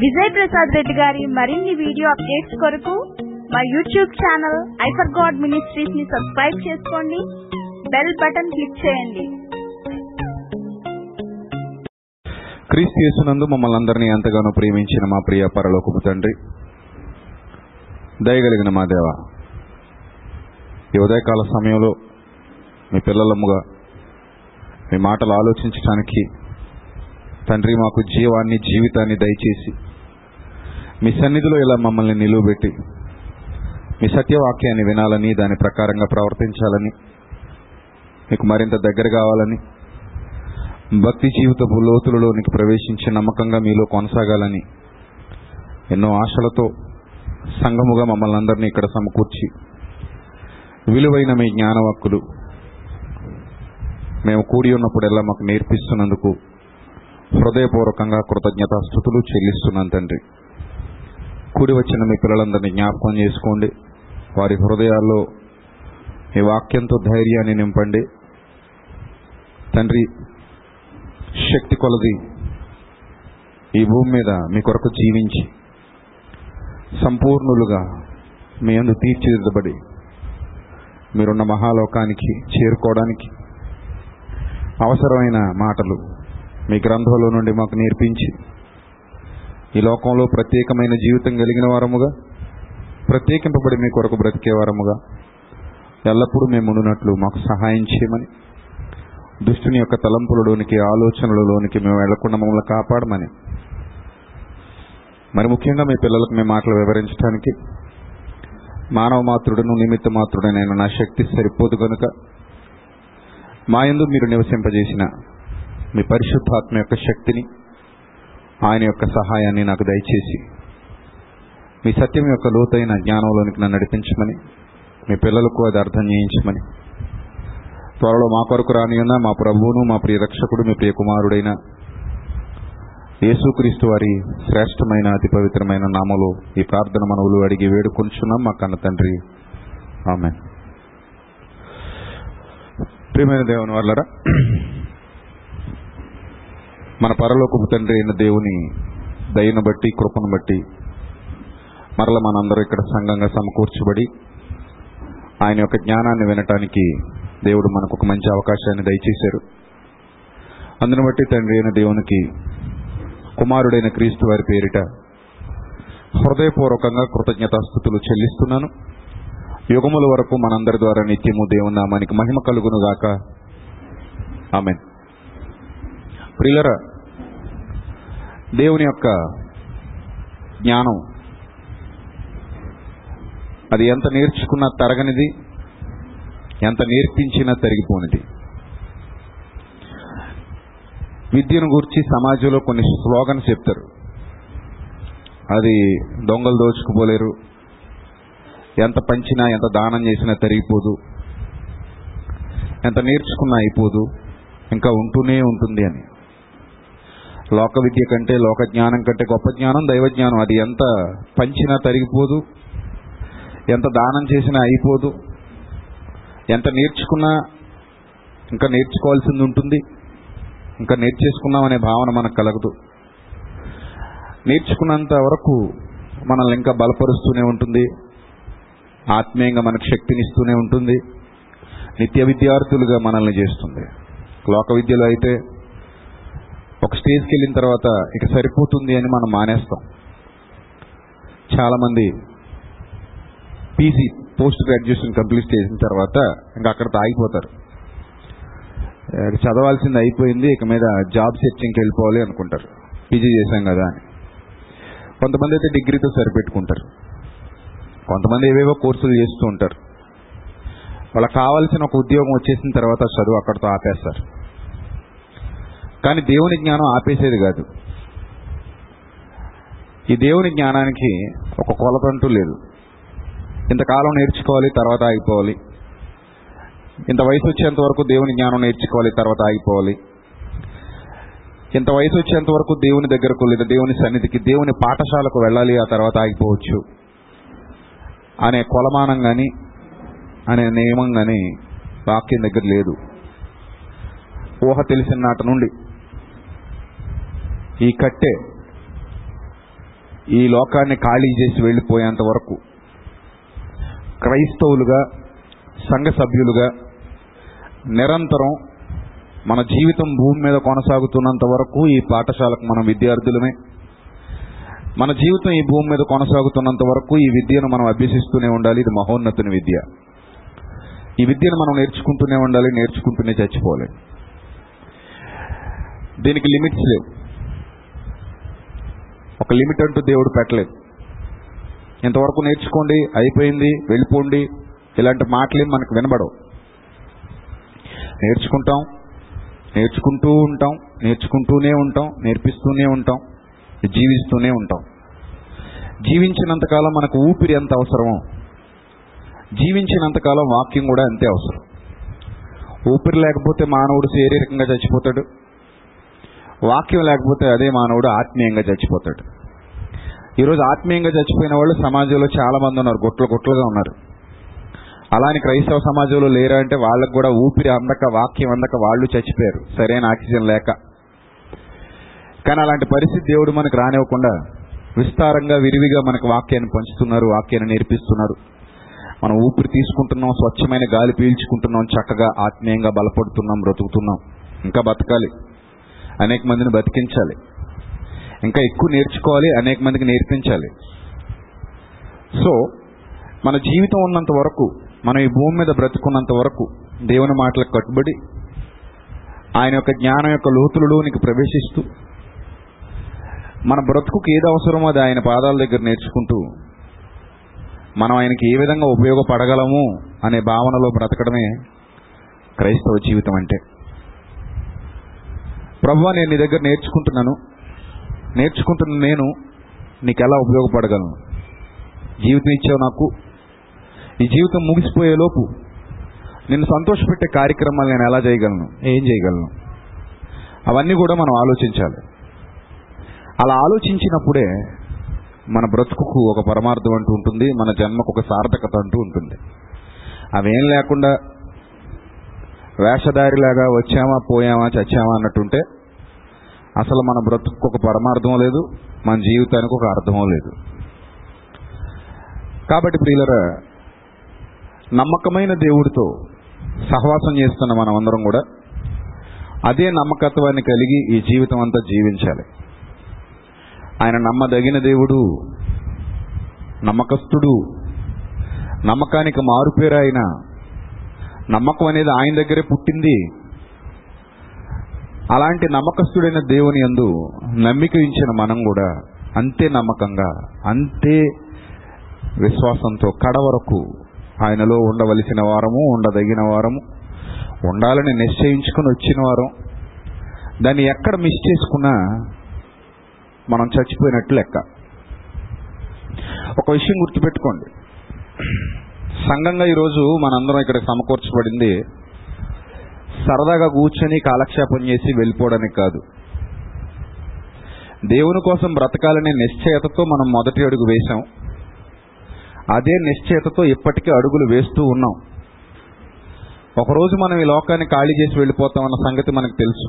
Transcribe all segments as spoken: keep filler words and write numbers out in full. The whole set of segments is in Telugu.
విజయ్ ప్రసాద్ రెడ్డి గారి మరిన్ని వీడియో అప్డేట్స్ కొరకు మా YouTube channel I for God ministries ని సబ్స్క్రైబ్ చేసుకోండి. బెల్ బటన్ క్లిక్ చేయండి. క్రీస్తు యేసునందు మమ్మల్ని అందరినీ ఎంతగానో ప్రేమించిన మా ప్రియ పరలోకపు తండ్రి, దయగలిగిన మా దేవ, ఈ ఉదయకాల సమయంలో మీ పిల్లలముగా మీ మాటలు ఆలోచించడానికి తండ్రి మాకు జీవాన్ని జీవితాన్ని దయచేసి మీ సన్నిధిలో ఇలా మమ్మల్ని నిలువబెట్టి మీ సత్యవాక్యాన్ని వినాలని, దాని ప్రకారంగా ప్రవర్తించాలని, మీకు మరింత దగ్గర కావాలని, భక్తి జీవితపు లోతులలోనికి ప్రవేశించి నమ్మకంగా మీలో కొనసాగాలని ఎన్నో ఆశలతో సంఘముగా మమ్మల్ని అందరినీ ఇక్కడ సమకూర్చి విలువైన మీ జ్ఞానవాక్కులు మేము కూడి ఉన్నప్పుడెల్లా మాకు నేర్పిస్తున్నందుకు హృదయపూర్వకంగా కృతజ్ఞతా స్తుతులు చెల్లిస్తున్నాను తండ్రి. కూడి వచ్చిన మీ పిల్లలందరినీ జ్ఞాపకం చేసుకోండి. వారి హృదయాల్లో మీ వాక్యంతో ధైర్యాన్ని నింపండి తండ్రి. శక్తి కొలది ఈ భూమి మీద మీ కొరకు జీవించి సంపూర్ణులుగా మీ యందు తీర్చిదిద్దబడి మీరున్న మహాలోకానికి చేరుకోవడానికి అవసరమైన మాటలు మీ గ్రంథంలో నుండి మాకు నేర్పించి ఈ లోకంలో ప్రత్యేకమైన జీవితం కలిగిన వారముగా, ప్రత్యేకింపబడి మీ కొరకు బ్రతికే వారముగా ఎల్లప్పుడూ మేము ఉన్నట్లు మాకు సహాయం చేయమని, దుష్టుని యొక్క తలంపులలోనికి ఆలోచనలలోనికి మేము వెళ్లకుండా మమ్మల్ని కాపాడమని, మరి ముఖ్యంగా మీ పిల్లలకు మీ మాటలు వివరించడానికి మానవ మాతృడును నిమిత్త మాతృడనైనా నా శక్తి సరిపోదు కనుక మా యందు మీరు నివసింపజేసిన మీ పరిశుద్ధాత్మ యొక్క శక్తిని, ఆయన యొక్క సహాయాన్ని నాకు దయచేసి మీ సత్యం యొక్క లోతైన జ్ఞానంలోనికి నన్ను నడిపించమని, మీ పిల్లలకు అది అర్థం చేయించమని, త్వరలో మా కొరకు రానియున్న మా ప్రభువును, మా ప్రియ రక్షకుడు, మీ ప్రియ కుమారుడైన యేసుక్రీస్తు వారి శ్రేష్టమైన అతి పవిత్రమైన నామములో ఈ ప్రార్థన మనవులు అడిగి వేడుకొంచున్నాం మా కన్న తండ్రి, ఆమేన్. ప్రియమైన దేవుని వారలారా, మన పరలోకపు తండ్రి అయిన దేవుని దయను బట్టి, కృపను బట్టి మరల మనందరూ ఇక్కడ సంఘంగా సమకూర్చబడి ఆయన యొక్క జ్ఞానాన్ని వినటానికి దేవుడు మనకు ఒక మంచి అవకాశాన్ని దయచేశారు. అందును బట్టి తండ్రి అయిన దేవునికి, కుమారుడైన క్రీస్తు వారి పేరిట హృదయపూర్వకంగా కృతజ్ఞతాస్తుతులు చెల్లిస్తున్నాను. యుగముల వరకు మనందరి ద్వారా నిత్యము దేవుని నామానికి మహిమ కలుగును గాక, ఆమెన్. ప్రియులరా, దేవుని యొక్క జ్ఞానం అది ఎంత నేర్చుకున్నా తరగనిది, ఎంత నేర్పించినా తరిగిపోనిది. విద్యను గురించి సమాజంలో కొన్ని స్లోగన్స్ చెప్తారు. అది దొంగలు దోచుకుపోలేరు, ఎంత పంచినా ఎంత దానం చేసినా తరిగిపోదు, ఎంత నేర్చుకున్నా అయిపోదు, ఇంకా ఉంటూనే ఉంటుంది అని. లోక విద్య కంటే, లోక జ్ఞానం కంటే గొప్ప జ్ఞానం దైవజ్ఞానం. అది ఎంత పంచినా తరిగిపోదు, ఎంత దానం చేసినా అయిపోదు, ఎంత నేర్చుకున్నా ఇంకా నేర్చుకోవాల్సింది ఉంటుంది, ఇంకా నేర్చేసుకున్నామనే భావన మనకు కలగదు. నేర్చుకున్నంత వరకు మనల్ని ఇంకా బలపరుస్తూనే ఉంటుంది, ఆత్మీయంగా మనకు శక్తినిస్తూనే ఉంటుంది, నిత్య విద్యార్థులుగా మనల్ని చేస్తుంది. లోక విద్యలో అయితే ఒక స్టేజ్కి వెళ్ళిన తర్వాత ఇక సరిపోతుంది అని మనం మానేస్తాం. చాలామంది పీజీ, పోస్ట్ గ్రాడ్యుయేషన్ కంప్లీట్ చేసిన తర్వాత ఇంకా అక్కడితో ఆగిపోతారు. చదవాల్సింది అయిపోయింది, ఇక మీద జాబ్ సెర్చింగ్కి వెళ్ళిపోవాలి అనుకుంటారు, పీజీ చేశాం కదా అని. కొంతమంది అయితే డిగ్రీతో సరిపెట్టుకుంటారు, కొంతమంది ఏవేవో కోర్సులు చేస్తూ ఉంటారు. వాళ్ళకి కావాల్సిన ఒక ఉద్యోగం వచ్చేసిన తర్వాత చదువు అక్కడితో ఆపేస్తారు. కానీ దేవుని జ్ఞానం ఆపేసేది కాదు. ఈ దేవుని జ్ఞానానికి ఒక కొలతంటూ లేదు. ఇంతకాలం నేర్చుకోవాలి, తర్వాత ఆగిపోవాలి, ఇంత వయసు వచ్చేంత వరకు దేవుని జ్ఞానం నేర్చుకోవాలి, తర్వాత ఆగిపోవాలి, ఇంత వయసు వచ్చేంత వరకు దేవుని దగ్గరకు లేదా దేవుని సన్నిధికి, దేవుని పాఠశాలకు వెళ్ళాలి, ఆ తర్వాత ఆగిపోవచ్చు అనే కొలమానం కానీ అనే నియమం కానీ వాక్యం దగ్గర లేదు. ఊహ తెలిసిన నాటి నుండి ఈ కట్టే ఈ లోకాన్ని ఖాళీ చేసి వెళ్ళిపోయేంత వరకు క్రైస్తవులుగా, సంఘ సభ్యులుగా నిరంతరం మన జీవితం భూమి మీద కొనసాగుతున్నంత వరకు ఈ పాఠశాలకు మనం విద్యార్థులమే. మన జీవితం ఈ భూమి మీద కొనసాగుతున్నంత వరకు ఈ విద్యను మనం అభ్యసిస్తూనే ఉండాలి. ఇది మహోన్నతుని విద్య. ఈ విద్యను మనం నేర్చుకుంటూనే ఉండాలి, నేర్చుకుంటూనే చచ్చిపోవాలి. దీనికి లిమిట్స్ లేవు. ఒక లిమిట్ అంటూ దేవుడు పెట్టలేదు. ఇంతవరకు నేర్చుకోండి, అయిపోయింది, వెళ్ళిపోండి, ఇలాంటి మాటలేం మనకు వినబడవు. నేర్చుకుంటాం, నేర్చుకుంటూ ఉంటాం, నేర్చుకుంటూనే ఉంటాం, నేర్పిస్తూనే ఉంటాం, జీవిస్తూనే ఉంటాం. జీవించినంతకాలం మనకు ఊపిరి ఎంత అవసరమో జీవించినంతకాలం వాక్యం కూడా అంతే అవసరం. ఊపిరి లేకపోతే మానవుడు శారీరకంగా చచ్చిపోతాడు, వాక్యం లేకపోతే అదే మానవుడు ఆత్మీయంగా చచ్చిపోతాడు. ఈరోజు ఆత్మీయంగా చచ్చిపోయిన వాళ్ళు సమాజంలో చాలామంది ఉన్నారు, గొట్టలు గొట్టలుగా ఉన్నారు. అలానే క్రైస్తవ సమాజంలో లేరా అంటే వాళ్ళకు కూడా ఊపిరి అందక, వాక్యం అందక వాళ్ళు చచ్చిపోయారు, సరైన ఆక్సిజన్ లేక. కానీ అలాంటి పరిస్థితి దేవుడు మనకు రానివ్వకుండా విస్తారంగా, విరివిగా మనకు వాక్యాన్ని పంచుతున్నారు, వాక్యాన్ని నేర్పిస్తున్నారు. మనం ఊపిరి తీసుకుంటున్నాం, స్వచ్ఛమైన గాలి పీల్చుకుంటున్నాం, చక్కగా ఆత్మీయంగా బలపడుతున్నాం, బ్రతుకుతున్నాం. ఇంకా బతకాలి, అనేక మందిని బతికించాలి, ఇంకా ఎక్కువ నేర్చుకోవాలి, అనేక మందికి నేర్పించాలి. సో మన జీవితం ఉన్నంత వరకు, మనం ఈ భూమి మీద బ్రతుకున్నంత వరకు దేవుని మాటలకు కట్టుబడి ఆయన యొక్క జ్ఞానం యొక్క లోతులలోనికి ప్రవేశిస్తూ మన బ్రతుకుకు ఏది అవసరమో అది ఆయన పాదాల దగ్గర నేర్చుకుంటూ మనం ఆయనకి ఏ విధంగా ఉపయోగపడగలము అనే భావనలో బ్రతకడమే క్రైస్తవ జీవితం అంటే. ప్రభువా, నేను నీ దగ్గర నేర్చుకుంటున్నాను, నేర్చుకుంటున్న నేను నీకు ఎలా ఉపయోగపడగలను? జీవితం ఇచ్చావు నాకు, ఈ జీవితం ముగిసిపోయేలోపు నిన్ను సంతోషపెట్టే కార్యక్రమాలు నేను ఎలా చేయగలను, ఏం చేయగలను? అవన్నీ కూడా మనం ఆలోచించాలి. అలా ఆలోచించినప్పుడే మన బ్రతుకుకు ఒక పరమార్థం అంటూ ఉంటుంది, మన జన్మకు ఒక సార్థకత అంటూ ఉంటుంది. అవేం లేకుండా వేషధారిలాగా వచ్చామా, పోయామా, చచ్చామా అన్నట్టుంటే అసలు మన బ్రతుకు ఒక పరమార్థం లేదు, మన జీవితానికి ఒక అర్థమో లేదు. కాబట్టి ప్రియులరా, నమ్మకమైన దేవుడితో సహవాసం చేస్తున్న మనం అందరం కూడా అదే నమ్మకత్వాన్ని కలిగి ఈ జీవితం అంతా జీవించాలి. ఆయన నమ్మదగిన దేవుడు, నమ్మకస్తుడు, నమ్మకానికి మారుపేరు ఆయన. నమ్మకం అనేది ఆయన దగ్గరే పుట్టింది. అలాంటి నమ్మకస్తుడైన దేవుని యందు నమ్మిక ఉంచిన మనం కూడా అంతే నమ్మకంగా, అంతే విశ్వాసంతో కడవరకు ఆయనలో ఉండవలసిన వారము, ఉండదగిన వారము, ఉండాలని నిశ్చయించుకుని వచ్చిన వారం. దాన్ని ఎక్కడ మిస్ చేసుకున్నా మనం చచ్చిపోయినట్టు లెక్క. ఒక విషయం గుర్తుపెట్టుకోండి, సంఘంగా ఈరోజు మనందరం ఇక్కడ సమకూర్చబడింది సరదాగా కూర్చొని కాలక్షేపం చేసి వెళ్ళిపోవడానికి కాదు. దేవుని కోసం బ్రతకాలనే నిశ్చయతతో మనం మొదటి అడుగు వేశాం. అదే నిశ్చయతతో ఇప్పటికే అడుగులు వేస్తూ ఉన్నాం. ఒకరోజు మనం ఈ లోకాన్ని ఖాళీ చేసి వెళ్ళిపోతామన్న సంగతి మనకు తెలుసు.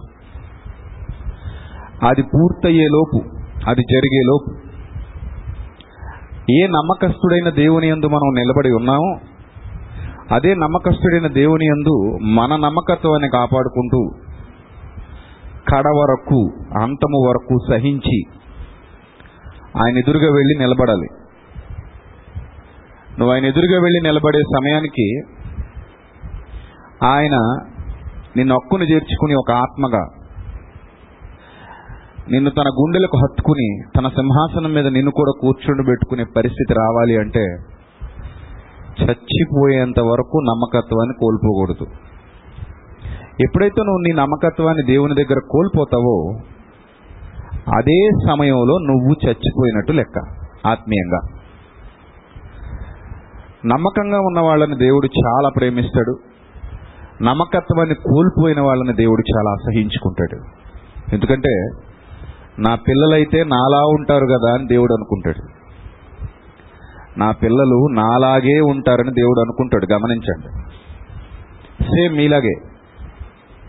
అది పూర్తయ్యేలోపు, అది జరిగేలోపు ఏ నమ్మకస్తుడైన దేవుని యందు మనం నిలబడి ఉన్నామో అదే నమ్మకస్తుడైన దేవుని యందు మన నమ్మకత్వాన్ని కాపాడుకుంటూ కడ వరకు, అంతము వరకు సహించి ఆయన ఎదురుగా వెళ్ళి నిలబడాలి. నువ్వు ఆయన ఎదురుగా వెళ్ళి నిలబడే సమయానికి ఆయన నిన్ను హక్కును చేర్చుకుని ఒక ఆత్మగా నిన్ను తన గుండెలకు హత్తుకుని తన సింహాసనం మీద నిన్ను కూడా కూర్చుండి పెట్టుకునే పరిస్థితి రావాలి అంటే చచ్చిపోయేంత వరకు నమ్మకత్వాన్ని కోల్పోకూడదు. ఎప్పుడైతే నువ్వు నీ నమ్మకత్వాన్ని దేవుని దగ్గర కోల్పోతావో అదే సమయంలో నువ్వు చచ్చిపోయినట్టు లెక్క ఆత్మీయంగా. నమ్మకంగా ఉన్న వాళ్ళని దేవుడు చాలా ప్రేమిస్తాడు. నమ్మకత్వాన్ని కోల్పోయిన వాళ్ళని దేవుడు చాలా అసహించుకుంటాడు. ఎందుకంటే నా పిల్లలైతే నాలా ఉంటారు కదా అని దేవుడు అనుకుంటాడు. నా పిల్లలు నాలాగే ఉంటారని దేవుడు అనుకుంటాడు. గమనించండి, సేమ్ మీలాగే.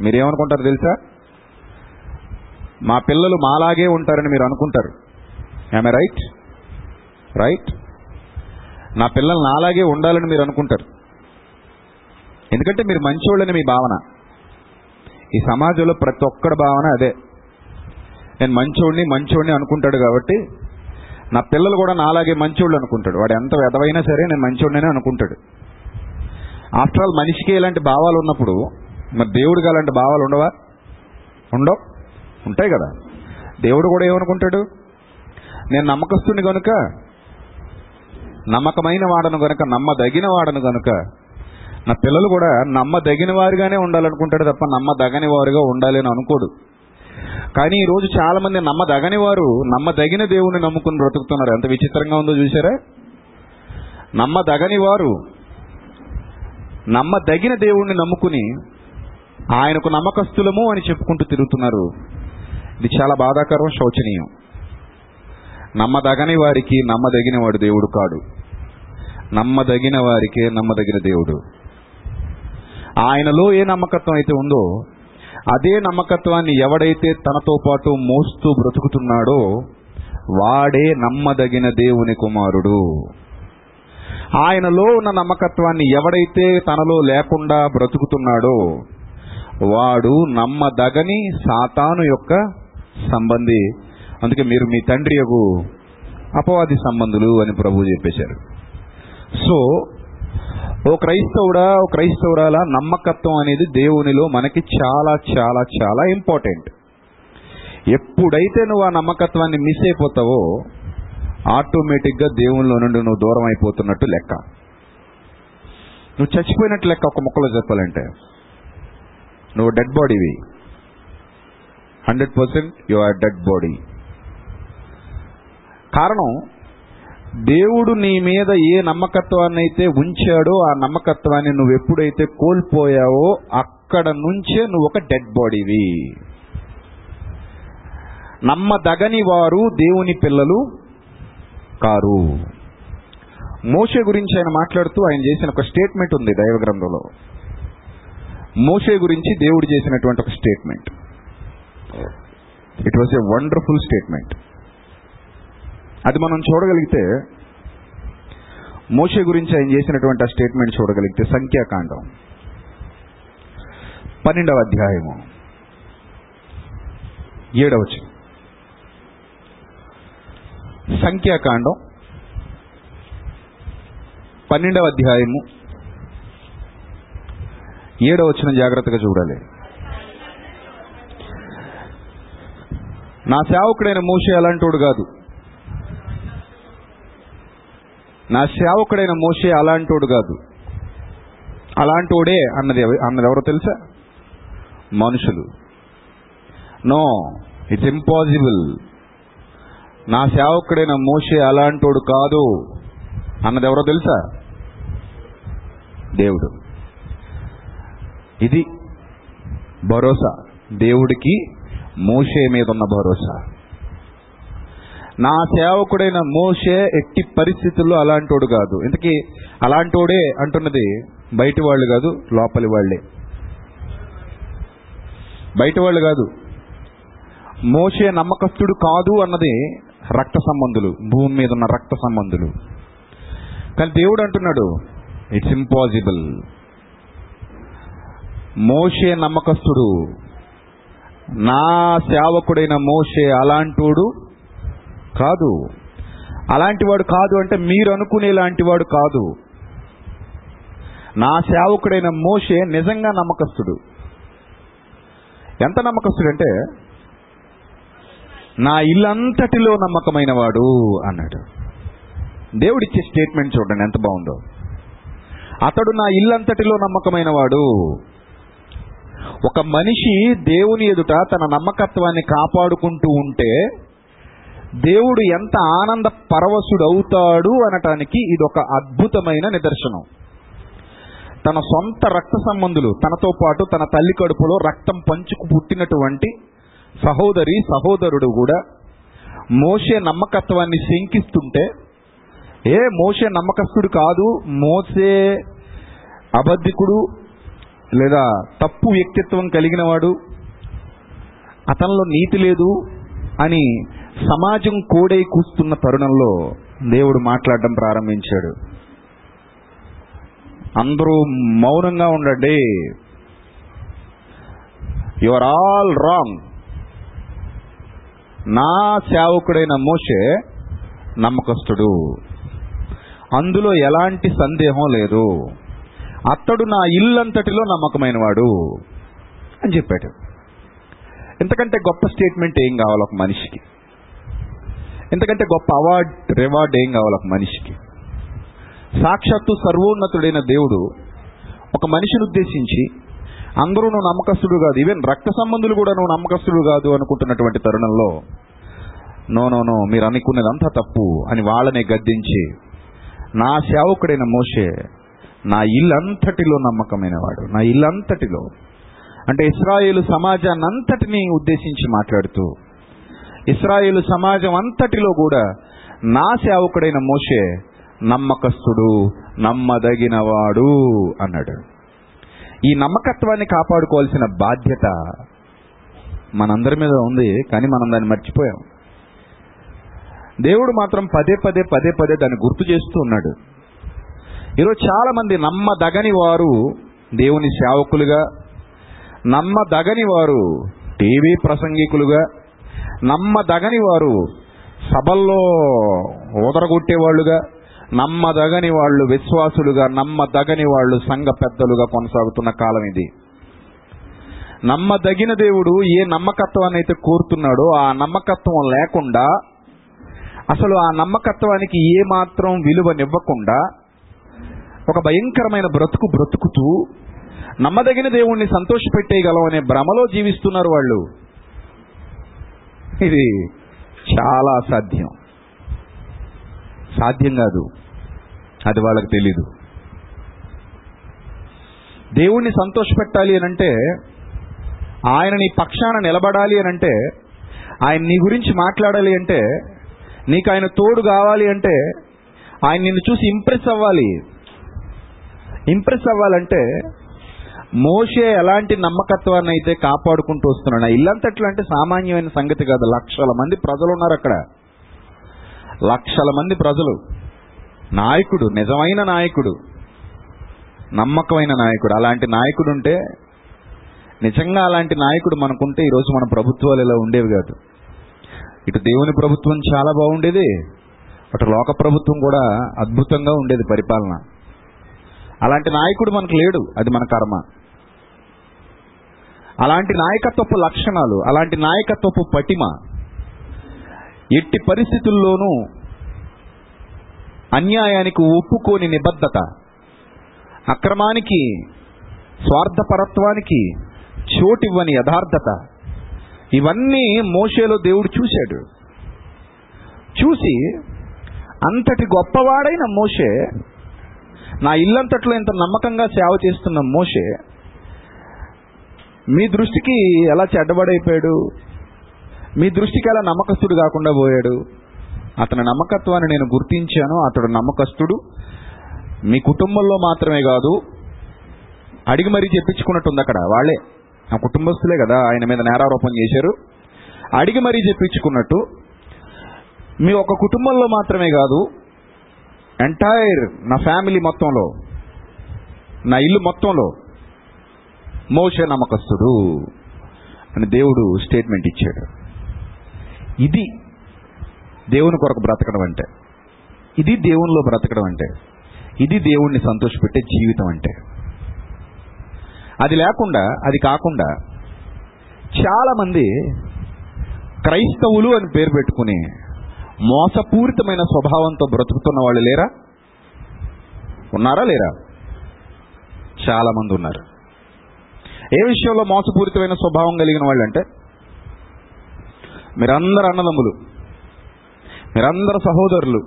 మీరేమనుకుంటారు తెలుసా? మా పిల్లలు మాలాగే ఉంటారని మీరు అనుకుంటారు. Am I right? రైట్? నా పిల్లలు నాలాగే ఉండాలని మీరు అనుకుంటారు, ఎందుకంటే మీరు మంచివాళ్ళని మీ భావన. ఈ సమాజంలో ప్రతి ఒక్కడి భావన అదే, నేను మంచోడిని మంచోడిని అనుకుంటాడు కాబట్టి నా పిల్లలు కూడా నాలాగే మంచోళ్ళు అనుకుంటాడు. వాడు ఎంత వెధవైనా సరే నేను మంచోడినే అనుకుంటాడు. ఆఫ్టర్ ఆల్ మనిషికి ఇలాంటి భావాలు ఉన్నప్పుడు మరి దేవుడికి అలాంటి భావాలు ఉండవా? ఉండవు, ఉంటాయి కదా. దేవుడు కూడా ఏమనుకుంటాడు? నేను నమ్మకస్తుని కనుక, నమ్మకమైన వాడను కనుక, నమ్మదగిన వాడను కనుక నా పిల్లలు కూడా నమ్మదగిన వారిగానే ఉండాలనుకుంటాడు తప్ప నమ్మదగని వారుగా ఉండాలి అని అనుకోడు. కానీ ఈరోజు చాలామంది నమ్మదగని వారు నమ్మదగిన దేవుని నమ్ముకుని బ్రతుకుతున్నారు. ఎంత విచిత్రంగా ఉందో చూసారా? నమ్మదగని వారు నమ్మదగిన దేవుణ్ణి నమ్ముకుని ఆయనకు నమ్మకస్తులము అని చెప్పుకుంటూ తిరుగుతున్నారు. ఇది చాలా బాధాకరం, శోచనీయం. నమ్మదగని వారికి నమ్మదగిన వాడు దేవుడు కాడు, నమ్మదగిన వారికే నమ్మదగిన దేవుడు. ఆయనలో ఏ నమ్మకత్వం అయితే ఉందో అదే నమ్మకత్వాన్ని ఎవడైతే తనతో పాటు మోస్తూ బ్రతుకుతున్నాడో వాడే నమ్మదగిన దేవుని కుమారుడు. ఆయనలో ఉన్న నమ్మకత్వాన్ని ఎవడైతే తనలో లేకుండా బ్రతుకుతున్నాడో వాడు నమ్మదగని సాతాను యొక్క సంబంధి. అందుకే మీరు మీ తండ్రి యొగు అపవాది సంబంధులు అని ప్రభువు చెప్పేశారు. సో ఓ క్రైస్తవుడా, ఓ క్రైస్తవురాలా, నమ్మకత్వం అనేది దేవునిలో మనకి చాలా చాలా చాలా ఇంపార్టెంట్. ఎప్పుడైతే నువ్వు ఆ నమ్మకత్వాన్ని మిస్ అయిపోతావో ఆటోమేటిక్గా దేవునిలో నుండి నువ్వు దూరం అయిపోతున్నట్టు లెక్క, నువ్వు చచ్చిపోయినట్టు లెక్క. ఒక ముక్కలో చెప్పాలంటే నువ్వు డెడ్ బాడీవి. Hundred percent you are dead body. కారణం, దేవుడు నీ మీద ఏ నమ్మకత్వాన్ని అయితే ఉంచాడో ఆ నమ్మకత్వాన్ని నువ్వు ఎప్పుడైతే కోల్పోయావో అక్కడ నుంచే నువ్వు ఒక డెడ్ బాడీవి. నమ్మదగని వారు దేవుని పిల్లలు కారు. మోషే గురించి ఆయన మాట్లాడుతూ ఆయన చేసిన ఒక స్టేట్మెంట్ ఉంది దైవ గ్రంథంలో. మోషే గురించి దేవుడు చేసినటువంటి ఒక statement, it was a wonderful statement. అది మనం చూడగలిగితే, మోషే గురించి ఆయన చేసినటువంటి ఆ స్టేట్మెంట్ చూడగలిగితే సంఖ్యాకాండం పన్నెండవ అధ్యాయము ఏడవచనం. సంఖ్యాకాండం పన్నెండవ అధ్యాయము ఏడవచనం జాగ్రత్తగా చూడాలి. నా సేవకుడైన మోషే అలాంటోడు కాదు, నా సేవకుడైన మోషే అలాంటోడు కాదు. అలాంటోడే అన్నది అన్నది ఎవరో తెలుసా? మనుషులు. No, it's impossible. నా సేవకుడైన మోషే అలాంటోడు కాదు అన్నది ఎవరో తెలుసా? దేవుడు. ఇది భరోసా, దేవుడికి మోషే మీద ఉన్న భరోసా. నా సేవకుడైన మోషే ఎట్టి పరిస్థితుల్లో అలాంటోడు కాదు. ఇంతకీ అలాంటోడే అంటున్నది బయటి వాళ్ళు కాదు, లోపలి వాళ్ళే. బయటి వాళ్ళు కాదు, మోషే నమ్మకస్తుడు కాదు అన్నది రక్త సంబంధులు, భూమి మీద ఉన్న రక్త సంబంధులు. కానీ దేవుడు అంటున్నాడు ఇట్స్ ఇంపాసిబుల్. మోషే నమ్మకస్తుడు, నా సేవకుడైన మోషే అలాంటోడు కాదు. అలాంటివాడు కాదు అంటే మీరు అనుకునేలాంటివాడు కాదు. నా సేవకుడైన మోషే నిజంగా నమ్మకస్తుడు. ఎంత నమ్మకస్తుడు అంటే నా ఇల్లంతటిలో నమ్మకమైన వాడు అన్నాడు. దేవుడిచ్చే స్టేట్మెంట్ చూడండి ఎంత బాగుందో. అతడు నా ఇల్లంతటిలో నమ్మకమైన వాడు. ఒక మనిషి దేవుని ఎదుట తన నమ్మకత్వాన్ని కాపాడుకుంటూ ఉంటే దేవుడు ఎంత ఆనంద పరవశుడవుతాడు అనటానికి ఇదొక అద్భుతమైన నిదర్శనం. తన సొంత రక్త సంబంధులు, తనతో పాటు తన తల్లి కడుపులో రక్తం పంచుకు పుట్టినటువంటి సహోదరి సహోదరుడు కూడా మోషే నమ్మకత్వాన్ని శంకిస్తుంటే, ఏ మోషే నమ్మకస్తుడు కాదు, మోషే అబద్ధికుడు లేదా తప్పు వ్యక్తిత్వం కలిగినవాడు, అతనిలో నీతి లేదు అని సమాజం కోడై కూస్తున్న తరుణంలో దేవుడు మాట్లాడడం ప్రారంభించాడు. అందరూ మౌనంగా ఉండండి, యు ఆర్ ఆల్ రాంగ్. నా సేవకుడైన మోషే నమ్మకస్తుడు, అందులో ఎలాంటి సందేహం లేదు. అతడు నా ఇల్లంతటిలో నమ్మకమైన వాడు అని చెప్పాడు. ఇంతకంటే గొప్ప స్టేట్మెంట్ ఏం కావాలి ఒక మనిషికి? ఇంతకంటే గొప్ప అవార్డ్, రివార్డ్ ఏం కావాలి ఒక మనిషికి? సాక్షాత్తు సర్వోన్నతుడైన దేవుడు ఒక మనిషిని ఉద్దేశించి, అందరూ నువ్వు నమ్మకస్తుడు కాదు, ఈవెన్ రక్త సంబంధులు కూడా నువ్వు నమ్మకస్తుడు కాదు అనుకుంటున్నటువంటి తరుణంలో, నో నో నో మీరు అనుకునేదంతా తప్పు అని వాళ్ళనే గద్దించి, నా సేవకుడైన మోషే నా ఇల్లంతటిలో నమ్మకమైనవాడు. నా ఇల్లంతటిలో అంటే ఇశ్రాయేలు సమాజాన్ని అంతటినీ ఉద్దేశించి మాట్లాడుతూ, ఇశ్రాయేలు సమాజం అంతటిలో కూడా నా సేవకుడైన మోషే నమ్మకస్తుడు, నమ్మదగినవాడు అన్నాడు. ఈ నమ్మకత్వాన్ని కాపాడుకోవాల్సిన బాధ్యత మనందరి మీద ఉంది, కానీ మనం దాన్ని మర్చిపోయాం. దేవుడు మాత్రం పదే పదే పదే పదే దాన్ని గుర్తు చేస్తూ ఉన్నాడు. ఈరోజు చాలామంది నమ్మదగని వారు దేవుని సేవకులుగా, నమ్మదగని వారు టీవీ ప్రసంగికులుగా, నమ్మదగని వారు సభల్లో ఓదరగొట్టేవాళ్లుగా, నమ్మదగని వాళ్ళు విశ్వాసులుగా, నమ్మదగని వాళ్ళు సంఘ పెద్దలుగా కొనసాగుతున్న కాలం ఇది. నమ్మదగిన దేవుడు ఏ నమ్మకత్వాన్ని అయితే కోరుతున్నాడో ఆ నమ్మకత్వం లేకుండా, అసలు ఆ నమ్మకత్వానికి ఏమాత్రం విలువనివ్వకుండా ఒక భయంకరమైన బ్రతుకు బ్రతుకుతూ నమ్మదగిన దేవుణ్ణి సంతోషపెట్టేయగలం అనే భ్రమలో జీవిస్తున్నారు వాళ్ళు. ఇది చాలా అసాధ్యం, సాధ్యం కాదు, అది వాళ్ళకి తెలీదు. దేవుణ్ణి సంతోషపెట్టాలి అనంటే, ఆయన నీ పక్షాన నిలబడాలి అనంటే, ఆయన నీ గురించి మాట్లాడాలి అంటే, నీకు ఆయన తోడు కావాలి అంటే, ఆయన నిన్ను చూసి ఇంప్రెస్ అవ్వాలి. ఇంప్రెస్ అవ్వాలంటే మోషే ఎలాంటి నమ్మకత్వాన్ని అయితే కాపాడుకుంటూ వస్తున్నాడు. ఇల్లంతట్లు అంటే సామాన్యమైన సంగతి కాదు. లక్షల మంది ప్రజలు ఉన్నారు అక్కడ, లక్షల మంది ప్రజలు. నాయకుడు, నిజమైన నాయకుడు, నమ్మకమైన నాయకుడు, అలాంటి నాయకుడు ఉంటే, నిజంగా అలాంటి నాయకుడు మనకుంటే ఈరోజు మన ప్రభుత్వాలు ఇలా ఉండేవి కాదు. ఇటు దేవుని ప్రభుత్వం చాలా బాగుండేది, అటు లోక ప్రభుత్వం కూడా అద్భుతంగా ఉండేది పరిపాలన. అలాంటి నాయకుడు మనకు లేడు, అది మన కర్మ. అలాంటి నాయకత్వపు లక్షణాలు, అలాంటి నాయకత్వపు పటిమ ఎట్టి పరిస్థితుల్లోనూ అన్యాయానికి ఒప్పుకోని నిబద్ధత, అక్రమానికి, స్వార్థపరత్వానికి చోటివ్వని యథార్థత, ఇవన్నీ మోషేలో దేవుడు చూశాడు. చూసి అంతటి గొప్పవాడైన మోషే, నా ఇల్లంతట్లో ఇంత నమ్మకంగా సేవ చేస్తున్న మోషే మీ దృష్టికి ఎలా చెడ్డబడైపోయాడు, మీ దృష్టికి ఎలా నమ్మకస్తుడు కాకుండా పోయాడు. అతని నమ్మకత్వాన్ని నేను గుర్తించాను, అతడు నమ్మకస్తుడు. మీ కుటుంబంలో మాత్రమే కాదు, అడిగి మరీ చెప్పించుకున్నట్టుంది అక్కడ. వాళ్ళే ఆ కుటుంబస్తులే కదా ఆయన మీద నేరారోపణ చేశారు. అడిగి మరీ చెప్పించుకున్నట్టు, మీ ఒక కుటుంబంలో మాత్రమే కాదు, ఎంటైర్ నా ఫ్యామిలీ మొత్తంలో, నా ఇల్లు మొత్తంలో మోషే నమ్మకస్తుడు అని దేవుడు స్టేట్మెంట్ ఇచ్చాడు. ఇది దేవుని కొరకు బ్రతకడం అంటే, ఇది దేవునిలో బ్రతకడం అంటే, ఇది దేవుణ్ణి సంతోషపెట్టే జీవితం అంటే. అది లేకుండా, అది కాకుండా చాలామంది క్రైస్తవులు అని పేరు పెట్టుకుని మోసపూరితమైన స్వభావంతో బ్రతుకుతున్న వాళ్ళు లేరా? ఉన్నారా లేరా? చాలామంది ఉన్నారు. ఏ విషయంలో మోసపూరితమైన స్వభావం కలిగిన వాళ్ళు అంటే, మీరందరూ అన్నదమ్ములు, మీరందరూ సహోదరులు,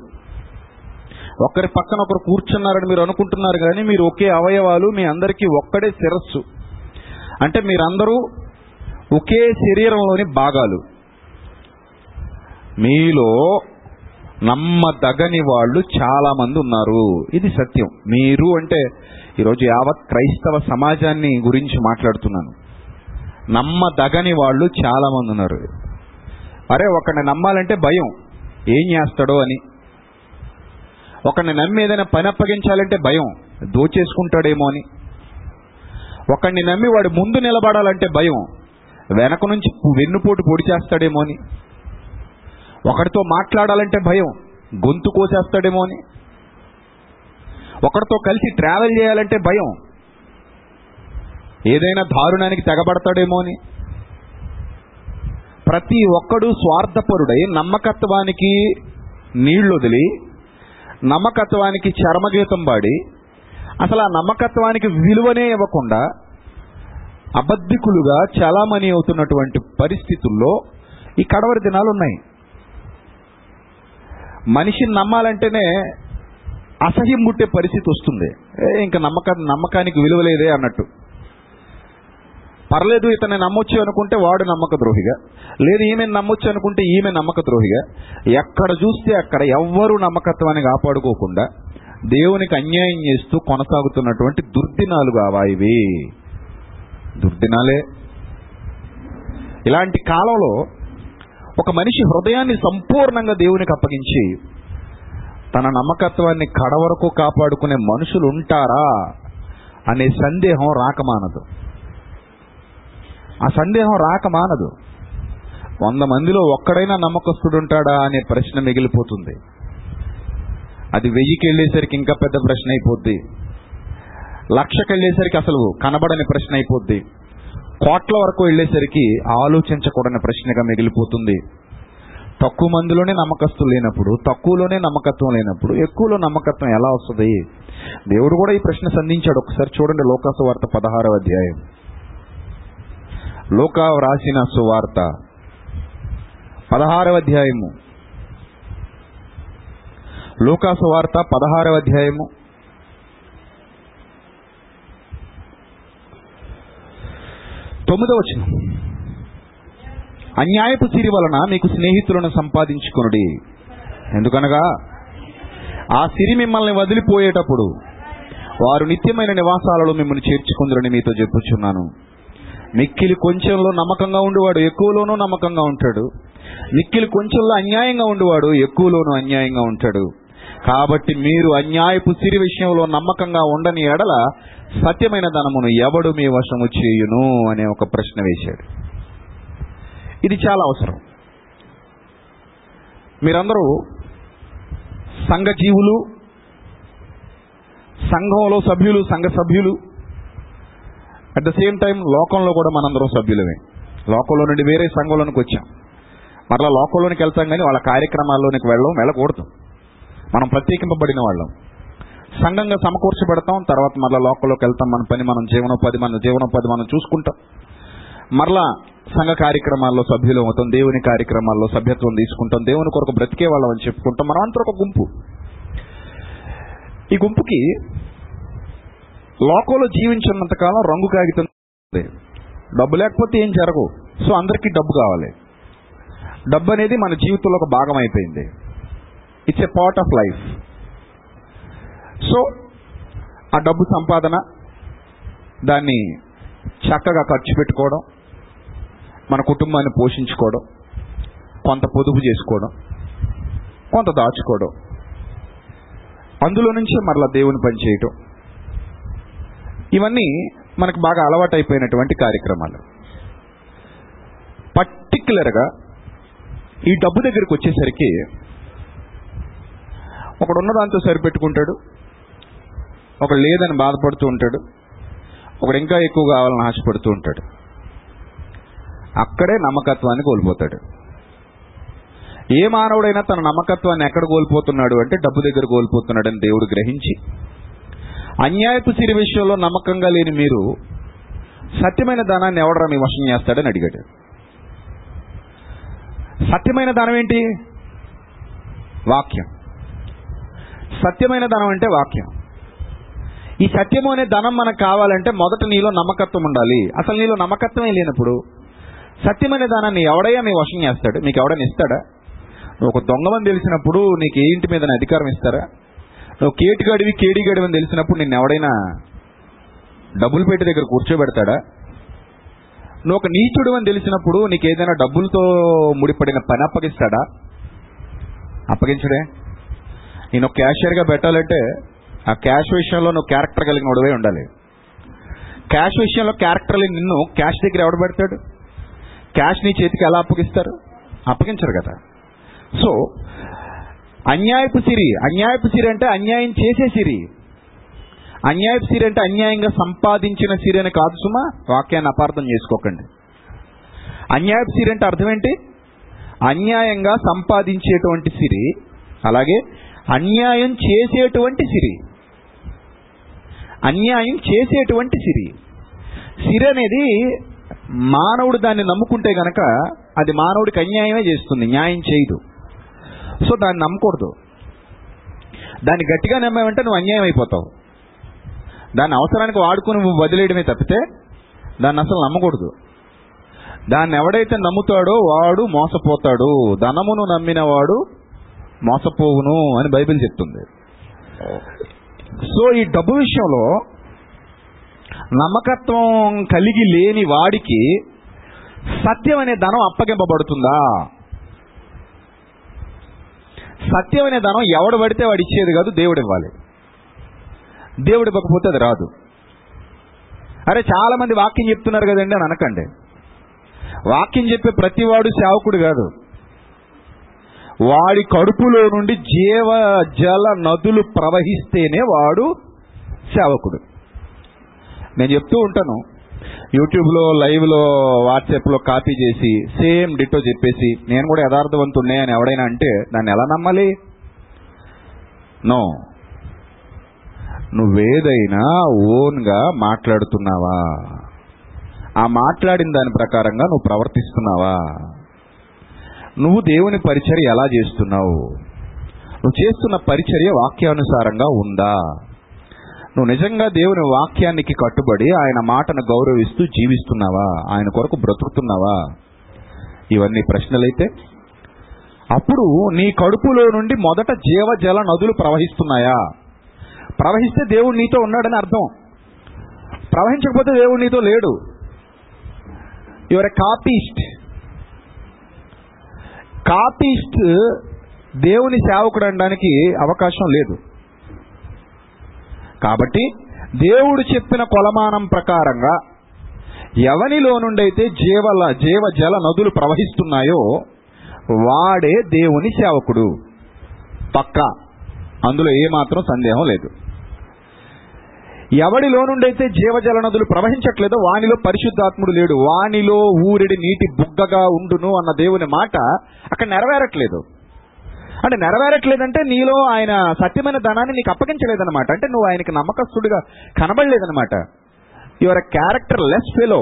ఒకరి పక్కన ఒకరు కూర్చున్నారని మీరు అనుకుంటున్నారు, కానీ మీరు ఒకే అవయవాలు, మీ అందరికీ ఒక్కడే శిరస్సు. అంటే మీరందరూ ఒకే శరీరంలోని భాగాలు. మీలో నమ్మదగని వాళ్ళు చాలామంది ఉన్నారు, ఇది సత్యం. మీరు అంటే ఈరోజు యావత్ క్రైస్తవ సమాజాన్ని గురించి మాట్లాడుతున్నాను. నమ్మదగని వాళ్ళు చాలామంది ఉన్నారు. అరే, ఒకరిని నమ్మాలంటే భయం, ఏం చేస్తాడో అని, ఒకడిని నమ్మి ఏదైనా పని అప్పగించాలంటే భయం, దోచేసుకుంటాడేమో అని. ఒకడిని నమ్మి వాడు ముందు నిలబడాలంటే భయం, వెనక నుంచి వెన్నుపోటు పొడి చేస్తాడేమో అని. ఒకరితో మాట్లాడాలంటే భయం, గొంతు కోసేస్తాడేమో అని. ఒకరితో కలిసి ట్రావెల్ చేయాలంటే భయం, ఏదైనా దారుణానికి తెగబడతాడేమో అని. ప్రతి ఒక్కడు స్వార్థపరుడై నమ్మకత్వానికి నీళ్లు వదిలి, నమ్మకత్వానికి చర్మగీతం పాడి, అసలు ఆ నమ్మకత్వానికి విలువనే ఇవ్వకుండా అబద్ధికులుగా చలామణి అవుతున్నటువంటి పరిస్థితుల్లో ఈ కడవరి దినాలు ఉన్నాయి. మనిషిని నమ్మాలంటేనే అసహ్యం పుట్టే పరిస్థితి వస్తుంది. ఇంకా నమ్మక నమ్మకానికి విలువలేదే అన్నట్టు. పర్లేదు ఇతన్ని నమ్మొచ్చు అనుకుంటే వాడు నమ్మక ద్రోహిగా, లేదు ఈమెను నమ్మొచ్చు అనుకుంటే ఈమె నమ్మక ద్రోహిగా, ఎక్కడ చూస్తే అక్కడ ఎవ్వరూ నమ్మకత్వాన్ని కాపాడుకోకుండా దేవునికి అన్యాయం చేస్తూ కొనసాగుతున్నటువంటి దుర్దినాలు కావా ఇవి? దుర్దినాలే. ఇలాంటి కాలంలో ఒక మనిషి హృదయాన్ని సంపూర్ణంగా దేవునికి అప్పగించి తన నమ్మకత్వాన్ని కడవరకు కాపాడుకునే మనుషులు ఉంటారా అనే సందేహం రాకమానదు. ఆ సందేహం రాకమానదు. వంద మందిలో ఒక్కడైనా నమ్మకస్తుడు ఉంటాడా అనే ప్రశ్న మిగిలిపోతుంది. అది వెయ్యికి వెళ్ళేసరికి ఇంకా పెద్ద ప్రశ్న అయిపోద్ది, లక్షకి వెళ్ళేసరికి అసలు కనబడని ప్రశ్న అయిపోద్ది, కోట్ల వరకు వెళ్ళేసరికి ఆలోచించకూడని ప్రశ్నగా మిగిలిపోతుంది. తక్కువ మందిలోనే నమ్మకస్తులు లేనప్పుడు, తక్కువలోనే నమ్మకత్వం లేనప్పుడు ఎక్కువలో నమ్మకత్వం ఎలా వస్తుంది? దేవుడు కూడా ఈ ప్రశ్న సంధించాడు. ఒకసారి చూడండి లూకా సువార్త పదహారవ అధ్యాయం. లూకా రాసిన సువార్త పదహారవ అధ్యాయము లూకా సువార్త పదహారవ అధ్యాయము తొమ్మిదవ వచనం. అన్యాయపు సిరి వలన మీకు స్నేహితులను సంపాదించుకొనుడి, ఎందుకనగా ఆ సిరి మిమ్మల్ని వదిలిపోయేటప్పుడు వారు నిత్యమైన నివాసాలలో మిమ్మల్ని చేర్చుకుందరని మీతో చెప్పుచున్నాను. మిక్కిలి కొంచెంలో నమ్మకంగా ఉండేవాడు ఎక్కువలోనూ నమ్మకంగా ఉంటాడు, మిక్కిలి కొంచెంలో అన్యాయంగా ఉండేవాడు ఎక్కువలోనూ అన్యాయంగా ఉంటాడు. కాబట్టి మీరు అన్యాయపు సిరి విషయంలో నమ్మకంగా ఉండని ఎడల సత్యమైన ధనమును ఎవడు మీ వశము చేయును అనే ఒక ప్రశ్న వేశాడు. ఇది చాలా అవసరం. మీరందరూ సంఘజీవులు, సంఘంలో సభ్యులు, సంఘ సభ్యులు. అట్ ద సేమ్ టైం లోకంలో కూడా మనందరం సభ్యులమే. లోకంలో నుండి వేరే సంఘంలోనికి వచ్చాం, మరలా లోకంలోనికి వెళ్తాం, కానీ వాళ్ళ కార్యక్రమాల్లోనికి వెళ్ళడం వెళ్ళకూడదు. మనం ప్రత్యేకింపబడిన వాళ్ళం, సంఘంగా సమకూర్చబడతాం, తర్వాత మరలా లోకంలోకి వెళ్తాం. మన పని మనం, జీవనోపాధి మన జీవనోపాధి మనం చూసుకుంటాం, మరలా సంఘ కార్యక్రమాల్లో సభ్యులం అవుతాం, దేవుని కార్యక్రమాల్లో సభ్యత్వం తీసుకుంటాం, దేవుని కొరకు బ్రతికే వాళ్ళం అని చెప్పుకుంటాం. మనం అంతా ఒక గుంపు. ఈ గుంపుకి లోకంలో జీవించినంతకాలం రంగు కాగితం, డబ్బు లేకపోతే ఏం జరగవు. సో అందరికీ డబ్బు కావాలి. డబ్బు అనేది మన జీవితంలో ఒక భాగం అయిపోయింది. It's a part of life. So ఆ డబ్బు సంపాదన, దాన్ని చక్కగా ఖర్చు పెట్టుకోవడం, మన కుటుంబాన్ని పోషించుకోవడం, కొంత పొదుపు చేసుకోవడం, కొంత దాచుకోవడం, అందులో నుంచి మరలా దేవుని పని చేయటం, ఇవన్నీ మనకు బాగా అలవాటైపోయినటువంటి కార్యక్రమాలు. పర్టిక్యులర్గా ఈ డబ్బు దగ్గరికి వచ్చేసరికి ఒకడు ఉన్నదాంతో సరిపెట్టుకుంటాడు, ఒకడు లేదని బాధపడుతూ ఉంటాడు, ఒకడు ఇంకా ఎక్కువ కావాలని ఆశపడుతూ ఉంటాడు. అక్కడే నమ్మకత్వాన్ని కోల్పోతాడు. ఏ మానవుడైనా తన నమ్మకత్వాన్ని ఎక్కడ కోల్పోతున్నాడు అంటే డబ్బు దగ్గర కోల్పోతున్నాడని దేవుడు గ్రహించి, అన్యాయపు సిరి విషయంలో నమ్మకంగా లేని మీరు సత్యమైన దానాన్ని ఎవడరా మీ వశం చేస్తాడని అడిగాడు. సత్యమైన దానం ఏంటి? వాక్యం. సత్యమైన ధనం అంటే వాక్యం. ఈ సత్యము అనే ధనం మనకు కావాలంటే మొదట నీలో నమ్మకత్వం ఉండాలి. అసలు నీలో నమ్మకత్వమే లేనప్పుడు సత్యమైన ధనాన్ని ఎవడయ్యా మీ వశం చేస్తాడు? మీకు ఎవడని ఇస్తాడా? ఒక దొంగమని తెలిసినప్పుడు నీకు ఏ ఇంటి మీద అధికారం ఇస్తారా? నువ్వు కేటు గడివి కేడీ గడివని తెలిసినప్పుడు నిన్ను ఎవడైనా డబ్బులు పెట్టి దగ్గర కూర్చోబెడతాడా? నువ్వు ఒక నీచుడు అని తెలిసినప్పుడు నీకు ఏదైనా డబ్బులతో ముడిపడిన పని అప్పగిస్తాడా? అప్పగించడే. నేను క్యాషియర్గా పెట్టాలంటే ఆ క్యాష్ విషయంలో నువ్వు క్యారెక్టర్ కలిగిన వాడివే ఉండాలి. క్యాష్ విషయంలో క్యారెక్టర్ లేని నిన్ను క్యాష్ దగ్గర ఎవడ పెడతాడు? క్యాష్ నీ చేతికి ఎలా అప్పగిస్తారు? అప్పగించరు కదా. సో అన్యాయపు సిరి, అన్యాయపు సిరి అంటే అన్యాయం చేసే సిరి. అన్యాయపు సిరి అంటే అన్యాయంగా సంపాదించిన సిరి అని కాదు సుమా, వాక్యాన్ని అపార్థం చేసుకోకండి. అన్యాయపు సిరి అంటే అర్థం ఏంటి? అన్యాయంగా సంపాదించేటువంటి సిరి, అలాగే అన్యాయం చేసేటువంటి సిరి. అన్యాయం చేసేటువంటి సిరి సిరి అనేది మానవుడు దాన్ని నమ్ముకుంటే గనక అది మానవుడికి అన్యాయమే చేస్తుంది, న్యాయం చేయదు. సో దాన్ని నమ్మకూడదు. దాన్ని గట్టిగా నమ్మావంటే నువ్వు అన్యాయం అయిపోతావు. దాన్ని అవసరానికి వాడుకుని నువ్వు వదిలేయడమే తప్పితే దాన్ని అసలు నమ్మకూడదు. దాన్ని ఎవడైతే నమ్ముతాడో వాడు మోసపోతాడు. ధనమును నమ్మిన వాడు మోసపోవును అని బైబిల్ చెప్తుంది. సో ఈ డబ్బు విషయంలో నమ్మకత్వం కలిగి లేని వాడికి సత్యం అనే ధనం అప్పగింపబడుతుందా? సత్యం అనే ధనం ఎవడు పడితే వాడు ఇచ్చేది కాదు, దేవుడు ఇవ్వాలి. దేవుడు ఇవ్వకపోతే అది రాదు. అరే చాలామంది వాక్యం చెప్తున్నారు కదండి అని అనకండి. వాక్యం చెప్పే ప్రతివాడు సేవకుడు కాదు. వాడి కడుపులో నుండి జీవ జల నదులు ప్రవహిస్తేనే వాడు సేవకుడు. నేను చెప్తూ ఉంటాను, యూట్యూబ్లో, లైవ్లో, వాట్సాప్లో కాపీ చేసి సేమ్ డిటో చెప్పేసి నేను కూడా యథార్థవంతున్నే అని ఎవడైనా అంటే దాన్ని ఎలా నమ్మాలి? నో, నువ్వేదైనా ఓన్గా మాట్లాడుతున్నావా? ఆ మాట్లాడిన దాని ప్రకారంగా నువ్వు ప్రవర్తిస్తున్నావా? నువ్వు దేవుని పరిచర్య ఎలా చేస్తున్నావు? నువ్వు చేస్తున్న పరిచర్య వాక్యానుసారంగా ఉందా? నువ్వు నిజంగా దేవుని వాక్యానికి కట్టుబడి ఆయన మాటను గౌరవిస్తూ జీవిస్తున్నావా? ఆయన కొరకు బ్రతుకుతున్నావా? ఇవన్నీ ప్రశ్నలైతే అప్పుడు నీ కడుపులో నుండి మొదట జీవజల నదులు ప్రవహిస్తున్నాయా? ప్రవహిస్తే దేవుడు నీతో ఉన్నాడని అర్థం. ప్రవహించకపోతే దేవుడు నీతో లేడు. Your a copyist. కాపీస్ట్ దేవుని సేవకుడు అనడానికి అవకాశం లేదు. కాబట్టి దేవుడు చెప్పిన కొలమానం ప్రకారంగా ఎవనిలో నుండి అయితే జీవల జీవ జల నదులు ప్రవహిస్తున్నాయో వాడే దేవుని సేవకుడు. పక్కా, అందులో ఏమాత్రం సందేహం లేదు. ఎవడిలో నుండి అయితే జీవజల నదులు ప్రవహించట్లేదో వానిలో పరిశుద్ధాత్ముడు లేడు. వానిలో ఊరిడి నీటి బుగ్గగా ఉండును అన్న దేవుని మాట అక్కడ నెరవేరట్లేదు. అంటే నెరవేరట్లేదంటే నీలో ఆయన సత్యమైన ధనాన్ని నీకు అప్పగించలేదన్నమాట. అంటే నువ్వు ఆయనకి నమ్మకస్తుడిగా కనబడలేదన్నమాట. Your a characterless fellow.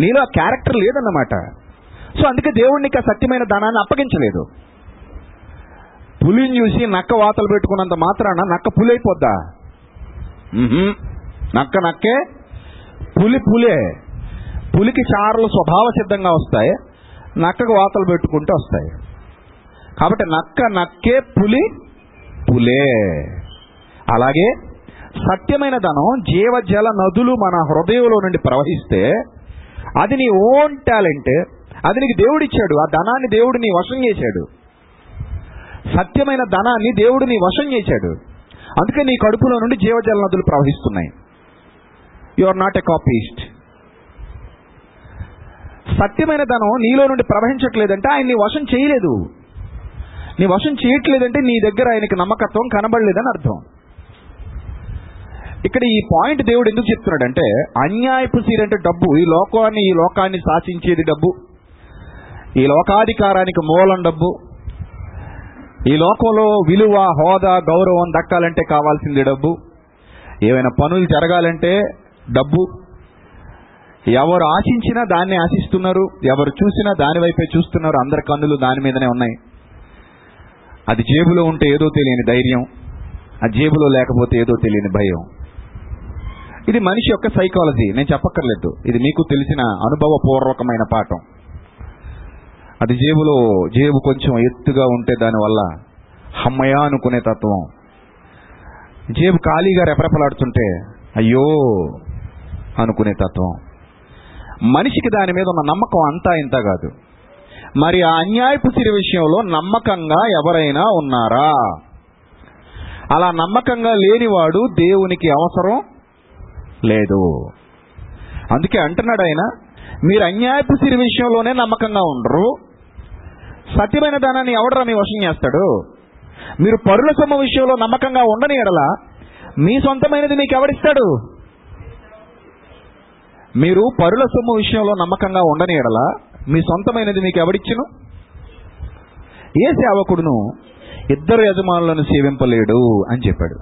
నీలో ఆ క్యారెక్టర్ లేదన్నమాట. సో అందుకే దేవుడు నీకు ఆ సత్యమైన ధనాన్ని అప్పగించలేదు. పులిని చూసి నక్క వాతలు పెట్టుకున్నంత మాత్రాన నక్క పులి అయిపోద్దా? నక్క నక్కే, పులి పులే. పులికి చారలు స్వభావ సిద్ధంగా వస్తాయి, నక్కకు వాతలు పెట్టుకుంటూ వస్తాయి. కాబట్టి నక్క నక్కే, పులి పులే. అలాగే సత్యమైన ధనం జీవజల నదులు మన హృదయంలో నుండి ప్రవహిస్తే అది నీ ఓన్ టాలెంట్, అది నీకు దేవుడిచ్చాడు. ఆ ధనాన్ని దేవుడు నీ వశం చేశాడు. సత్యమైన ధనాన్ని దేవుడు నీ వశం చేశాడు. అందుకే నీ కడుపులో నుండి జీవజల నదులు ప్రవహిస్తున్నాయి. You are not a copyist. సత్యమైన ధనం నీలో నుండి ప్రవహించట్లేదంటే ఆయన నీ వశం చేయలేదు. నీ వశం చేయట్లేదంటే నీ దగ్గర ఆయనకి నమ్మకత్వం కనబడలేదని అర్థం. ఇక్కడ ఈ పాయింట్ దేవుడు ఎందుకు చెప్తున్నాడంటే అన్యాయపు సిరి అంటే డబ్బు. ఈ లోకాన్ని ఈ లోకాన్ని శాసించేది డబ్బు. ఈ లోకాధికారానికి మూలం డబ్బు. ఈ లోకంలో విలువ, హోదా, గౌరవం దక్కాలంటే కావాల్సింది డబ్బు. ఏవైనా పనులు జరగాలంటే డబ్బు. ఎవరు ఆశించినా దాన్ని ఆశిస్తున్నారు, ఎవరు చూసినా దానివైపే చూస్తున్నారు. అందరి కన్నులు దాని మీదనే ఉన్నాయి. అది జేబులో ఉంటే ఏదో తెలియని ధైర్యం, ఆ జేబులో లేకపోతే ఏదో తెలియని భయం. ఇది మనిషి యొక్క సైకాలజీ. నేను చెప్పక్కర్లేదు, ఇది మీకు తెలిసిన అనుభవపూర్వకమైన పాఠం. అది జేబులో జేబు కొంచెం ఎత్తుగా ఉంటే దానివల్ల హమ్మయ్య అనుకునే తత్వం. జేబు ఖాళీగా రెపరెపలాడుతుంటే అయ్యో అనుకునే తత్వం. మనిషికి దాని మీద ఉన్న నమ్మకం అంతా ఇంత కాదు. మరి ఆ అన్యాయపు సిరి విషయంలో నమ్మకంగా ఎవరైనా ఉన్నారా? అలా నమ్మకంగా లేనివాడు దేవునికి అవసరం లేదు. అందుకే అంటున్నాడు ఆయన, మీరు అన్యాయపు సిరి విషయంలోనే నమ్మకంగా ఉండరు. సత్యమైన దానాన్ని ఎవడరా మీ వశం చేస్తాడు? మీరు పరుల సొమ్ము విషయంలో నమ్మకంగా ఉండని ఎడల మీ సొంతమైనది మీకు ఎవరిస్తాడు? మీరు పరుల సొమ్ము విషయంలో నమ్మకంగా ఉండని ఎడల మీ సొంతమైనది మీకు ఎవడిచ్చును? ఏ సేవకుడును ఇద్దరు యజమానులను సేవింపలేడు అని చెప్పాడు.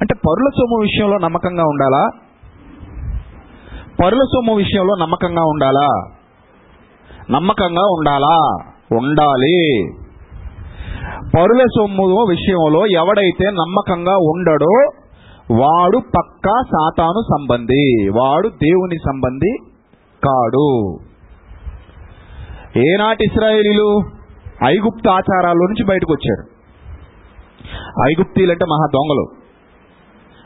అంటే పరుల సొమ్ము విషయంలో నమ్మకంగా ఉండాలా? పరుల సొమ్ము విషయంలో నమ్మకంగా ఉండాలా? నమ్మకంగా ఉండాలా? ఉండాలి. పరుల సొమ్ము విషయంలో ఎవడైతే నమ్మకంగా ఉండడో వాడు పక్కా సాతాను సంబంధి, వాడు దేవుని సంబంధి కాడు. ఏనాటి ఇశ్రాయేలీలు ఐగుప్తు ఆచారాల్లో నుంచి బయటకు వచ్చారు. ఐగుప్తీలంటే మహా దొంగలు,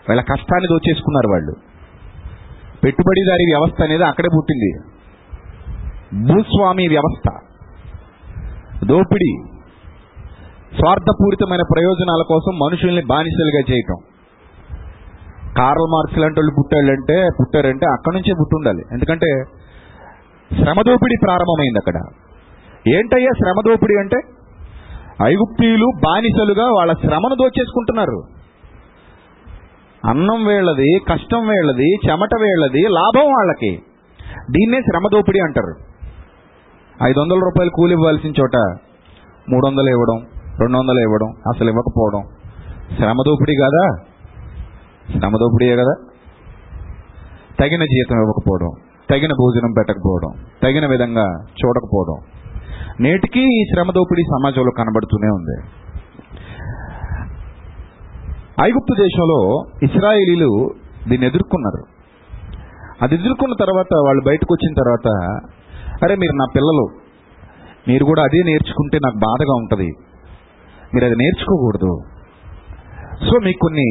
వీళ్ళ కష్టాన్ని దోచేసుకున్నారు. వాళ్ళు పెట్టుబడిదారీ వ్యవస్థ అనేది అక్కడే పుట్టింది. భూస్వామి వ్యవస్థ, దోపిడీ, స్వార్థపూరితమైన ప్రయోజనాల కోసం మనుషుల్ని బానిసలుగా చేయటం. కార్ల్ మార్క్స్ లాంటి వాళ్ళు పుట్టాళ్ళంటే పుట్టారంటే అక్కడి నుంచే పుట్టుండాలి. ఎందుకంటే శ్రమ దోపిడీ ప్రారంభమైంది అక్కడ. ఏంటయ్యా శ్రమ దోపిడీ అంటే? ఐగుప్తీయులు బానిసలుగా వాళ్ళ శ్రమను దోచేసుకుంటున్నారు. అన్నం వేళ్ళది, కష్టం వేళ్ళది, చెమట వేళ్ళది, లాభం వాళ్ళకి. దీన్నే శ్రమ దోపిడీ అంటారు. ఐదు వందల రూపాయలు కూలి ఇవ్వాల్సిన చోట మూడు వందలు ఇవ్వడం, రెండు వందలు ఇవ్వడం, అసలు ఇవ్వకపోవడం శ్రమ దోపిడీ కాదా? శ్రమ దోపిడీయే కదా. తగిన జీతం ఇవ్వకపోవడం, తగిన భోజనం పెట్టకపోవడం, తగిన విధంగా చూడకపోవడం, నేటికీ ఈ శ్రమ దోపిడీ సమాజంలో కనబడుతూనే ఉంది. ఐగుప్తు దేశంలో ఇశ్రాయేలీలు దీన్ని ఎదుర్కొన్నారు. అది ఎదుర్కొన్న తర్వాత వాళ్ళు బయటకు వచ్చిన తర్వాత, అరే మీరు నా పిల్లలు, మీరు కూడా అదే నేర్చుకుంటే నాకు బాధగా ఉంటుంది, మీరు అది నేర్చుకోకూడదు, సో మీకు కొన్ని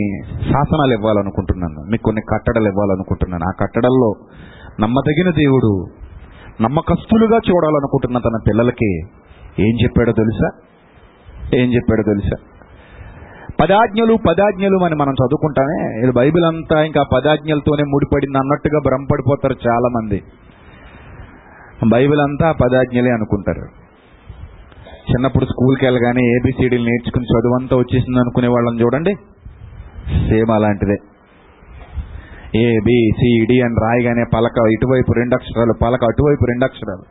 శాసనాలు ఇవ్వాలనుకుంటున్నాను, మీకు కొన్ని కట్టడలు ఇవ్వాలనుకుంటున్నాను. ఆ కట్టడల్లో నమ్మదగిన దేవుడు నమ్మకస్తులుగా చూడాలనుకుంటున్న తన పిల్లలకి ఏం చెప్పాడో తెలుసా? ఏం చెప్పాడో తెలుసా? పదాజ్ఞలు పదాజ్ఞలు అని మనం చదువుకుంటానే, ఇది బైబిల్ అంతా ఇంకా పదాజ్ఞలతోనే ముడిపడింది అన్నట్టుగా భ్రమపడిపోతారు చాలామంది. బైబిల్ అంతా పదాజ్ఞలే అనుకుంటారు. చిన్నప్పుడు స్కూల్కి వెళ్ళగానే ఏబిసిడీలు నేర్చుకుని చదువు అంతా వచ్చేసింది అనుకునే వాళ్ళని చూడండి, సేమ్ అలాంటిదే. ఏబిసిడి అని రాయగానే పలక ఇటువైపు రెండు అక్షరాలు, పలక అటువైపు రెండు అక్షరాలు,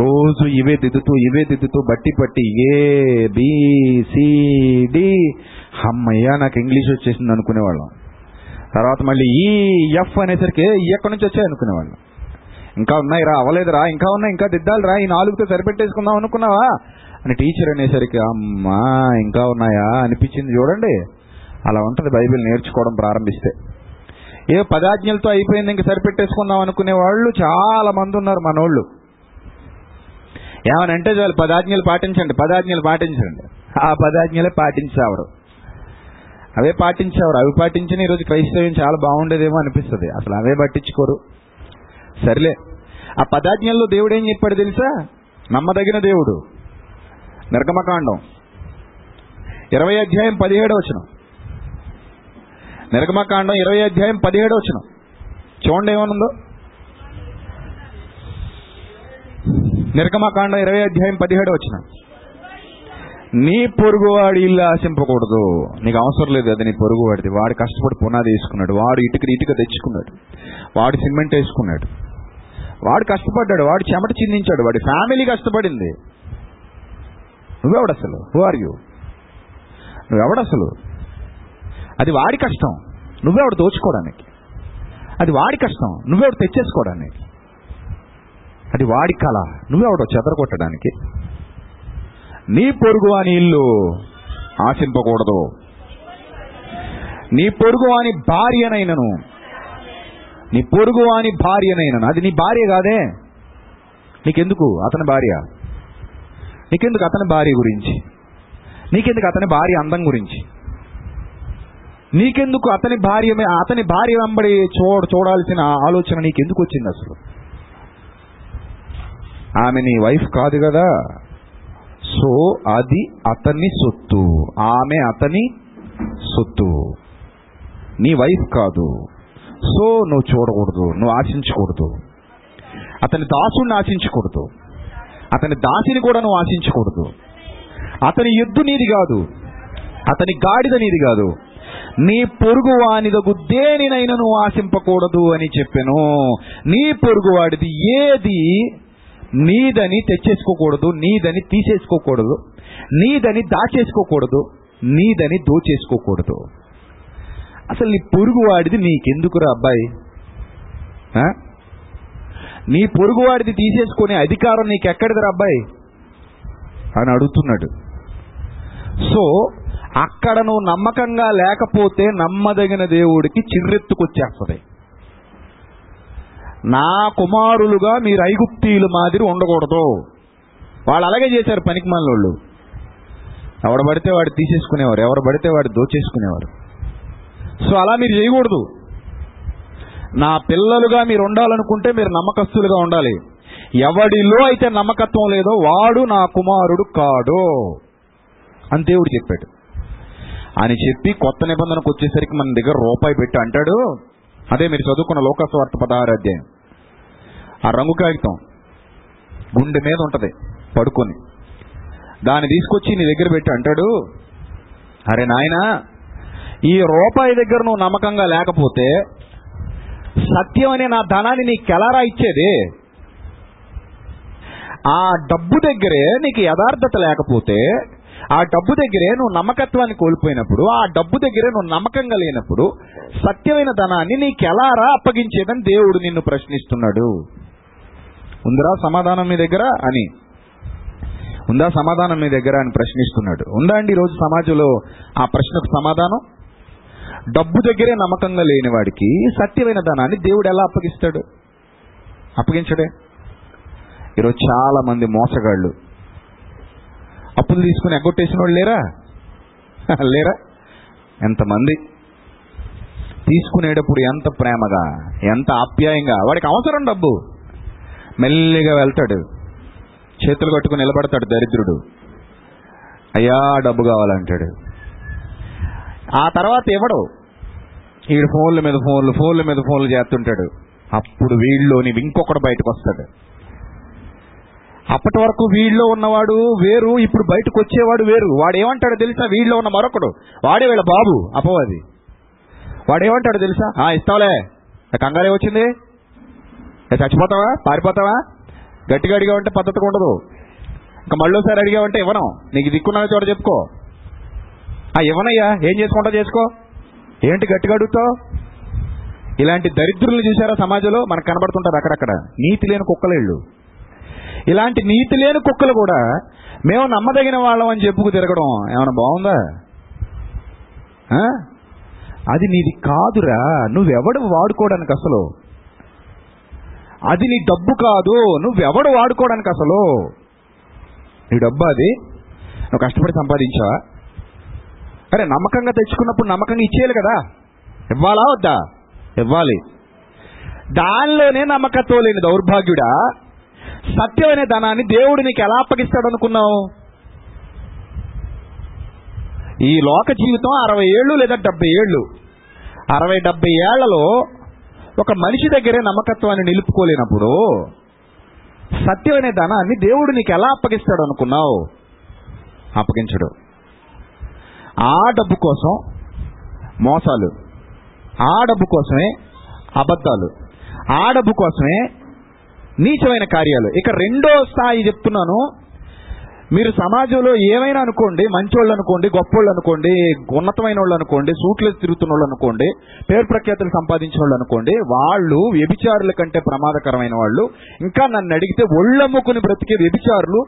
రోజు ఇవే దిద్దుతూ ఇవే దిద్దుతూ బట్టి పట్టి ఏబిసిడి, అమ్మయ్యా నాకు ఇంగ్లీష్ వచ్చేసింది అనుకునేవాళ్ళం. తర్వాత మళ్ళీ ఈ ఎఫ్ అనేసరికి ఎక్కడి నుంచి వచ్చాయి అనుకునేవాళ్ళం. ఇంకా ఉన్నాయి రా, అవ్వలేదురా, ఇంకా ఉన్నాయి, ఇంకా దిద్దాలి రా, ఈ నాలుగుతో సరిపెట్టేసుకుందాం అనుకున్నావా అని టీచర్ అనేసరికి అమ్మా ఇంకా ఉన్నాయా అనిపించింది చూడండి. అలా ఉంటుంది బైబిల్ నేర్చుకోవడం ప్రారంభిస్తే. ఏ పదాజ్ఞలతో అయిపోయింది ఇంక సరిపెట్టేసుకుందాం అనుకునే వాళ్ళు చాలా మంది ఉన్నారు మనోళ్ళు. ఏమనంటే చాలు పదాజ్ఞలు పాటించండి, పదాజ్ఞలు పాటించండి. ఆ పదాజ్ఞలే పాటించావరు, అవే పాటించావరు, అవి పాటించిన ఈరోజు క్రైస్తవ్యం చాలా బాగుండేదేమో అనిపిస్తుంది. అసలు అవే పట్టించుకోరు. సర్లే, ఆ పదాజ్ఞల్లో దేవుడు ఏం చెప్పాడు తెలుసా? నమ్మదగిన దేవుడు. నిర్గమకాండం ఇరవై అధ్యాయం పదిహేడో వచనం. నిర్గమకాండం ఇరవై అధ్యాయం పదిహేడో వచనం చూడండి ఏమనుందో. నిర్గమకాండం ఇరవై అధ్యాయం పదిహేడో వచనం. నీ పొరుగువాడి ఇల్లు ఆశింపకూడదు. నీకు అవసరం లేదు అది, నీ పొరుగువాడిది. వాడు కష్టపడి పునాది వేసుకున్నాడు, వాడు ఇటుక ఇటుక తెచ్చుకున్నాడు, వాడు సిమెంట్ వేసుకున్నాడు, వాడు కష్టపడ్డాడు, వాడు చెమట చిందించాడు, వాడి ఫ్యామిలీ కష్టపడింది. నువ్వెవడసలు? Who are you? నువ్వెవడసలు? అది వాడి కష్టం, నువ్వెవడు దోచుకోవడానికి? అది వాడి కష్టం, నువ్వెవడు తెచ్చేసుకోవడానికి? అది వాడి కళ, నువ్వెవడో చెదరగొట్టడానికి. నీ పొరుగు వాని ఇల్లు ఆశింపకూడదు. నీ పొరుగు వాని భార్యనైనను, నీ పొరుగు వాని భార్యనైనను. అది నీ భార్య కాదే, నీకెందుకు అతని భార్య? నీకెందుకు అతని భార్య గురించి? నీకెందుకు అతని భార్య అందం గురించి? నీకెందుకు అతని భార్య అతని భార్య వెంబడి చూడ చూడాల్సిన ఆలోచన నీకెందుకు వచ్చింది? అసలు ఆమె నీ వైఫ్ కాదు కదా, సో అది అతని సొత్తు, ఆమె అతని సొత్తు, నీ వైఫ్ కాదు. సో నువ్వు చూడకూడదు, నువ్వు ఆశించకూడదు, అతని దాసుని ఆశించకూడదు, అతని దాసిని కూడా నువ్వు ఆశించకూడదు. అతని ఎద్దు నీది కాదు, అతని గాడిద నీది కాదు, నీ పొరుగువానిదగు దేనినైనా నువ్వు ఆశింపకూడదు అని చెప్పాను. నీ పొరుగువాడిది ఏది నీదని తెచ్చేసుకోకూడదు, నీదని తీసేసుకోకూడదు, నీదని దాచేసుకోకూడదు, నీదని దోచేసుకోకూడదు. అసలు నీ పొరుగువాడిది నీకెందుకురా అబ్బాయి? నీ పొరుగువాడిది తీసేసుకునే అధికారం నీకెక్కడిదిరా అబ్బాయి అని అడుగుతున్నాడు. సో అక్కడ నువ్వు నమ్మకంగా లేకపోతే నమ్మదగిన దేవుడికి చిర్రెత్తుకొచ్చేస్తుంది. నా కుమారులుగా మీరు ఐగుప్తీయుల మాదిరి ఉండకూడదు. వాళ్ళు అలాగే చేశారు, పనికి మనలోళ్ళు. ఎవడ పడితే వాడు తీసేసుకునేవారు, ఎవరు పడితే వాడు దోచేసుకునేవారు. సో అలా మీరు చేయకూడదు. నా పిల్లలుగా మీరు ఉండాలనుకుంటే మీరు నమ్మకస్తులుగా ఉండాలి. ఎవడిలో అయితే నమ్మకత్వం లేదో వాడు నా కుమారుడు కాడు అని దేవుడు చెప్పాడు అని చెప్పి కొత్త నిబంధనకు వచ్చేసరికి మన దగ్గర రూపాయి పెట్టి అంటాడు. అదే మీరు చదువుకున్న లోకస్వార్త పదహారు అధ్యాయం. ఆ రంగు కాగితం గుండె మీద ఉంటుంది పడుకొని, దాన్ని తీసుకొచ్చి నీ దగ్గర పెట్టి అంటాడు, అరే నాయనా, ఈ రూపాయి దగ్గర నువ్వు నమ్మకంగా లేకపోతే సత్యం అనే నా ధనాన్ని నీకు ఎలారా ఇచ్చేది? ఆ డబ్బు దగ్గరే నీకు యథార్థత లేకపోతే, ఆ డబ్బు దగ్గరే నువ్వు నమ్మకత్వాన్ని కోల్పోయినప్పుడు, ఆ డబ్బు దగ్గరే నువ్వు నమ్మకంగా లేనప్పుడు సత్యమైన ధనాన్ని నీకు ఎలారా అప్పగించేదని దేవుడు నిన్ను ప్రశ్నిస్తున్నాడు. ఉందిరా సమాధానం మీ దగ్గర అని, ఉందా సమాధానం మీ దగ్గర అని ప్రశ్నిస్తున్నాడు. ఉందా అండి ఈరోజు సమాజంలో ఆ ప్రశ్నకు సమాధానం? డబ్బు దగ్గరే నమ్మకంగా లేని వాడికి సత్యమైన ధనాన్ని దేవుడు ఎలా అప్పగిస్తాడు? అప్పగించడే. ఈరోజు చాలా మంది మోసగాళ్ళు, అప్పులు తీసుకుని ఎగ్గొట్టేసిన వాళ్ళు లేరా? లేరా? ఎంతమంది తీసుకునేటప్పుడు ఎంత ప్రేమగా, ఎంత ఆప్యాయంగా, వాడికి అవసరం డబ్బు, మెల్లిగా వెళ్తాడు, చేతులు కట్టుకుని నిలబడతాడు దరిద్రుడు, అయ్యా డబ్బు కావాలంటాడు. ఆ తర్వాత ఇవ్వడు, వీడు ఫోన్ల మీద ఫోన్లు ఫోన్ల మీద ఫోన్లు చేస్తుంటాడు. అప్పుడు వీళ్ళలోని ఇంకొకడు బయటకు వస్తాడు. అప్పటి వరకు వీళ్ళలో ఉన్నవాడు వేరు, ఇప్పుడు బయటకు వచ్చేవాడు వేరు. వాడు ఏమంటాడో తెలుసా? వీళ్ళలో ఉన్న మరొకడు, వాడే వీళ్ళ బాబు అపవాది, వాడేమంటాడో తెలుసా? ఆ ఇస్తావులే, కంగారే వచ్చింది, చచ్చిపోతావా, పారిపోతావా, గట్టిగా అడిగావంటే పద్ధతిగా ఉండదు, ఇంకా మళ్ళీసారి అడిగావంటే ఇవ్వను, నీకు దిక్కున్న చోట చెప్పుకో, ఆ ఇవ్వనయ్యా, ఏం చేసుకుంటా చేసుకో, ఏంటి గట్టిగా అడుగుతావు. ఇలాంటి దరిద్రులు చూసారా సమాజంలో మనకు కనబడుతుంటారు అక్కడక్కడ, నీతి లేని కుక్కలేళ్ళు. ఇలాంటి నీతి లేని కుక్కలు కూడా మేము నమ్మదగిన వాళ్ళం అని చెప్పుకు తిరగడం ఏమైనా బాగుందా? అది నీది కాదురా, నువ్వెవడు వాడుకోవడానికి అసలు. అది నీ డబ్బు కాదు, నువ్వెవడు వాడుకోవడానికి అసలు. నీ డబ్బు అది, నువ్వు కష్టపడి సంపాదించావా? అరే నమ్మకంగా తెచ్చుకున్నప్పుడు నమ్మకంగా ఇచ్చేయాలి కదా, ఇవ్వాలా వద్దా? ఇవ్వాలి. దానిలోనే నమ్మకత్వం లేని దౌర్భాగ్యుడా, సత్యమైన ధనాన్ని దేవుడు నీకు ఎలా అప్పగిస్తాడు అనుకున్నావు? ఈ లోక జీవితం అరవై ఏళ్ళు లేదా డెబ్బై ఏళ్ళు, అరవై డెబ్బై ఏళ్లలో ఒక మనిషి దగ్గరే నమ్మకత్వాన్ని నిలుపుకోలేనప్పుడు సత్యమైన ధనాన్ని దేవుడు నీకు ఎలా అప్పగిస్తాడు అనుకున్నావు? అప్పగించడు. ఆ డబ్బు కోసం మోసాలు, ఆ డబ్బు కోసమే అబద్ధాలు, ఆ డబ్బు కోసమే నీచమైన కార్యాలు. ఇక రెండో స్థాయి చెప్తున్నాను, మీరు సమాజంలో ఏమైనా అనుకోండి, మంచోళ్ళు అనుకోండి, గొప్పోళ్ళు అనుకోండి, ఉన్నతమైన వాళ్ళు అనుకోండి, సూట్లేసి తిరుగుతున్న వాళ్ళు అనుకోండి, పేరు ప్రఖ్యాతులు సంపాదించిన వాళ్ళు అనుకోండి, వాళ్ళు వ్యభిచారుల కంటే ప్రమాదకరమైన వాళ్ళు. ఇంకా నన్ను అడిగితే ఒళ్ళమ్ముకుని బ్రతికే వ్యభిచారులు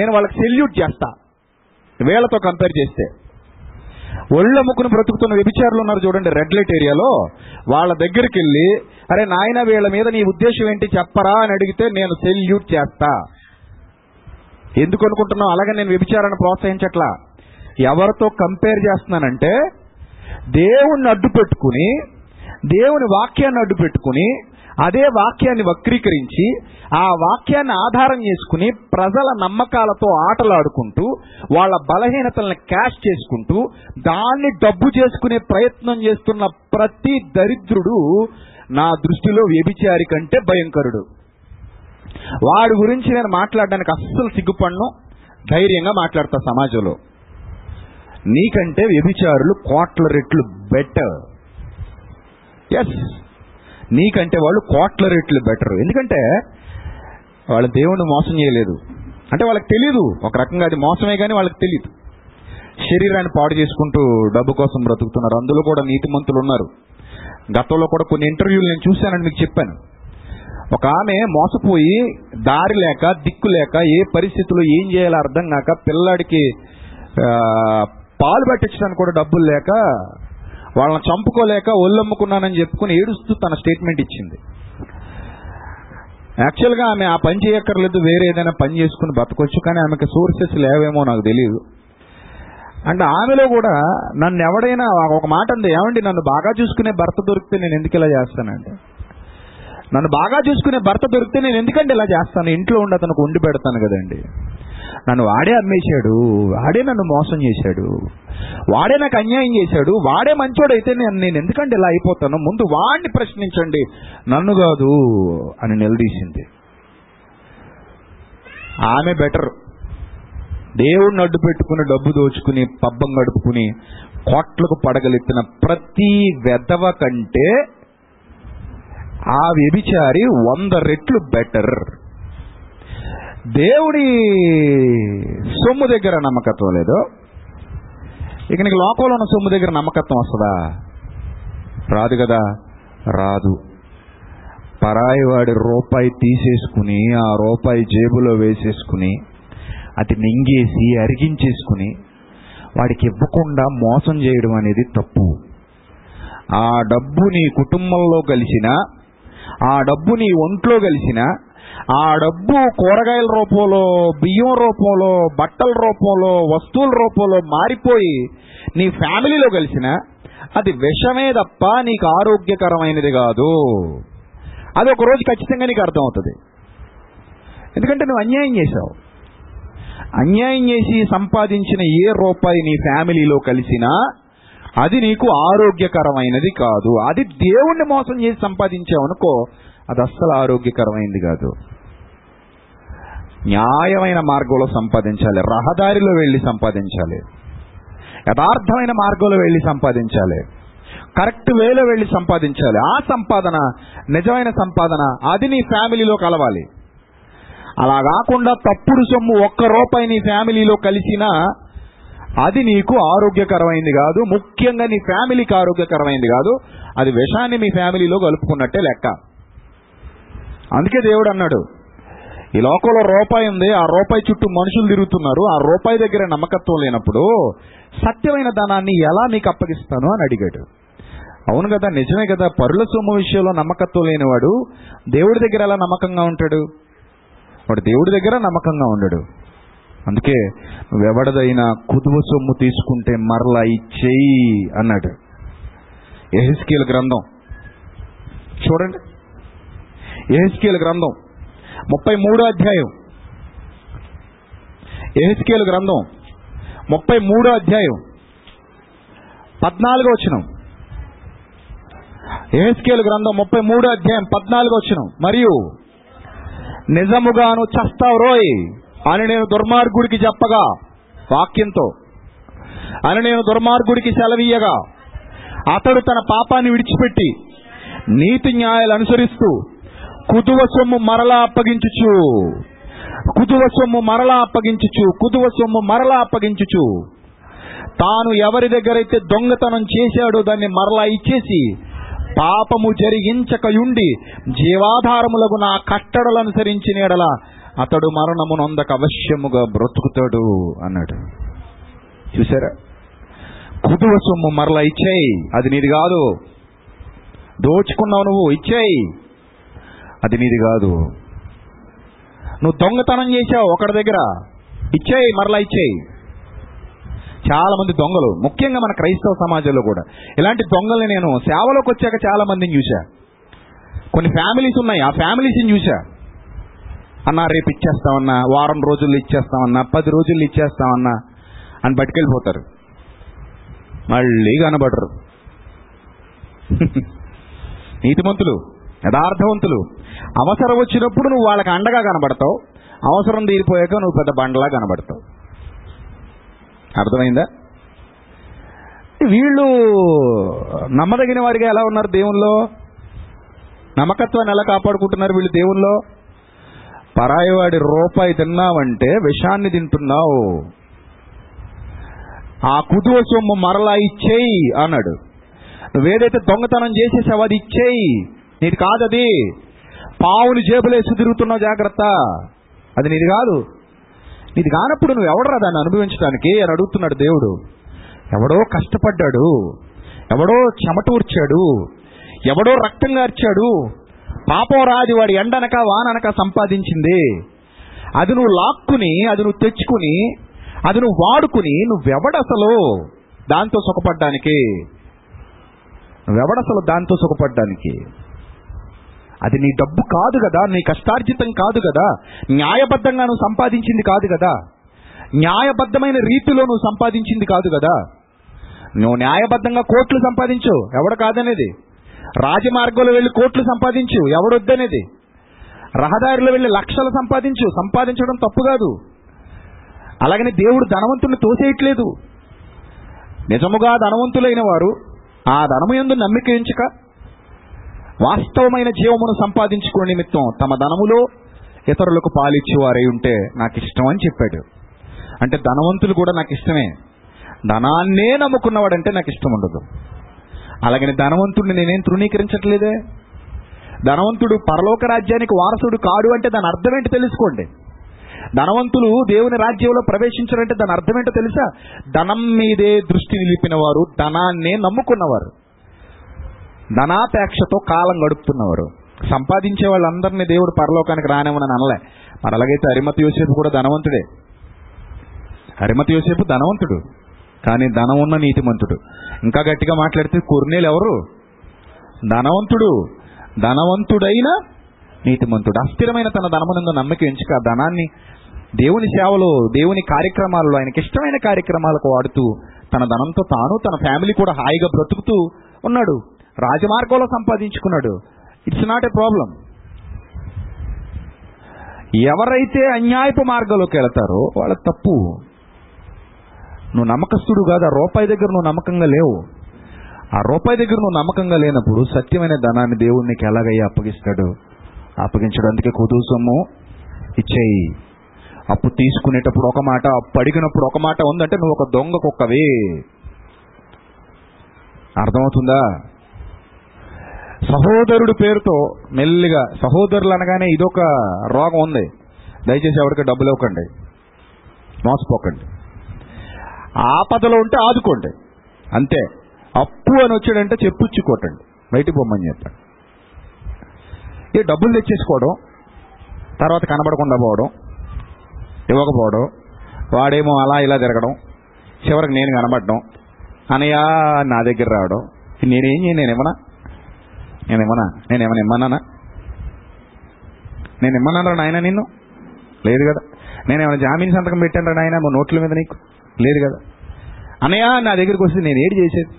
నేను వాళ్ళకి సెల్యూట్ చేస్తా వేళతో కంపేర్ చేస్తే. ఒళ్ళమ్ముకుని బ్రతుకుతున్న వ్యభిచారులు ఉన్నారు చూడండి రెడ్ లైట్ ఏరియాలో, వాళ్ళ దగ్గరికి వెళ్ళి అరే నాయన వీళ్ళ మీద నీ ఉద్దేశం ఏంటి చెప్పరా అని అడిగితే నేను సెల్యూట్ చేస్తా. ఎందుకు అనుకుంటున్నావు? అలాగే నేను వ్యభిచారాన్ని ప్రోత్సహించట్లా, ఎవరితో కంపేర్ చేస్తున్నానంటే దేవుణ్ణి అడ్డు పెట్టుకుని, దేవుని వాక్యాన్ని అడ్డు పెట్టుకుని, అదే వాక్యాన్ని వక్రీకరించి ఆ వాక్యాన్ని ఆధారం చేసుకుని ప్రజల నమ్మకాలతో ఆటలాడుకుంటూ వాళ్ళ బలహీనతలను క్యాష్ చేసుకుంటూ దాన్ని డబ్బు చేసుకునే ప్రయత్నం చేస్తున్న ప్రతి దరిద్రుడు నా దృష్టిలో వ్యభిచారి కంటే భయంకరుడు. వాడి గురించి నేను మాట్లాడడానికి అస్సలు సిగ్గుపడను, ధైర్యంగా మాట్లాడతా. సమాజంలో నీకంటే వ్యభిచారులు కోట్ల రెట్లు బెటర్. ఎస్, నీకంటే వాళ్ళు కోట్ల రెట్లు బెటర్. ఎందుకంటే వాళ్ళు దేవుణ్ణి మోసం చేయలేదు. అంటే వాళ్ళకి తెలీదు, ఒక రకంగా అది మోసమే, కానీ వాళ్ళకి తెలీదు. శరీరాన్ని పాడు చేసుకుంటూ డబ్బు కోసం బ్రతుకుతున్నారు. అందులో కూడా నీతిమంతులు ఉన్నారు. గతంలో కూడా కొన్ని ఇంటర్వ్యూలు నేను చూశానని మీకు చెప్పాను. ఒక ఆమె మోసపోయి దారి లేక దిక్కు లేక ఏ పరిస్థితుల్లో ఏం చేయాలో అర్థం కాక పిల్లాడికి పాలు పట్టించడానికి కూడా డబ్బులు లేక వాళ్ళని చంపుకోలేక ఒళ్ళమ్ముకున్నానని చెప్పుకుని ఏడుస్తూ తన స్టేట్మెంట్ ఇచ్చింది. యాక్చువల్గా ఆమె ఆ పని చేయక్కర్లేదు, వేరే ఏదైనా పని చేసుకుని బతకొచ్చు, కానీ ఆమెకు సోర్సెస్ లేవేమో నాకు తెలియదు. అండ్ ఆమెలో కూడా నన్ను ఎవడైనా ఒక మాట అంది, ఏమండి నన్ను బాగా చూసుకునే భర్త దొరికితే నేను ఎందుకు ఇలా చేస్తానండి, నన్ను బాగా చూసుకునే భర్త దొరికితే నేను ఎందుకంటే ఇలా చేస్తాను, ఇంట్లో ఉండి అతనికి వండి పెడతాను కదండి, నన్ను వాడే అమ్మేశాడు, వాడే నన్ను మోసం చేశాడు, వాడే నాకు అన్యాయం చేశాడు, వాడే మంచోడైతే నేను నేను ఎందుకంటే ఇలా అయిపోతాను, ముందు వాడిని ప్రశ్నించండి నన్ను కాదు అని నిలదీసింది. ఆమె బెటర్. దేవుడిని అడ్డు పెట్టుకుని డబ్బు దోచుకుని పబ్బం గడుపుకుని కోట్లకు పడగలెత్తిన ప్రతి వెధవ కంటే ఆ వ్యభిచారి వంద రెట్లు బెటర్. దేవుడి సొమ్ము దగ్గర నమ్మకత్వం లేదు, ఇక నీకు లోకంలో ఉన్న సొమ్ము దగ్గర నమ్మకత్వం వస్తుందా? రాదు కదా, రాదు. పరాయి వాడి రూపాయి తీసేసుకుని ఆ రూపాయి జేబులో వేసేసుకుని అది మింగేసి అరిగించేసుకుని వాడికి ఇవ్వకుండా మోసం చేయడం అనేది తప్పు. ఆ డబ్బు నీ కుటుంబంలో కలిసినా, ఆ డబ్బు నీ ఒంట్లో కలిసినా, ఆ డబ్బు కూరగాయల రూపంలో, బియ్యం రూపంలో, బట్టల రూపంలో, వస్తువుల రూపంలో మారిపోయి నీ ఫ్యామిలీలో కలిసినా అది విషమే తప్ప నీకు ఆరోగ్యకరమైనది కాదు. అది ఒకరోజు ఖచ్చితంగా నీకు అర్థమవుతుంది. ఎందుకంటే నువ్వు అన్యాయం చేశావు. అన్యాయం చేసి సంపాదించిన ఏ రూపాయి నీ ఫ్యామిలీలో కలిసినా అది నీకు ఆరోగ్యకరమైనది కాదు. అది దేవుణ్ణి మోసం చేసి సంపాదించావనుకో అది అస్సలు ఆరోగ్యకరమైనది కాదు. న్యాయమైన మార్గంలో సంపాదించాలి, రహదారిలో వెళ్ళి సంపాదించాలి, యథార్థమైన మార్గంలో వెళ్ళి సంపాదించాలి, కరెక్ట్ వేలో వెళ్ళి సంపాదించాలి. ఆ సంపాదన నిజమైన సంపాదన, అది నీ ఫ్యామిలీలో కలవాలి. అలా కాకుండా తప్పుడు సొమ్ము ఒక్క రూపాయి నీ ఫ్యామిలీలో కలిసినా అది నీకు ఆరోగ్యకరమైంది కాదు, ముఖ్యంగా నీ ఫ్యామిలీకి ఆరోగ్యకరమైంది కాదు. అది విషాన్ని మీ ఫ్యామిలీలో కలుపుకున్నట్టే లెక్క. అందుకే దేవుడు అన్నాడు, ఈ లోకంలో రూపాయి ఉంది, ఆ రూపాయి చుట్టూ మనుషులు తిరుగుతున్నారు, ఆ రూపాయి దగ్గర నమ్మకత్వం లేనప్పుడు సత్యమైన ధనాన్ని ఎలా నీకు అప్పగిస్తాను అని అడిగాడు. అవును కదా, నిజమే కదా, పరుల సొమ్ము విషయంలో నమ్మకత్వం లేనివాడు దేవుడి దగ్గర ఎలా నమ్మకంగా ఉంటాడు? వాడు దేవుడి దగ్గర నమ్మకంగా ఉండడు. అందుకే ఎవడదైనా కుదువ సొమ్ము తీసుకుంటే మరలా ఇచ్చేయి అన్నాడు. యెహెజ్కేలు గ్రంథం చూడండి, యెహెజ్కేలు గ్రంథం ముప్పై మూడో అధ్యాయం యెహెజ్కేలు గ్రంథం ముప్పై మూడో అధ్యాయం పద్నాలుగో వచనం. యెహెజ్కేలు గ్రంథం ముప్పై మూడో అధ్యాయం పద్నాలుగో వచనం. మరియు నిజముగాను చస్తావు రోయ్ అని నేను దుర్మార్గుడికి చెప్పగా, వాక్యంతో అని నేను దుర్మార్గుడికి సెలవీయగా, అతడు తన పాపాన్ని విడిచిపెట్టి నీతి న్యాయాలు అనుసరిస్తూ కుదువ సొమ్ము మరలా అప్పగించుచు కుదువ సొమ్ము మరలా అప్పగించుచు కుదువ సొమ్ము మరలా అప్పగించుచు తాను ఎవరి దగ్గరైతే దొంగతనం చేశాడో దాన్ని మరలా ఇచ్చేసి పాపము జరిగించకయుండి జీవాధారములకు నా కట్టడలు అనుసరించిన ఎడల అతడు మరణమునందక అవశ్యముగా బ్రతుకుతాడు అన్నాడు. చూసారా, కుదువ సొమ్ము మరలా ఇచ్చేయి, అది నీది కాదు. దోచుకున్నావు నువ్వు, ఇచ్చేయి, అది నీది కాదు. నువ్వు దొంగతనం చేసావు ఒకటి దగ్గర, ఇచ్చేయి, మరలా ఇచ్చేయి. చాలా మంది దొంగలు, ముఖ్యంగా మన క్రైస్తవ సమాజంలో కూడా ఇలాంటి దొంగల్ని నేను సేవలోకి వచ్చాక చాలా మందిని చూశా. కొన్ని ఫ్యామిలీస్ ఉన్నాయి, ఆ ఫ్యామిలీస్ని చూసా, అన్నా రేపు ఇచ్చేస్తామన్నా, వారం రోజుల్లో ఇచ్చేస్తామన్నా, పది రోజుల్లో ఇచ్చేస్తామన్నా అని పట్టుకెళ్ళిపోతారు, మళ్ళీ కనబడరు. నీతిమంతులు, యథార్థవంతులు, అవసరం వచ్చినప్పుడు నువ్వు వాళ్ళకి అండగా కనబడతావు, అవసరం తీరిపోయాక నువ్వు పెద్ద బండలా కనబడతావు. అర్థమైందా? వీళ్ళు నమ్మదగిన వారిగా ఎలా ఉన్నారు దేవుల్లో? నమ్మకత్వాన్ని ఎలా కాపాడుకుంటున్నారు వీళ్ళు దేవుల్లో? పరాయివాడి రూపాయి తిన్నావంటే విషాన్ని తింటున్నావు. ఆ కుదువ సొమ్ము మరలా ఇచ్చేయి అన్నాడు. నువ్వేదైతే దొంగతనం చేసేసావు అది ఇచ్చేయి, నీది కాదది. పావులు జేబులేసి తిరుగుతున్నావు, జాగ్రత్త, అది నీది కాదు. నీది కానప్పుడు నువ్వు ఎవడరా దాన్ని అనుభవించడానికి అని అడుగుతున్నాడు దేవుడు. ఎవడో కష్టపడ్డాడు, ఎవడో చెమటూర్చాడు, ఎవడో రక్తం గార్చాడు, పాపం రాది వాడు ఎండనక వాననక సంపాదించింది. అది నువ్వు లాక్కుని, అది నువ్వు తెచ్చుకుని, అది నువ్వు వాడుకుని, నువ్వెవడసలు దాంతో సుఖపడ్డానికి? నువ్వెవడసలు దాంతో సుఖపడ్డానికి? అది నీ డబ్బు కాదు కదా, నీ కష్టార్జితం కాదు కదా, న్యాయబద్ధంగా నువ్వు సంపాదించింది కాదు కదా, న్యాయబద్ధమైన రీతిలో నువ్వు సంపాదించింది కాదు కదా. నువ్వు న్యాయబద్ధంగా కోట్లు సంపాదించు, ఎవడు కాదనేది. రాజమార్గంలో వెళ్ళి కోట్లు సంపాదించు, ఎవడొద్దనేది. రహదారిలో వెళ్ళి లక్షలు సంపాదించు, సంపాదించడం తప్పు కాదు. అలాగని దేవుడు ధనవంతుని తోసేయట్లేదు. నిజముగా ధనవంతులైన వారు ఆ ధనముయందు నమ్మిక ఉంచక వాస్తవమైన జీవమును సంపాదించుకునే నిమిత్తం తమ ధనములో ఇతరులకు పాలిచ్చేవారై ఉంటే నాకు ఇష్టం అని చెప్పాడు. అంటే ధనవంతులు కూడా నాకు ఇష్టమే, ధనాన్నే నమ్ముకున్నవాడంటే నాకు ఇష్టం ఉండదు. అలాగని ధనవంతుడిని నేనేం తృణీకరించట్లేదే. ధనవంతుడు పరలోక రాజ్యానికి వారసుడు కాడు అంటే దాని అర్థం ఏంటో తెలుసుకోండి. ధనవంతులు దేవుని రాజ్యంలో ప్రవేశించారంటే దాని అర్థం ఏంటో తెలుసా? ధనం మీదే దృష్టి నిలిపిన వారు, ధనాన్నే నమ్ముకున్నవారు, ధనాపేక్షతో కాలం గడుపుతున్నవారు. సంపాదించే వాళ్ళందరినీ దేవుడు పరలోకానికి రానివ్వనని అనలే. మరి అలాగైతే అరిమతు యోసేపు కూడా ధనవంతుడే. అరిమతు యోసేపు ధనవంతుడు, కానీ ధనం ఉన్న నీతిమంతుడు. ఇంకా గట్టిగా మాట్లాడితే కొర్నేలు ఎవరు? ధనవంతుడు, ధనవంతుడైన నీతిమంతుడు. అస్థిరమైన తన ధనమునందు నమ్మిక ఎంచుక ఆ ధనాన్ని దేవుని సేవలో, దేవుని కార్యక్రమాల్లో, ఆయనకి ఇష్టమైన కార్యక్రమాలకు వాడుతూ తన ధనంతో తాను, తన ఫ్యామిలీ కూడా హాయిగా బ్రతుకుతూ ఉన్నాడు. రాజమార్గంలో సంపాదించుకున్నాడు. It's not a problem. ఎవరైతే అన్యాయపు మార్గంలోకి వెళతారో వాళ్ళ తప్పు. నువ్వు నమ్మకస్తుడు కాదు, ఆ రూపాయి దగ్గర నువ్వు నమ్మకంగా లేవు. ఆ రూపాయి దగ్గర నువ్వు నమ్మకంగా లేనప్పుడు సత్యమైన ధనాన్ని దేవుడు నీకు ఎలాగయ్యా అప్పగిస్తాడు? అప్పగించడం. అందుకే కుదువు సొమ్ము ఇచ్చేయి. అప్పు తీసుకునేటప్పుడు ఒక మాట, అప్పు అడిగినప్పుడు ఒక మాట ఉందంటే నువ్వు ఒక దొంగ కుక్కవి. అర్థమవుతుందా? సహోదరుడు పేరుతో మెల్లిగా, సహోదరులు అనగానే ఇదొక రోగం ఉంది, దయచేసి ఎవరికి డబ్బులు ఇవ్వకండి, మోసపోకండి. ఆపదలో ఉంటే ఆదుకోండి, అంతే. అప్పు అని వచ్చాడంటే చెప్పుచ్చుకోటండి, బయటికి పోమని చెప్పండి. ఈ డబ్బులు తెచ్చేసుకోవడం, తర్వాత కనబడకుండా పోవడం, ఇవ్వకపోవడం, వాడేమో అలా ఇలా జరగడం, చివరికి నేను కనబడడం, అనయ్యా నా దగ్గర రావడం. నేనేం చేయను, నేనేమన్నా నేనేమన్నా నేనేమన్నా ఇమ్మన్నానా? నేను ఇమ్మన్నాను రా నాయన నిన్ను, లేదు కదా. నేనేమైనా జామీన్ సంతకం పెట్టాను రా నాయన నువ్వు నోట్ల మీద, నీకు లేదు కదా. అన్నయ్య నా దగ్గరికి వస్తే నేను ఏడు చేసేది?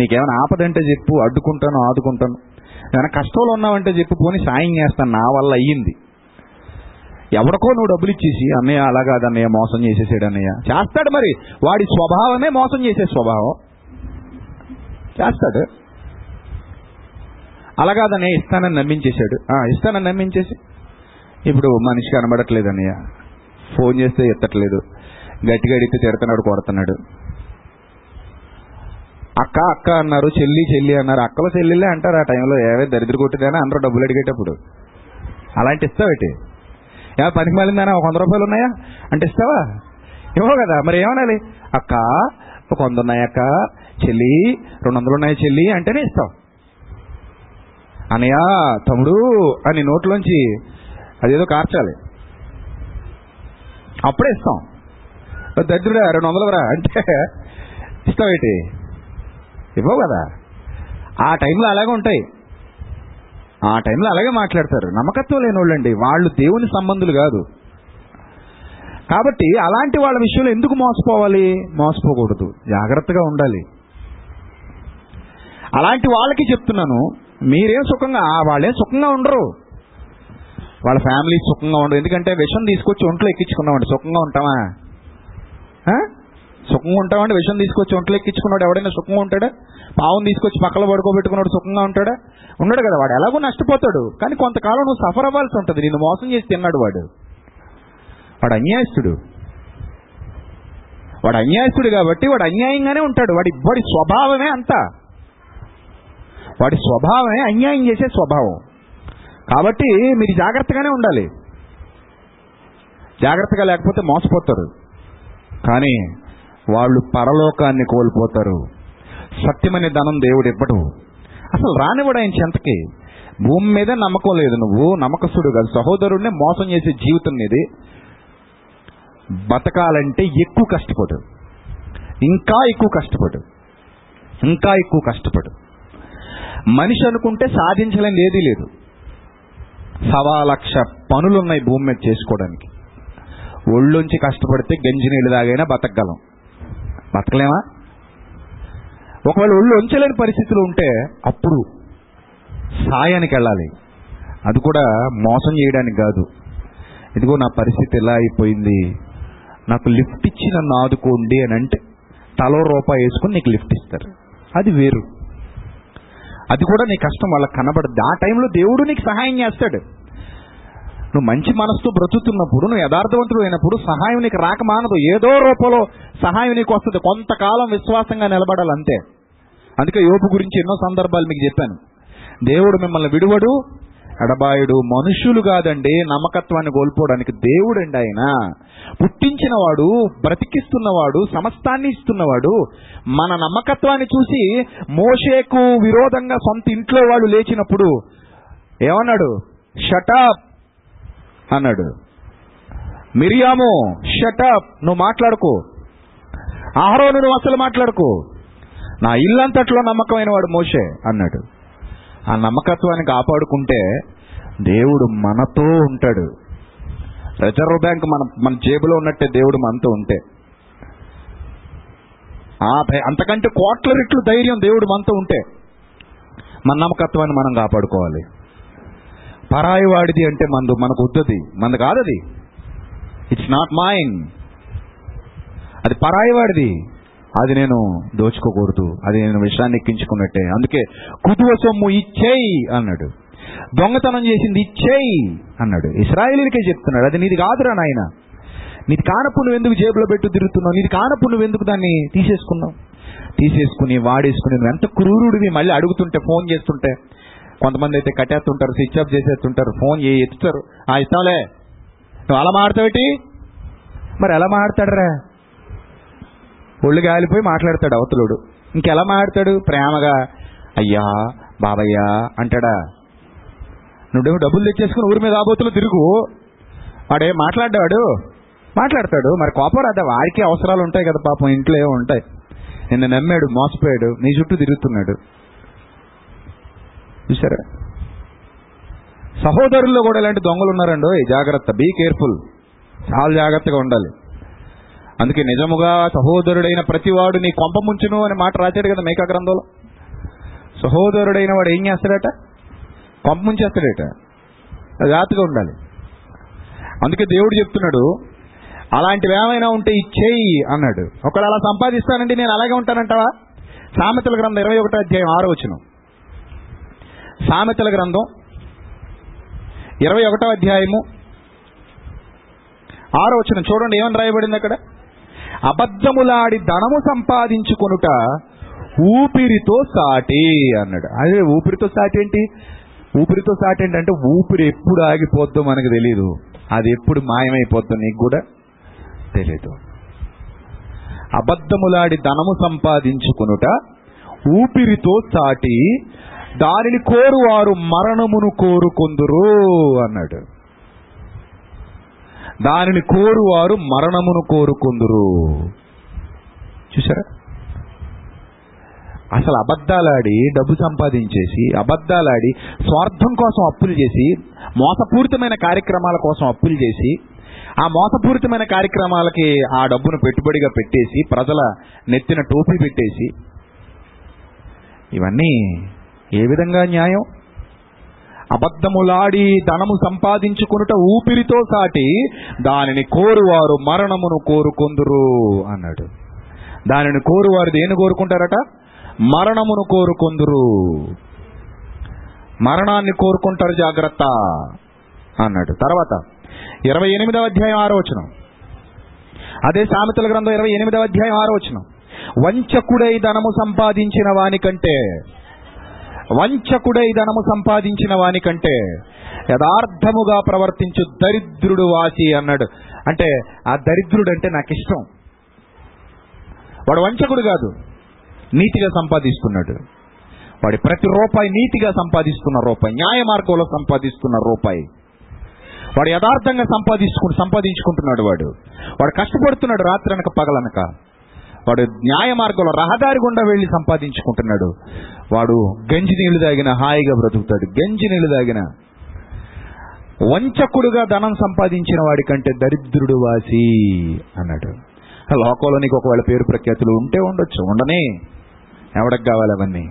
నీకేమైనా ఆపదంటే చెప్పు, అడ్డుకుంటాను, ఆదుకుంటాను. ఏమైనా కష్టంలో ఉన్నావంటే చెప్పు, పోనీ సాయం చేస్తాను, నా వల్ల అయ్యింది. ఎవరికో నువ్వు డబ్బులు ఇచ్చేసి అన్నయ్య అలా కాదన్నయ్య, మోసం చేసేసాడు అన్నయ్య. చేస్తాడు, మరి వాడి స్వభావమే మోసం చేసే స్వభావం, చేస్తాడు. అలా కాదన్నయ్య ఇస్తానని నమ్మించేశాడు, ఇస్తానని నమ్మించేసి ఇప్పుడు మనిషి కనబడట్లేదు అన్నయ్య, ఫోన్ చేస్తే ఎత్తట్లేదు, గట్టిగా అడిగితే తిడుతున్నాడు, కొడుతున్నాడు. అక్క అక్క అన్నారు, చెల్లి చెల్లి అన్నారు. అక్కలో చెల్లెళ్ళే అంటారు ఆ టైంలో, ఏవే దరిద్ర కొట్టిదేనా అందరూ డబ్బులు అడిగేటప్పుడు. అలాంటి ఇస్తావేటి? ఏమైనా పనికి మాలిందేనా? ఒక వంద రూపాయలు ఉన్నాయా అంటే ఇస్తావా? ఏమో కదా, మరి ఏమనాలి? అక్క ఒక వంద ఉన్నాయక్క, చెల్లి రెండు వందలు ఉన్నాయి చెల్లి అంటేనే ఇస్తావు. అన్నయ్య తమ్ముడు అని నోట్లోంచి అదేదో కార్చాలి, అప్పుడే ఇస్తాం. దరిద్రుడా రెండు వందలురా అంటే ఇస్తావేటి? ఇవ్వవు కదా. ఆ టైంలో అలాగే ఉంటాయి. ఆ టైంలో అలాగే మాట్లాడతారు. నమ్మకత్వం లేని వాళ్ళండి వాళ్ళు, దేవుని సంబంధులు కాదు. కాబట్టి అలాంటి వాళ్ళ విషయంలో ఎందుకు మోసపోవాలి? మోసపోకూడదు, జాగ్రత్తగా ఉండాలి. అలాంటి వాళ్ళకి చెప్తున్నాను, మీరేం సుఖంగా, వాళ్ళేం సుఖంగా ఉండరు, వాళ్ళ ఫ్యామిలీ సుఖంగా ఉండరు. ఎందుకంటే విషం తీసుకొచ్చి ఒంట్లో ఎక్కించుకున్నామండి, సుఖంగా ఉంటామా? సుఖంగా ఉంటామండి. విషం తీసుకొచ్చి ఒంట్లో ఎక్కించుకున్నాడు ఎవడైనా సుఖంగా ఉంటాడా? పావును తీసుకొచ్చి పక్కలో పడుకోబెట్టుకున్నాడు సుఖంగా ఉంటాడా? ఉండడు కదా. వాడు ఎలాగో నష్టపోతాడు, కానీ కొంతకాలం నువ్వు సఫర్ అవ్వాల్సి ఉంటుంది. నిన్ను మోసం చేసి తిన్నాడు వాడు, వాడు అన్యాయస్తుడు. వాడు అన్యాయస్తుడు కాబట్టి వాడు అన్యాయంగానే ఉంటాడు. వాడి వాడి స్వభావమే అంతా, వాడి స్వభావమే అన్యాయం చేసే స్వభావం. కాబట్టి మీరు జాగ్రత్తగానే ఉండాలి. జాగ్రత్తగా లేకపోతే మోసపోతారు, కానీ వాళ్ళు పరలోకాన్ని కోల్పోతారు. సత్యమనే ధనం దేవుడు ఇవ్వడు, అసలు రానివ్వడు ఆయన చెంతకి. భూమి మీద నమ్మకం లేదు, నువ్వు నమ్మకస్తుడు కాదు, సహోదరుడిని మోసం చేసే జీవితం ఇది. బతకాలంటే ఎక్కువ కష్టపడు, ఇంకా ఎక్కువ కష్టపడు, ఇంకా ఎక్కువ కష్టపడు. మనిషి అనుకుంటే సాధించలేని ఏదీ లేదు. సవా లక్ష పనులున్నాయి భూమి మీద చేసుకోవడానికి. ఒళ్ళుంచి కష్టపడితే గంజి నీళ్ళు తాగైనా బతకగలం, బతకలేమా? ఒకవేళ ఒళ్ళు ఉంచలేని పరిస్థితులు ఉంటే అప్పుడు సాయానికి వెళ్ళాలి, అది కూడా మోసం చేయడానికి కాదు. ఇదిగో నా పరిస్థితి ఎలా అయిపోయింది, నాకు లిఫ్ట్ ఇచ్చి నన్ను ఆదుకోండి అని అంటే తలో రూపాయి వేసుకుని నీకు లిఫ్ట్ ఇస్తారు, అది వేరు. అది కూడా నీ కష్టం వాళ్ళకి కనబడదు. ఆ టైంలో దేవుడు నీకు సహాయం చేస్తాడు. నువ్వు మంచి మనసుతో బ్రతుకుతున్నప్పుడు, నువ్వు యథార్థవంతుడు అయినప్పుడు సహాయం నీకు రాక మానదు, ఏదో రూపంలో సహాయం నీకు వస్తుంది. కొంతకాలం విశ్వాసంగా నిలబడాలి, అంతే. అందుకే యోబు గురించి ఎన్నో సందర్భాలు మీకు చెప్పాను. దేవుడు మిమ్మల్ని విడువడు, ఎడబాయుడు. మనుషులు కాదండి నమ్మకత్వాన్ని కోల్పోవడానికి, దేవుడు అండి ఆయన. పుట్టించినవాడు, బ్రతికిస్తున్నవాడు, సమస్తాన్ని ఇస్తున్నవాడు. మన నమ్మకత్వాన్ని చూసి మోషేకు విరోధంగా సొంత ఇంట్లో వాళ్ళు లేచినప్పుడు ఏమన్నాడు? షటప్ అన్నాడు. మిరియాము షటప్, నువ్వు మాట్లాడుకో. అహరోను, నువ్వు అసలు మాట్లాడుకో. నా ఇల్లంతట్లో నమ్మకమైన వాడు మోషే అన్నాడు. ఆ నమ్మకత్వాన్ని కాపాడుకుంటే దేవుడు మనతో ఉంటాడు. రిజర్వ్ బ్యాంక్ మన మన జేబులో ఉన్నట్టే దేవుడు మనతో ఉంటే, ఆ అంతకంటే కోట్ల రెట్లు ధైర్యం దేవుడు మనతో ఉంటే. మన నమ్మకత్వాన్ని మనం కాపాడుకోవాలి. పరాయి వాడిది అంటే మనదు, మనకు వద్దది, మన కాదు అది, ఇట్స్ నాట్ మైన్, అది పరాయి వాడిది, అది నేను దోచుకోకూడదు, అది నేను విషయాన్ని ఎక్కించుకున్నట్టే. అందుకే కుతువ సొమ్ము ఇచ్చేయి అన్నాడు, దొంగతనం చేసింది ఇచ్చేయి అన్నాడు. ఇశ్రాయేలీలకే చెప్తున్నాడు, అది నీది కాదురా నాయన, నీది కానప్పుడు నువ్వెందుకు జేబులో పెట్టు తిరుగుతున్నావు, నీది కానప్పుడు నువ్వెందుకు దాన్ని తీసేసుకున్నావు, తీసేసుకుని వాడేసుకుని నువ్వు ఎంత క్రూరుడివి. మళ్ళీ అడుగుతుంటే, ఫోన్ చేస్తుంటే కొంతమంది అయితే కట్టేస్తుంటారు, స్విచ్ ఆఫ్ చేసేస్తుంటారు, ఫోన్ ఏ ఎత్తుతారు. ఆ ఇస్తాంలే, నువ్వు అలా మాడతావేటి, మరి ఎలా మాడతాడరా? ఒళ్ళు గాలిపోయి మాట్లాడతాడు అవతలుడు. ఇంకెలా మాట్లాడతాడు? ప్రేమగా అయ్యా బాబయ్యా అంటాడా? నువ్వు డబ్బులు తెచ్చేసుకుని ఊరి మీద ఆబోతులు తిరుగు, వాడే మాట్లాడేవాడు మాట్లాడతాడు. మరి కోపం రాదా? వాడికి అవసరాలు ఉంటాయి కదా, పాపం ఇంట్లో ఏమో ఉంటాయి. నిన్ను నమ్మాడు, మోసపోయాడు, నీ చుట్టూ తిరుగుతున్నాడు. చూసారా? సహోదరుల్లో కూడా ఇలాంటి దొంగలు ఉన్నారండో, జాగ్రత్త, బీ కేర్ఫుల్, చాలా జాగ్రత్తగా ఉండాలి. అందుకే నిజముగా సహోదరుడైన ప్రతివాడు నీ కొంప ముంచును అనే మాట రాశాడు కదా మేకా గ్రంథంలో. సహోదరుడైన వాడు ఏం చేస్తాడట? కొంప ముంచేస్తాడట. జాగ్రత్తగా ఉండాలి. అందుకే దేవుడు చెప్తున్నాడు, అలాంటివి ఏమైనా ఉంటే ఇచ్చేయి అన్నాడు. ఒకవేళ అలా సంపాదిస్తానండి నేను అలాగే ఉంటానంటావా? సామెతల గ్రంథం ఇరవై ఒకటో అధ్యాయం ఆరో వచనం. సామెతల గ్రంథం ఇరవై ఒకటో అధ్యాయము ఆరో వచనం చూడండి, ఏమని రాయబడింది అక్కడ. అబద్ధములాడి ధనము సంపాదించుకొనుట ఊపిరితో సాటి అన్నాడు. అదే ఊపిరితో సాటి ఏంటి? ఊపిరితో సాటి ఏంటంటే ఊపిరి ఎప్పుడు ఆగిపోద్దో మనకు తెలియదు, అది ఎప్పుడు మాయమైపోద్దో నీకు కూడా తెలియదు. అబద్ధములాడి ధనము సంపాదించుకొనుట ఊపిరితో సాటి, దానిని కోరువారు మరణమును కోరుకొందురు అన్నాడు. దానిని కోరువారు మరణమును కోరుకుందురు. చూసారా? అసలు అబద్ధాలాడి డబ్బు సంపాదించేసి, అబద్ధాలాడి స్వార్థం కోసం అప్పులు చేసి, మోసపూరితమైన కార్యక్రమాల కోసం అప్పులు చేసి, ఆ మోసపూరితమైన కార్యక్రమాలకి ఆ డబ్బును పెట్టుబడిగా పెట్టేసి, ప్రజల నెత్తిన టోపీ పెట్టేసి, ఇవన్నీ ఏ విధంగా న్యాయం? అబద్ధములాడి ధనము సంపాదించుకునుట ఊపిరితో సాటి, దానిని కోరువారు మరణమును కోరుకొందురు అన్నాడు. దానిని కోరువారు దేన్ని కోరుకుంటారట? మరణమును కోరుకొందురు, మరణాన్ని కోరుకుంటారు, జాగ్రత్త అన్నాడు. తర్వాత ఇరవై ఎనిమిదవ అధ్యాయం ఆరో వచనం, అదే సామెతల గ్రంథం ఇరవై ఎనిమిదవ అధ్యాయం ఆరో వచనం, వంచకుడై ధనము సంపాదించిన వానికంటే వంచకుడై ధనము సంపాదించిన వానికంటే యథార్థముగా ప్రవర్తించు దరిద్రుడు వాసి అన్నాడు. అంటే ఆ దరిద్రుడు అంటే నాకు ఇష్టం, వాడు వంచకుడు కాదు, నీతిగా సంపాదిస్తున్నాడు, వాడి ప్రతి రూపాయి నీతిగా సంపాదిస్తున్న రూపాయి, న్యాయ మార్గంలో సంపాదిస్తున్న రూపాయి, వాడు యథార్థంగా సంపాదించుకు సంపాదించుకుంటున్నాడు వాడు వాడు కష్టపడుతున్నాడు, రాత్రి అనక పగలనక వాడు న్యాయ మార్గంలో రహదారి గుండా వెళ్ళి సంపాదించుకుంటున్నాడు, వాడు గంజి నీళ్లు తాగిన హాయిగా బ్రతుకుతాడు, గంజి నీళ్లు తాగిన. వంచకుడుగా ధనం సంపాదించిన వాడి కంటే దరిద్రుడు వాసి అన్నాడు. లోకంలో నీకు ఒకవేళ పేరు ప్రఖ్యాతులు ఉంటే ఉండొచ్చు, ఉండనే, ఎవడకు కావాలి అవన్నీ,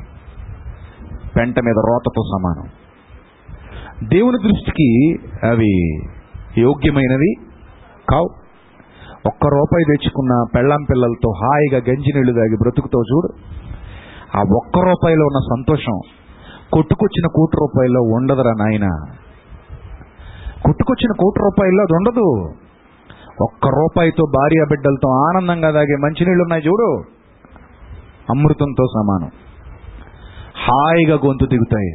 పెంట మీద రోతతో సమానం. దేవుని దృష్టికి అవి యోగ్యమైనవి కావు. ఒక్క రూపాయి తెచ్చుకున్న పెళ్ళాం పిల్లలతో హాయిగా గంజి నీళ్లు తాగి బ్రతుకుతో చూడు, ఆ ఒక్క రూపాయిలో ఉన్న సంతోషం కొట్టుకొచ్చిన కోటి రూపాయల్లో ఉండదురా నాయన, కొట్టుకొచ్చిన కోటి రూపాయల్లో అది ఉండదు. ఒక్క రూపాయితో భార్య బిడ్డలతో ఆనందంగా తాగే మంచినీళ్ళు ఉన్నాయి చూడు, అమృతంతో సమానం, హాయిగా గొంతు దిగుతాయి,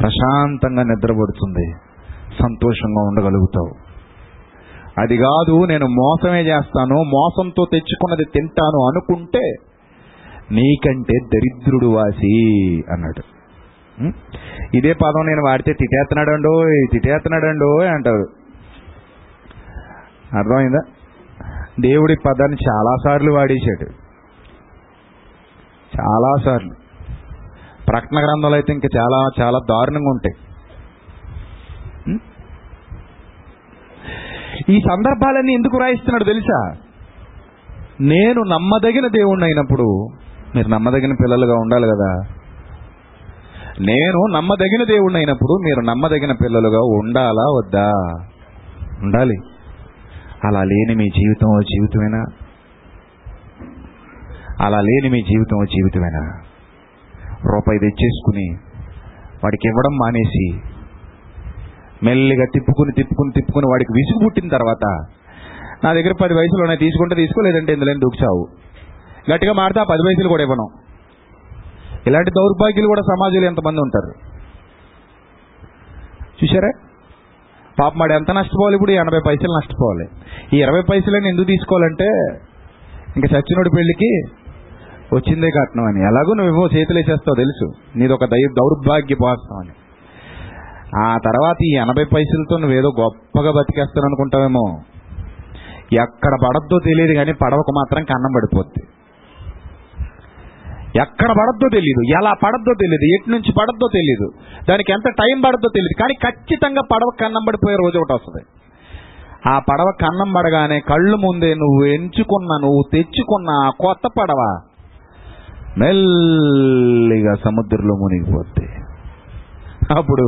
ప్రశాంతంగా నిద్రపడుతుంది, సంతోషంగా ఉండగలుగుతావు. అది కాదు, నేను మోసమే చేస్తాను, మోసంతో తెచ్చుకున్నది తింటాను అనుకుంటే నీకంటే దరిద్రుడు వాసి అన్నాడు. ఇదే పదం నేను వాడితే తిట్టేస్తున్నాడండో తిట్టేస్తున్నాడండో అంటారు, అర్థమైందా? దేవుడి పదాన్ని చాలాసార్లు వాడేశాడు, చాలాసార్లు. ప్రకటన గ్రంథాలు అయితే ఇంకా చాలా చాలా దారుణంగా ఉంటాయి. ఈ సందర్భాలన్నీ ఎందుకు రాయిస్తున్నాడు తెలుసా? నేను నమ్మదగిన దేవుణ్ణి అయినప్పుడు మీరు నమ్మదగిన పిల్లలుగా ఉండాలి కదా. నేను నమ్మదగిన దేవుణ్ణి అయినప్పుడు మీరు నమ్మదగిన పిల్లలుగా ఉండాలా వద్దా? ఉండాలి. అలా లేని మీ జీవితం జీవితమేనా? అలా లేని మీ జీవితం జీవితమేనా? రూపాయి తెచ్చేసుకుని వాడికి ఇవ్వడం మానేసి మెల్లిగా తిప్పుకుని తిప్పుకుని తిప్పుకుని వాడికి విసుగు పుట్టిన తర్వాత, నా దగ్గర పది వయసులోనే తీసుకుంటే తీసుకో, లేదంటే ఇందులో దూకుచావు, గట్టిగా మారితే ఆ పది వయసులు కూడా ఇవ్వను. ఇలాంటి దౌర్భాగ్యులు కూడా సమాజంలో ఎంతమంది ఉంటారు చూసారా? పాపం వాడు ఎంత నష్టపోవాలి, ఇప్పుడు ఎనభై పైసలు నష్టపోవాలి. ఈ ఇరవై పైసలని ఎందుకు తీసుకోవాలంటే ఇంకా సచ్చినోడి పెళ్లికి వచ్చిందే కట్నం అని, ఎలాగో నువ్వేమో చేతులు వేసేస్తావు తెలుసు, నీదొక దై దౌర్భాగ్యపోస్తాం అని. ఆ తర్వాత ఈ ఎనభై పైసలతో నువ్వేదో గొప్పగా బతికేస్తాను అనుకుంటావేమో, ఎక్కడ పడద్దో తెలియదు కానీ పడవకు మాత్రం కన్నం పడిపోద్ది. ఎక్కడ పడద్దో తెలియదు, ఎలా పడద్దో తెలియదు, ఎటు నుంచి పడద్దో తెలియదు, దానికి ఎంత టైం పడద్దో తెలియదు, కానీ ఖచ్చితంగా పడవ కన్నం పడిపోయే రోజు ఒకటి వస్తుంది. ఆ పడవ కన్నం పడగానే కళ్ళు ముందే నువ్వు ఎంచుకున్న, నువ్వు తెచ్చుకున్న ఆ కొత్త పడవ మెల్లిగా సముద్రంలో మునిగిపోద్ది. అప్పుడు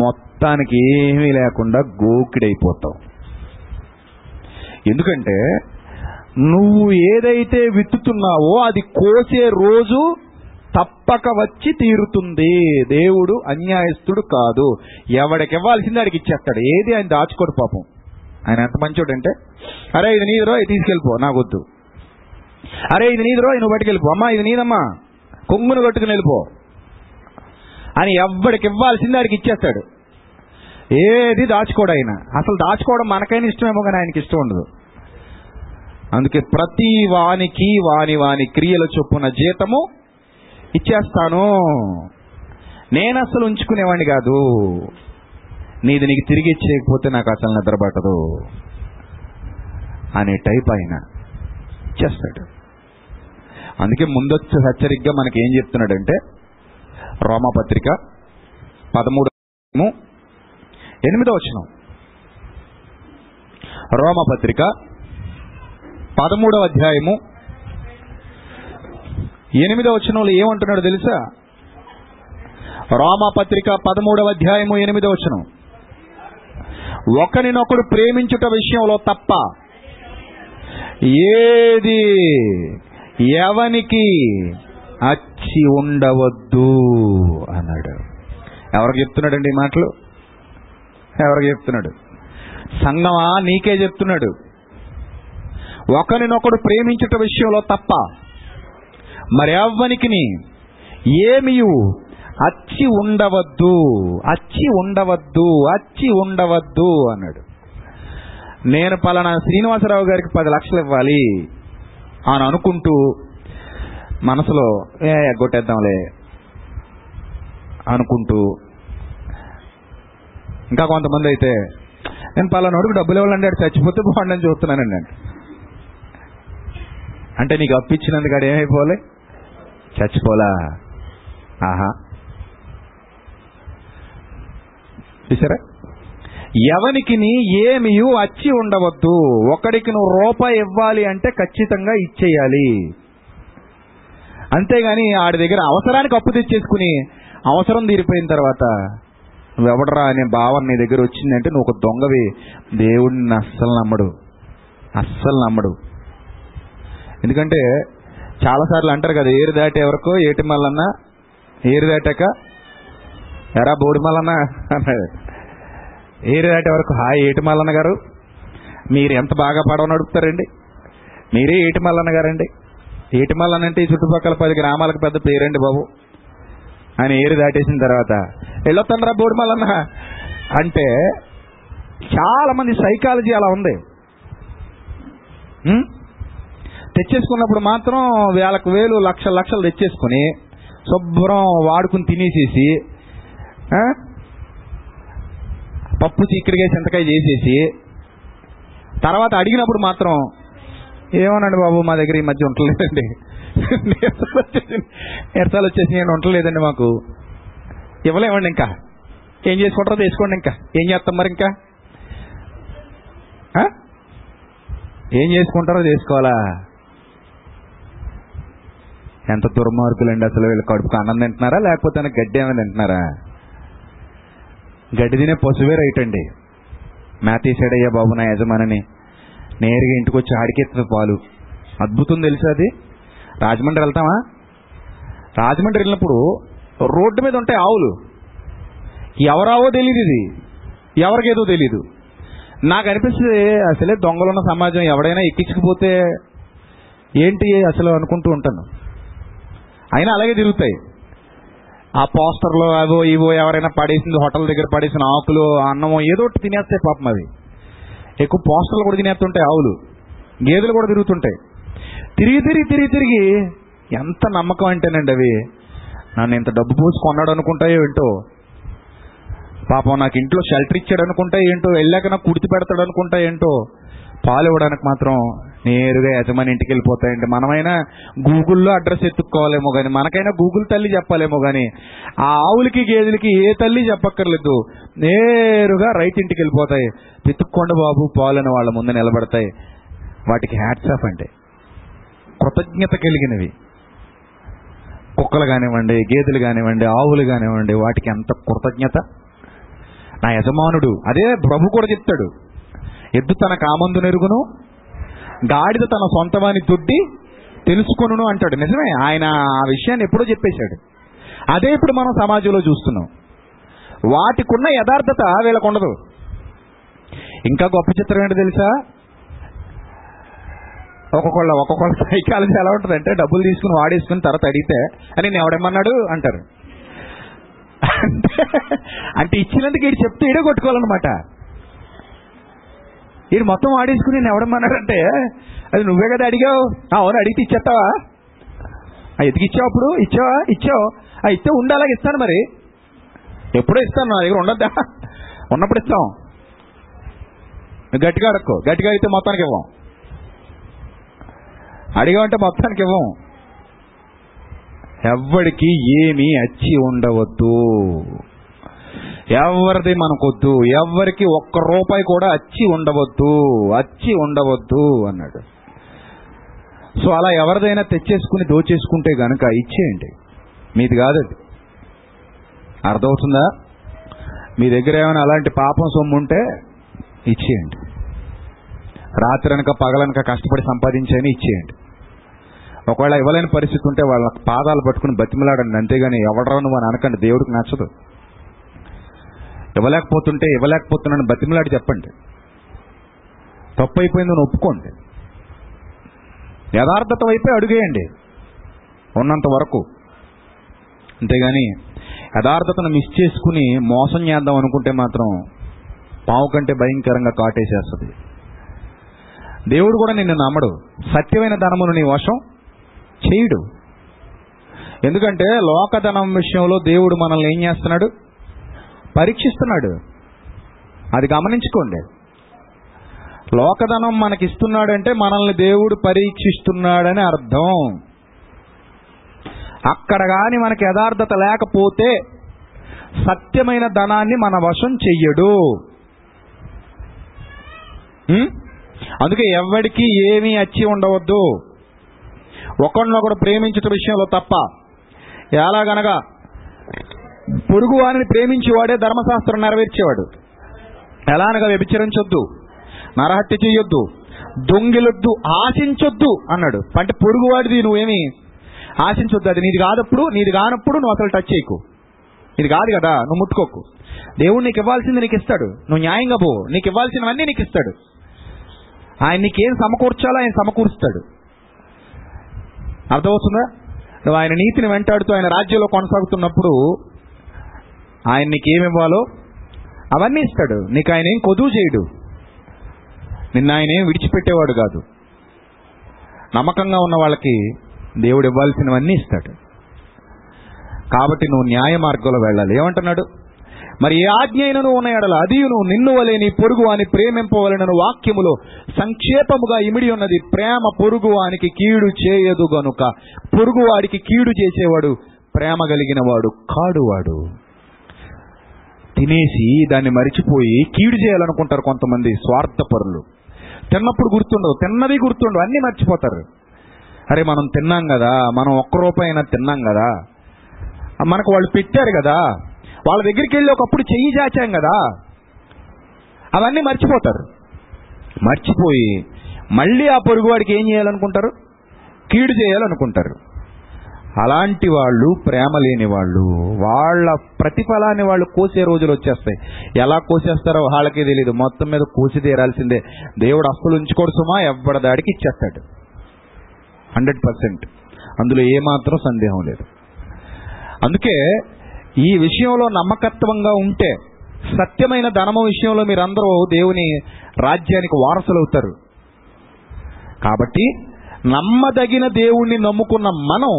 మొత్తానికి ఏమీ లేకుండా గోకిడైపోతావు. ఎందుకంటే నువ్వు ఏదైతే విత్తుతున్నావో అది కోసే రోజు తప్పక వచ్చి తీరుతుంది. దేవుడు అన్యాయస్తుడు కాదు, ఎవడికి ఇవ్వాల్సింది అడిగి ఇచ్చేస్తాడు, ఏది ఆయన దాచుకోడు. పాపం ఆయన ఎంత మంచోడు అంటే, అరే ఇది నీది రోయ్ తీసుకెళ్ళిపో, నాకొద్దు, అరే ఇది నీది రోయ్ నువ్వు బయటకెళ్ళిపో, అమ్మా ఇది నీదమ్మా కొంగును కట్టుకుని వెళ్ళిపో అని ఎవడికి ఇవ్వాల్సింది అడిగి ఇచ్చేస్తాడు, ఏది దాచుకోడు ఆయన. అసలు దాచుకోవడం మనకైనా ఇష్టమేమో కానీ ఆయనకి ఇష్టం ఉండదు. అందుకే ప్రతి వానికి వాని వాని క్రియల చొప్పున జీతము ఇచ్చేస్తాను, నేను అసలు ఉంచుకునేవాడిని కాదు, నీది నీకు తిరిగి ఇచ్చేయకపోతే నాకు అసలు నిద్రపట్టదు అనే టైప్ ఆయన చేస్తాడు. అందుకే ముందొచ్చ హెచ్చరికగా మనకి ఏం చెప్తున్నాడంటే రోమాపత్రిక పదమూడు ఎనిమిదో వచనం రోమపత్రిక పదమూడవ అధ్యాయము ఎనిమిదవ వచనంలో ఏమంటున్నాడు తెలుసా? రోమపత్రిక పదమూడవ అధ్యాయము ఎనిమిదవ వచనం, ఒకరినొకడు ప్రేమించుట విషయంలో తప్ప ఏది ఎవనికి అచ్చి ఉండవద్దు అన్నాడు. ఎవరికి చెప్తున్నాడండి ఈ మాటలు? ఎవరికి చెప్తున్నాడు? సంగమా, నీకే చెప్తున్నాడు. ఒకరినొకడు ప్రేమించుట విషయంలో తప్ప మరెవ్వనికిని ఏమియు అచ్చి ఉండవద్దు, అచ్చి ఉండవద్దు, అచ్చి ఉండవద్దు అన్నాడు. నేను పలానా శ్రీనివాసరావు గారికి పది లక్షలు ఇవ్వాలి అని అనుకుంటూ మనసులో ఏ ఎగ్గొట్టేద్దాంలే అనుకుంటూ, ఇంకా కొంతమంది అయితే నేను పలానోడికి డబ్బులు ఇవ్వాలండి అటు చచ్చిపోతే బాగుండని చూస్తున్నానండి అంటే, అంటే నీకు అప్పిచ్చినందుకు అక్కడ ఏమైపోలే, చచ్చిపోలా. ఆహా, చూసారా? ఎవరికి ఏమియు అచ్చి ఉండవద్దు. ఒకడికి నువ్వు రూపాయి ఇవ్వాలి అంటే ఖచ్చితంగా ఇచ్చేయాలి, అంతేగాని ఆడి దగ్గర అవసరానికి అప్పు తెచ్చేసుకుని అవసరం తీరిపోయిన తర్వాత నువ్వెవడరా అనే భావన నీ దగ్గర వచ్చిందంటే నువ్వు ఒక దొంగవి. దేవుడిని అస్సలు నమ్మడు, అస్సలు నమ్మడు. ఎందుకంటే చాలాసార్లు అంటారు కదా, ఏరు దాటే వరకు ఏటి మళ్ళన్నా, ఏరు దాటాక ఎరా బోడి మళ్ళన్నా అన్నాడు. ఏరు దాటే వరకు హాయ్ ఏటి మల్లన్న గారు, మీరు ఎంత బాగా పడవ నడుపుతారండి, మీరే ఏటి మల్లన్న గారండి, ఏటి మల్లన్న అంటే ఈ చుట్టుపక్కల పది గ్రామాలకు పెద్ద పేరండి బాబు అని ఏరు దాటేసిన తర్వాత వెళ్ళొస్తానరా బోడి మల్లన్న అంటే, చాలామంది సైకాలజీ అలా ఉంది. తెచ్చేసుకున్నప్పుడు మాత్రం వేలకు వేలు లక్షల లక్షలు తెచ్చేసుకుని శుభ్రం వాడుకుని తినేసేసి, పప్పు చీకడిగా చింతకాయ చేసేసి, తర్వాత అడిగినప్పుడు మాత్రం ఏమోనండి బాబు మా దగ్గర ఈ మధ్య ఉండలేదండి, ఎరసాలు వచ్చేసి నేను ఉండలేదండి, మాకు ఇవ్వలేమండి, ఇంకా ఏం చేసుకుంటారో తీసుకోండి, ఇంకా ఏం చేస్తాం మరి, ఇంకా ఏం చేసుకుంటారో చేసుకోవాలా. ఎంత దుర్మార్గులండి అసలు! వీళ్ళు కడుపుకు అన్నం తింటున్నారా లేకపోతే గడ్డి ఏమైనా తింటున్నారా? గడ్డి తినే పశువే రైట్ అండి. మేతేసాడయ్యా బాబు నా యజమాని, నేరుగా ఇంటికి వచ్చి ఆడికెత్తుంది పాలు. అద్భుతం తెలుసా అది. రాజమండ్రి వెళ్తామా, రాజమండ్రి వెళ్ళినప్పుడు రోడ్డు మీద ఉంటాయి ఆవులు. ఎవరావో తెలియదు, ఇది ఎవరికేదో తెలీదు. నాకు అనిపిస్తుంది అసలే దొంగలున్న సమాజం, ఎవడైనా ఎక్కించకపోతే ఏంటి అసలు అనుకుంటూ ఉంటాను. అయినా అలాగే తిరుగుతాయి. ఆ పోస్టర్లో అవో ఇవో ఎవరైనా పడేసింది, హోటల్ దగ్గర పడేసిన ఆకులు అన్నమో ఏదో ఒకటి తినేస్తాయి పాపం. అది ఎక్కువ పోస్టర్లు కూడా తినేస్తుంటాయి ఆవులు. గేదెలు కూడా తిరుగుతుంటాయి. తిరిగి తిరిగి తిరిగి తిరిగి ఎంత నమ్మకం అంటేనండి అవి, నన్ను ఇంత డబ్బు పోసి కొన్నాడు అనుకుంటాయో ఏంటో, పాపం నాకు ఇంట్లో షెల్టర్ ఇచ్చాడు అనుకుంటా ఏంటో, వెళ్ళాక నాకు కుడితి పెడతాడు అనుకుంటా ఏంటో, పాలు ఇవ్వడానికి మాత్రం నేరుగా యజమాని ఇంటికి వెళ్ళిపోతాయండి. మనమైనా గూగుల్లో అడ్రస్ ఎత్తుక్కోవాలేమో కానీ, మనకైనా గూగుల్ తల్లి చెప్పాలేమో కానీ, ఆ ఆవులకి గేదెలకి ఏ తల్లి చెప్పక్కర్లేదు, నేరుగా రైతు ఇంటికి వెళ్ళిపోతాయి. వెతుక్కోండి బాబు పాలు అని వాళ్ళ ముందు నిలబడతాయి. వాటికి హ్యాట్స్ ఆఫ్ అంటే కృతజ్ఞత కలిగినవి. కుక్కలు కానివ్వండి, గేదెలు కానివ్వండి, ఆవులు కానివ్వండి, వాటికి ఎంత కృతజ్ఞత నా యజమానుడు. అదే ప్రభు కూడా చెప్తాడు, ఎద్దు తన కామందు నెరుగును, గాడిద తన సొంతవాని దొడ్డి తెలుసుకొను అంటాడు. నిజమే, ఆయన ఆ విషయాన్ని ఎప్పుడో చెప్పేశాడు. అదే ఇప్పుడు మనం సమాజంలో చూస్తున్నాం. వాటికున్న యథార్థత వీళ్ళకు ఉండదు. ఇంకా గొప్ప చిత్రం ఏంటో తెలుసా, ఒక్కొక్కళ్ళ ఒక్కొక్కళ్ళ సైకాలజీ ఎలా ఉంటుందంటే, డబ్బులు తీసుకుని వాడేసుకుని తర్వాత అడిగితే అని నేను ఎవడేమన్నాడు అంటారు. అంటే ఇచ్చినందుకు వీడు చెప్తే ఈడే కొట్టుకోవాలన్నమాట. వీడు మొత్తం వాడేసుకుని నేను ఎవడమన్నాడంటే, అది నువ్వే కదా అడిగావు, అవును అడిగితే ఇచ్చేస్తావా, ఎదిగి ఇచ్చావు, అప్పుడు ఇచ్చావా, ఇచ్చావు, ఆ ఇస్తే ఉండి అలాగే ఇస్తాను, మరి ఎప్పుడో ఇస్తాను, నా దగ్గర ఉండద్దా, ఉన్నప్పుడు ఇస్తాం, గట్టిగా అడక్కో, గట్టిగా అడిగితే మొత్తానికి ఇవ్వం, అడిగామంటే మొత్తానికి ఇవ్వం, ఎవ్వడికి ఏమీ అచ్చి ఉండవద్దు, ఎవరిది మనకొద్దు, ఎవ్వరికి ఒక్క రూపాయి కూడా అచ్చి ఉండవద్దు అచ్చి ఉండవద్దు అన్నాడు. సో అలా ఎవరిదైనా తెచ్చేసుకుని దోచేసుకుంటే గనక ఇచ్చేయండి, మీది కాదది. అర్థమవుతుందా? మీ దగ్గర ఏమైనా అలాంటి పాపం సొమ్ము ఉంటే ఇచ్చేయండి. రాత్రనక పగలనక కష్టపడి సంపాదించని ఇచ్చేయండి. ఒకవేళ ఇవ్వలేని పరిస్థితి ఉంటే వాళ్ళ పాదాలు పట్టుకుని బతిమలాడండి, అంతేగాని ఎవడరా నువ్వు అని అనకండి. దేవుడికి నచ్చదు. ఇవ్వలేకపోతుంటే ఇవ్వలేకపోతున్నాను బతిమలాడి చెప్పండి, తప్పు అయిపోయిందని ఒప్పుకోండి, యథార్థత వైపే అడుగేయండి ఉన్నంత వరకు. అంతేగాని యథార్థతను మిస్ చేసుకుని మోసం చేద్దాం అనుకుంటే మాత్రం పావు కంటే భయంకరంగా కాటేసేస్తుంది. దేవుడు కూడా నిన్ను నమ్మడు, సత్యమైన ధనమును నీ వశం చేయడు. ఎందుకంటే లోకధనం విషయంలో దేవుడు మనల్ని ఏం చేస్తున్నాడు? పరీక్షిస్తున్నాడు. అది గమనించుకోండి. లోకధనం మనకిస్తున్నాడంటే మనల్ని దేవుడు పరీక్షిస్తున్నాడని అర్థం. అక్కడ కానీ మనకి యథార్థత లేకపోతే సత్యమైన ధనాన్ని మన వశం చెయ్యడు. అందుకే ఎవరికి ఏమీ అచ్చి ఉండవద్దు, ఒకరినొకడు ప్రేమించడం విషయంలో తప్ప. ఎలాగనగా పొరుగు వారిని ప్రేమించేవాడే ధర్మశాస్త్రం నెరవేర్చేవాడు. ఎలా అనగా వ్యభిచరించొద్దు, నరహత్య చేయొద్దు, దొంగిలొద్దు, ఆశించొద్దు అన్నాడు. అంటే పొరుగువాడిది నువ్వేమి ఆశించొద్దు, అది నీది కాదప్పుడు, నీది కానప్పుడు నువ్వు అసలు టచ్ చేయకు, నీది కాదు కదా నువ్వు ముట్టుకోకు. దేవుడు నీకు ఇవ్వాల్సింది నీకు ఇస్తాడు, నువ్వు న్యాయంగా పో, నీకు ఇవ్వాల్సినవన్నీ నీకు ఇస్తాడు. ఆయన నీకేం సమకూర్చాలో ఆయన సమకూరుస్తాడు. అర్థమవుతుందా? నువ్వు ఆయన నీతిని వెంటాడుతూ ఆయన రాజ్యంలో కొనసాగుతున్నప్పుడు ఆయన నీకేమివ్వాలో అవన్నీ ఇస్తాడు. నీకు ఆయన ఏం కొదువు చేయడు, నిన్న ఆయన ఏం విడిచిపెట్టేవాడు కాదు. నమ్మకంగా ఉన్న వాళ్ళకి దేవుడు ఇవ్వాల్సినవన్నీ ఇస్తాడు. కాబట్టి నువ్వు న్యాయ మార్గంలో వెళ్ళాలి. ఏమంటున్నాడు? మరి ఏ ఆజ్ఞ అయిన నువ్వు ఉన్న ఎడల అది నువ్వు నిన్ను వలె నీ పొరుగు వాని ప్రేమింపవలెనను వాక్యములో సంక్షేపముగా ఇమిడి ఉన్నది, ప్రేమ పొరుగు వానికి కీడు చేయదు గనుక పొరుగువాడికి కీడు చేసేవాడు ప్రేమ కలిగిన వాడు కాడువాడు. తినేసి దాన్ని మరిచిపోయి కీడు చేయాలనుకుంటారు కొంతమంది స్వార్థపరులు. తిన్నప్పుడు గుర్తుండవు, తిన్నది గుర్తుండవు, అన్నీ మర్చిపోతారు. అరే మనం తిన్నాం కదా, మనం ఒక్క రూపాయి అయినా తిన్నాం కదా, మనకు వాళ్ళు పెట్టారు కదా, వాళ్ళ దగ్గరికి వెళ్ళి ఒకప్పుడు చెయ్యి చాచాం కదా, అవన్నీ మర్చిపోతారు. మర్చిపోయి మళ్ళీ ఆ పొరుగువాడికి ఏం చేయాలనుకుంటారు? కీడు చేయాలనుకుంటారు. అలాంటి వాళ్ళు ప్రేమ లేని వాళ్ళు. వాళ్ళ ప్రతిఫలాన్ని వాళ్ళు కోసే రోజులు వచ్చేస్తాయి. ఎలా కోసేస్తారో వాళ్ళకే తెలియదు. మొత్తం మీద కోసి తీరాల్సిందే. దేవుడు అస్సలు ఉంచుకోడు సుమా, ఎవ్వడ దాడికి ఇచ్చేస్తాడు హండ్రెడ్ పర్సెంట్ అందులో ఏమాత్రం సందేహం లేదు. అందుకే ఈ విషయంలో నమ్మకత్వంగా ఉంటే సత్యమైన ధనము విషయంలో మీరందరూ దేవుని రాజ్యానికి వారసులవుతారు. కాబట్టి నమ్మదగిన దేవుణ్ణి నమ్ముకున్న మనం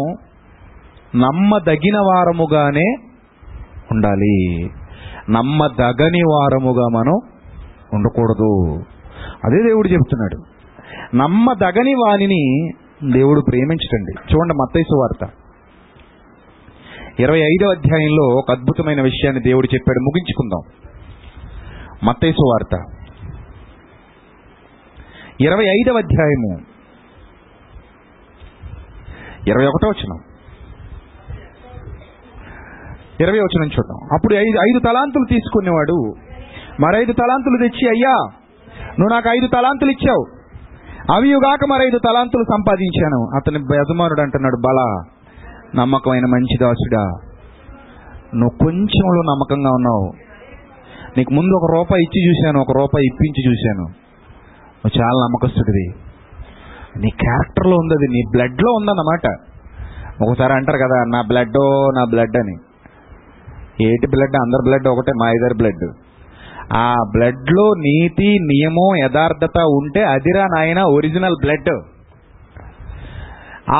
నమ్మదగిన వారముగానే ఉండాలి, నమ్మదగని వారముగా మనం ఉండకూడదు. అదే దేవుడు చెబుతున్నాడు. నమ్మదగని వానిని దేవుడు ప్రేమించటండి. చూడండి, మత్తయి సువార్త ఇరవై ఐదవ అధ్యాయంలో ఒక అద్భుతమైన విషయాన్ని దేవుడు చెప్పాడు. ముగించుకుందాం. మత్తయి సువార్త ఇరవై ఐదవ అధ్యాయము ఇరవై ఒకటో వచనం ఇరవై వచనం చూద్దాం. అప్పుడు ఐదు ఐదు తలాంతులు తీసుకునేవాడు మరైదు తలాంతులు తెచ్చి, అయ్యా నువ్వు నాకు ఐదు తలాంతులు ఇచ్చావు, అవియుగాక మరైదు తలాంతులు సంపాదించాను. అతని యజమానుడు అంటున్నాడు, బలా నమ్మకమైన మంచి దాసుడా, నువ్వు కొంచెంలో నమ్మకంగా ఉన్నావు, నీకు ముందు ఒక రూపాయి ఇచ్చి చూశాను, ఒక రూపాయి ఇప్పించి చూశాను, నువ్వు చాలా నమ్మకస్తుడివి, నీ క్యారెక్టర్లో ఉంది, అది నీ బ్లడ్లో ఉందన్నమాట. ఒకసారి అంటారు కదా నా బ్లడ్డో నా బ్లడ్ అని. ఏటి బ్లడ్? అందరి బ్లడ్ ఒకటే, మా ఇద్దరి బ్లడ్. ఆ బ్లడ్లో నీతి నియమం యథార్థత ఉంటే అదిరా నాయన ఒరిజినల్ బ్లడ్.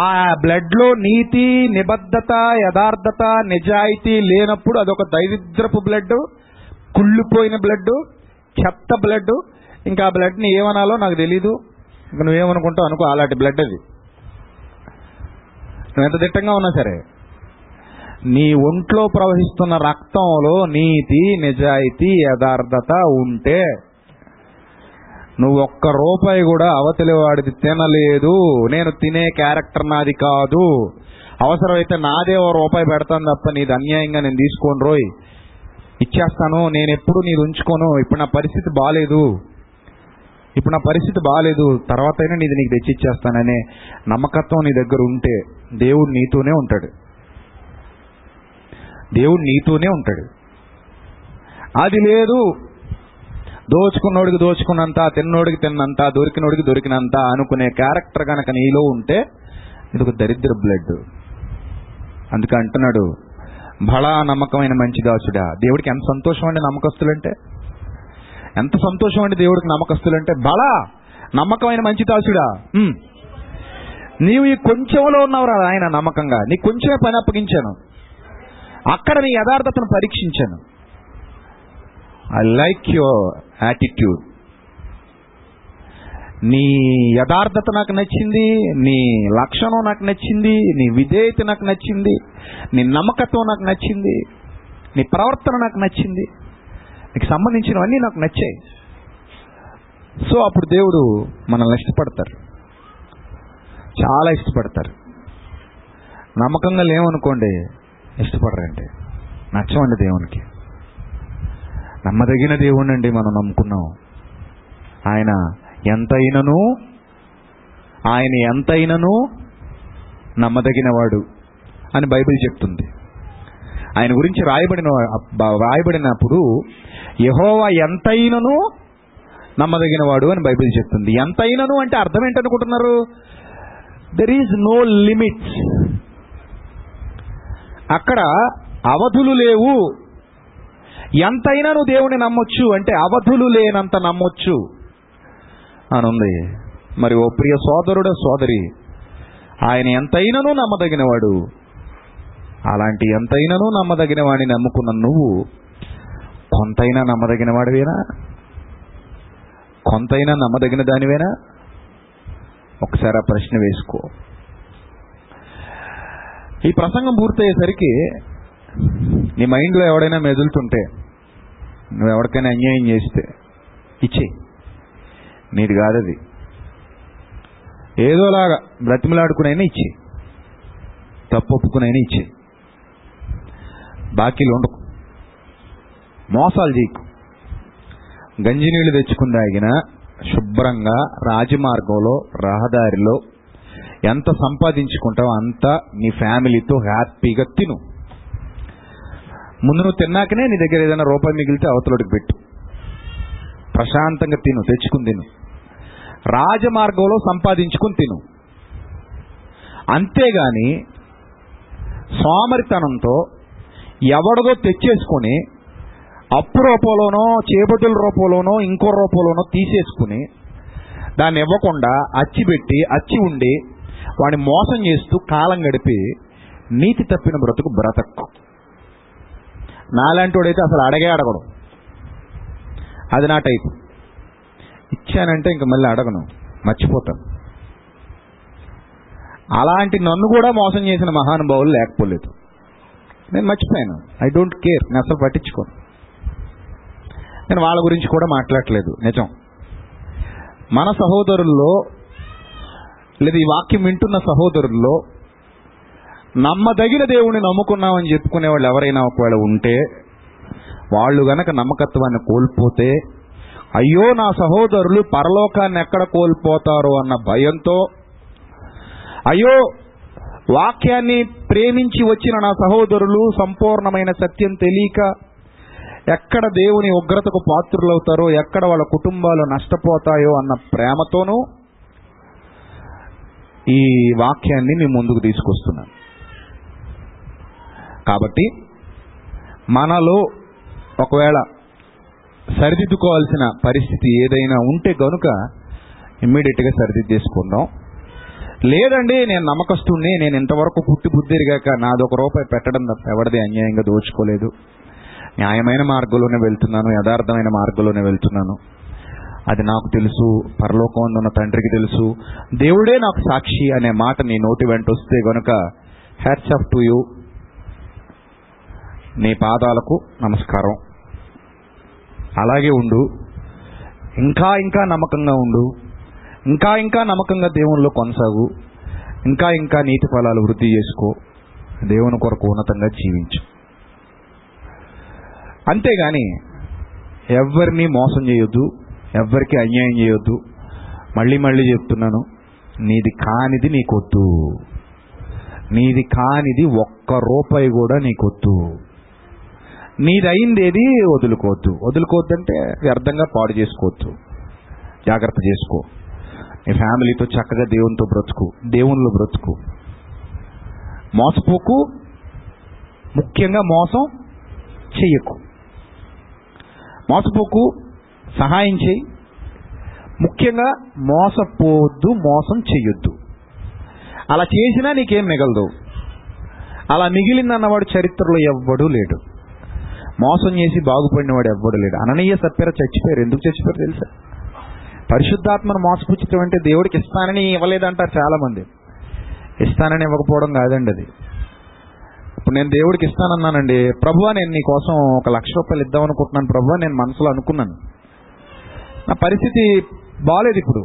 ఆ బ్లడ్లో నీతి నిబద్ధత యథార్థత నిజాయితీ లేనప్పుడు అదొక దరిద్రపు బ్లడ్, కుళ్ళిపోయిన బ్లడ్, చెత్త బ్లడ్. ఇంకా ఆ బ్లడ్ని ఏమనాలో నాకు తెలీదు, ఇంకా నువ్వేమనుకుంటావు అనుకో, అలాంటి బ్లడ్ అది. నువ్వు ఎంత దిట్టంగా ఉన్నా సరే నీ ఒంట్లో ప్రవహిస్తున్న రక్తంలో నీతి, నిజాయితీ, యథార్థత ఉంటే నువ్వు ఒక్క రూపాయి కూడా అవతలివాడిది తినలేదు, నేను తినే క్యారెక్టర్ నాది కాదు, అవసరమైతే నాదే ఓ రూపాయి పెడతాను తప్ప నీది అన్యాయంగా నేను తీసుకోను రోయ్, ఇచ్చేస్తాను, నేను ఎప్పుడు నీది ఉంచుకోను, ఇప్పుడు నా పరిస్థితి బాగాలేదు, ఇప్పుడు నా పరిస్థితి బాగాలేదు తర్వాత అయినా నీది నీకు తెచ్చిచ్చేస్తాననే నమ్మకత్వం నీ దగ్గర ఉంటే దేవుడు నీతోనే ఉంటాడు, దేవుడు నీతోనే ఉంటాడు. అది లేదు, దోచుకున్నోడికి దోచుకున్నంత, తిన్నోడికి తిన్నంత, దొరికినోడికి దొరికినంత అనుకునే క్యారెక్టర్ కనుక నీలో ఉంటే ఇది ఒక దరిద్ర బ్లడ్. అందుకే అంటున్నాడు, బలా నమ్మకమైన మంచి దాసుడా. దేవుడికి ఎంత సంతోషం అండి నమ్మకస్తులంటే, ఎంత సంతోషం అండి దేవుడికి నమ్మకస్తులంటే. బలా నమ్మకమైన మంచి దాసుడా, నీవు ఈ కొంచెంలో ఉన్నావురా ఆయన నమ్మకంగా, నీ కొంచెమే పని అప్పగించాను, అక్కడ నీ యథార్థతను పరీక్షించాను. I like your attitude. నీ యథార్థత నాకు నచ్చింది, నీ లక్షణం నాకు నచ్చింది, నీ విధేయత నాకు నచ్చింది, నీ నమ్మకత్వం నాకు నచ్చింది, నీ ప్రవర్తన నాకు నచ్చింది, నీకు సంబంధించినవన్నీ నాకు నచ్చాయి. సో అప్పుడు దేవుడు మనల్ని ఇష్టపడతారు, చాలా ఇష్టపడతారు. నమ్మకంగా లేవనుకోండి ఇష్టపడరండి, నచ్చవండి దేవునికి. నమ్మదగిన దేవుణ్ణి అండి మనం నమ్ముకున్నాం. ఆయన ఎంతైనను ఆయన ఎంతైనను నమ్మదగినవాడు అని బైబిల్ చెప్తుంది. ఆయన గురించి రాయబడిన రాయబడినప్పుడు యెహోవా ఎంతైనను నమ్మదగినవాడు అని బైబిల్ చెప్తుంది. ఎంతైనను అంటే అర్థం ఏంటనుకుంటున్నారు? There is no limits. అక్కడ అవధులు లేవు. ఎంతైనాను దేవుని నమ్మొచ్చు అంటే అవధులు లేనంత నమ్మొచ్చు అని ఉంది. మరి ఓ ప్రియ సోదరుడు, సోదరి, ఆయన ఎంతైనాను నమ్మదగినవాడు. అలాంటి ఎంతైనాను నమ్మదగిన వాడిని నమ్ముకున్న నువ్వు కొంతైనా నమ్మదగిన వాడివేనా? కొంతైనా నమ్మదగిన దానివేనా? ఒకసారి ఆ ప్రశ్న వేసుకో. ఈ ప్రసంగం పూర్తయ్యేసరికి నీ మైండ్లో ఎవడైనా మెదులుతుంటే, నువ్వు ఎవరికైనా అన్యాయం చేస్తే ఇచ్చే, నీది కాదది, ఏదోలాగా బ్రతిమలాడుకునైనా ఇచ్చే, తప్పు ఒప్పుకునైనా ఇచ్చే, బాకీలు ఉండకు, మోసాలు చేయకు. గంజినీళ్ళు తెచ్చుకుని తాగిన శుభ్రంగా రాజమార్గంలో, రహదారిలో ఎంత సంపాదించుకుంటావో అంత నీ ఫ్యామిలీతో హ్యాపీగా తిను. ముందు నువ్వు తిన్నాకనే నీ దగ్గర ఏదైనా రూపాయి మిగిలితే అవతలకి పెట్టు, ప్రశాంతంగా తిను, తెచ్చుకుని తిను, రాజమార్గంలో సంపాదించుకుని తిను. అంతేగాని సోమరితనంతో ఎవడదో తెచ్చేసుకుని అప్పు రూపంలోనో, చేపట్టుల రూపంలోనో, ఇంకో రూపంలోనో తీసేసుకుని దాన్ని ఇవ్వకుండా అచ్చిపెట్టి, అచ్చి ఉండి వాడిని మోసం చేస్తూ కాలం గడిపి నీతి తప్పిన బ్రతుకు బ్రతకు. నాలాంటి వాడైతే అసలు అడగే అడగడు, అది నా టైప్. ఇచ్చానంటే ఇంక మళ్ళీ అడగను, మర్చిపోతాను. అలాంటి నన్ను కూడా మోసం చేసిన మహానుభావులు లేకపోలేదు. నేను మర్చిపోయాను, ఐ డోంట్ కేర్, నేను అసలు పట్టించుకోను. నేను వాళ్ళ గురించి కూడా మాట్లాడలేదు. నిజం, మన సహోదరుల్లో లేదా ఈ వాక్యం వింటున్న సహోదరుల్లో నమ్మదగిన దేవుణ్ణి నమ్ముకున్నామని చెప్పుకునే వాళ్ళు ఎవరైనా ఒకవేళ ఉంటే, వాళ్ళు గనక నమ్మకత్వాన్ని కోల్పోతే, అయ్యో నా సహోదరులు పరలోకాన్ని ఎక్కడ కోల్పోతారో అన్న భయంతో, అయ్యో వాక్యాన్ని ప్రేమించి వచ్చిన నా సహోదరులు సంపూర్ణమైన సత్యం తెలియక ఎక్కడ దేవుని ఉగ్రతకు పాత్రులవుతారో, ఎక్కడ వాళ్ళ కుటుంబాలు నష్టపోతాయో అన్న ప్రేమతోనూ ఈ వాక్యాన్ని మీ ముందుకు తీసుకొస్తున్నాను. కాబట్టి మనలో ఒకవేళ సరిదిద్దుకోవాల్సిన పరిస్థితి ఏదైనా ఉంటే కనుక ఇమ్మీడియట్గా సరిదిద్దేసుకుందాం. లేదండి నేను నమ్మకస్తుడిని, నేను ఇంతవరకు పుట్టి బుద్ధిరిగాక నాదొక రూపాయి పెట్టడం తప్ప ఎవరిది అన్యాయంగా దోచుకోలేదు, న్యాయమైన మార్గంలోనే వెళ్తున్నాను, యథార్థమైన మార్గంలోనే వెళ్తున్నాను, అది నాకు తెలుసు, పరలోకం ఉన్న తండ్రికి తెలుసు, దేవుడే నాకు సాక్షి అనే మాట నీ నోటి వెంట వస్తే గనుక హ్యాట్స్ ఆఫ్ టు యూ, నీ పాదాలకు నమస్కారం. అలాగే ఉండు, ఇంకా ఇంకా నమ్మకంగా ఉండు, ఇంకా ఇంకా నమ్మకంగా దేవునిలో కొనసాగు, ఇంకా ఇంకా నీతి ఫలాలు వృద్ధి చేసుకో, దేవుని కొరకు ఉన్నతంగా జీవించు. అంతేగాని ఎవరిని మోసం చేయొద్దు, ఎవరికి అన్యాయం చేయొద్దు. మళ్ళీ మళ్ళీ చెప్తున్నాను, నీది కానిది నీకొద్దు, నీది కానిది ఒక్క రూపాయి కూడా నీకొద్దు. నీదైంది ఏది వదులుకోవద్దు. వదులుకోవద్దు అంటే వ్యర్థంగా పాడు చేసుకోవద్దు. జాగ్రత్త చేసుకో, నీ ఫ్యామిలీతో చక్కగా దేవునితో బ్రతుకు, దేవునిలో బ్రతుకు, మోసపోకు, ముఖ్యంగా మోసం చెయ్యకు. మోసపోకు, సహాయం చేయి, ముఖ్యంగా మోసపోవద్దు, మోసం చెయ్యొద్దు. అలా చేసినా నీకేం మిగలదు. అలా మిగిలిందన్నవాడు చరిత్రలో ఎవ్వడూ లేడు. మోసం చేసి బాగుపడినవాడు ఎవ్వడూ లేడు. అననీయ సప్పెరా చచ్చిపోయారు. ఎందుకు చచ్చిపోయారు తెలుసా? పరిశుద్ధాత్మను మోసపుచ్చటం అంటే దేవుడికి ఇస్తానని ఇవ్వలేదంటారు చాలామంది. ఇస్తానని ఇవ్వకపోవడం కాదండి అది. ఇప్పుడు నేను దేవుడికి ఇస్తానన్నానండి, ప్రభువా నేను నీ కోసం ఒక లక్ష రూపాయలు ఇద్దాం అనుకుంటున్నాను, ప్రభువా నేను మనసులో అనుకున్నాను, నా పరిస్థితి బాగాలేదు, ఇప్పుడు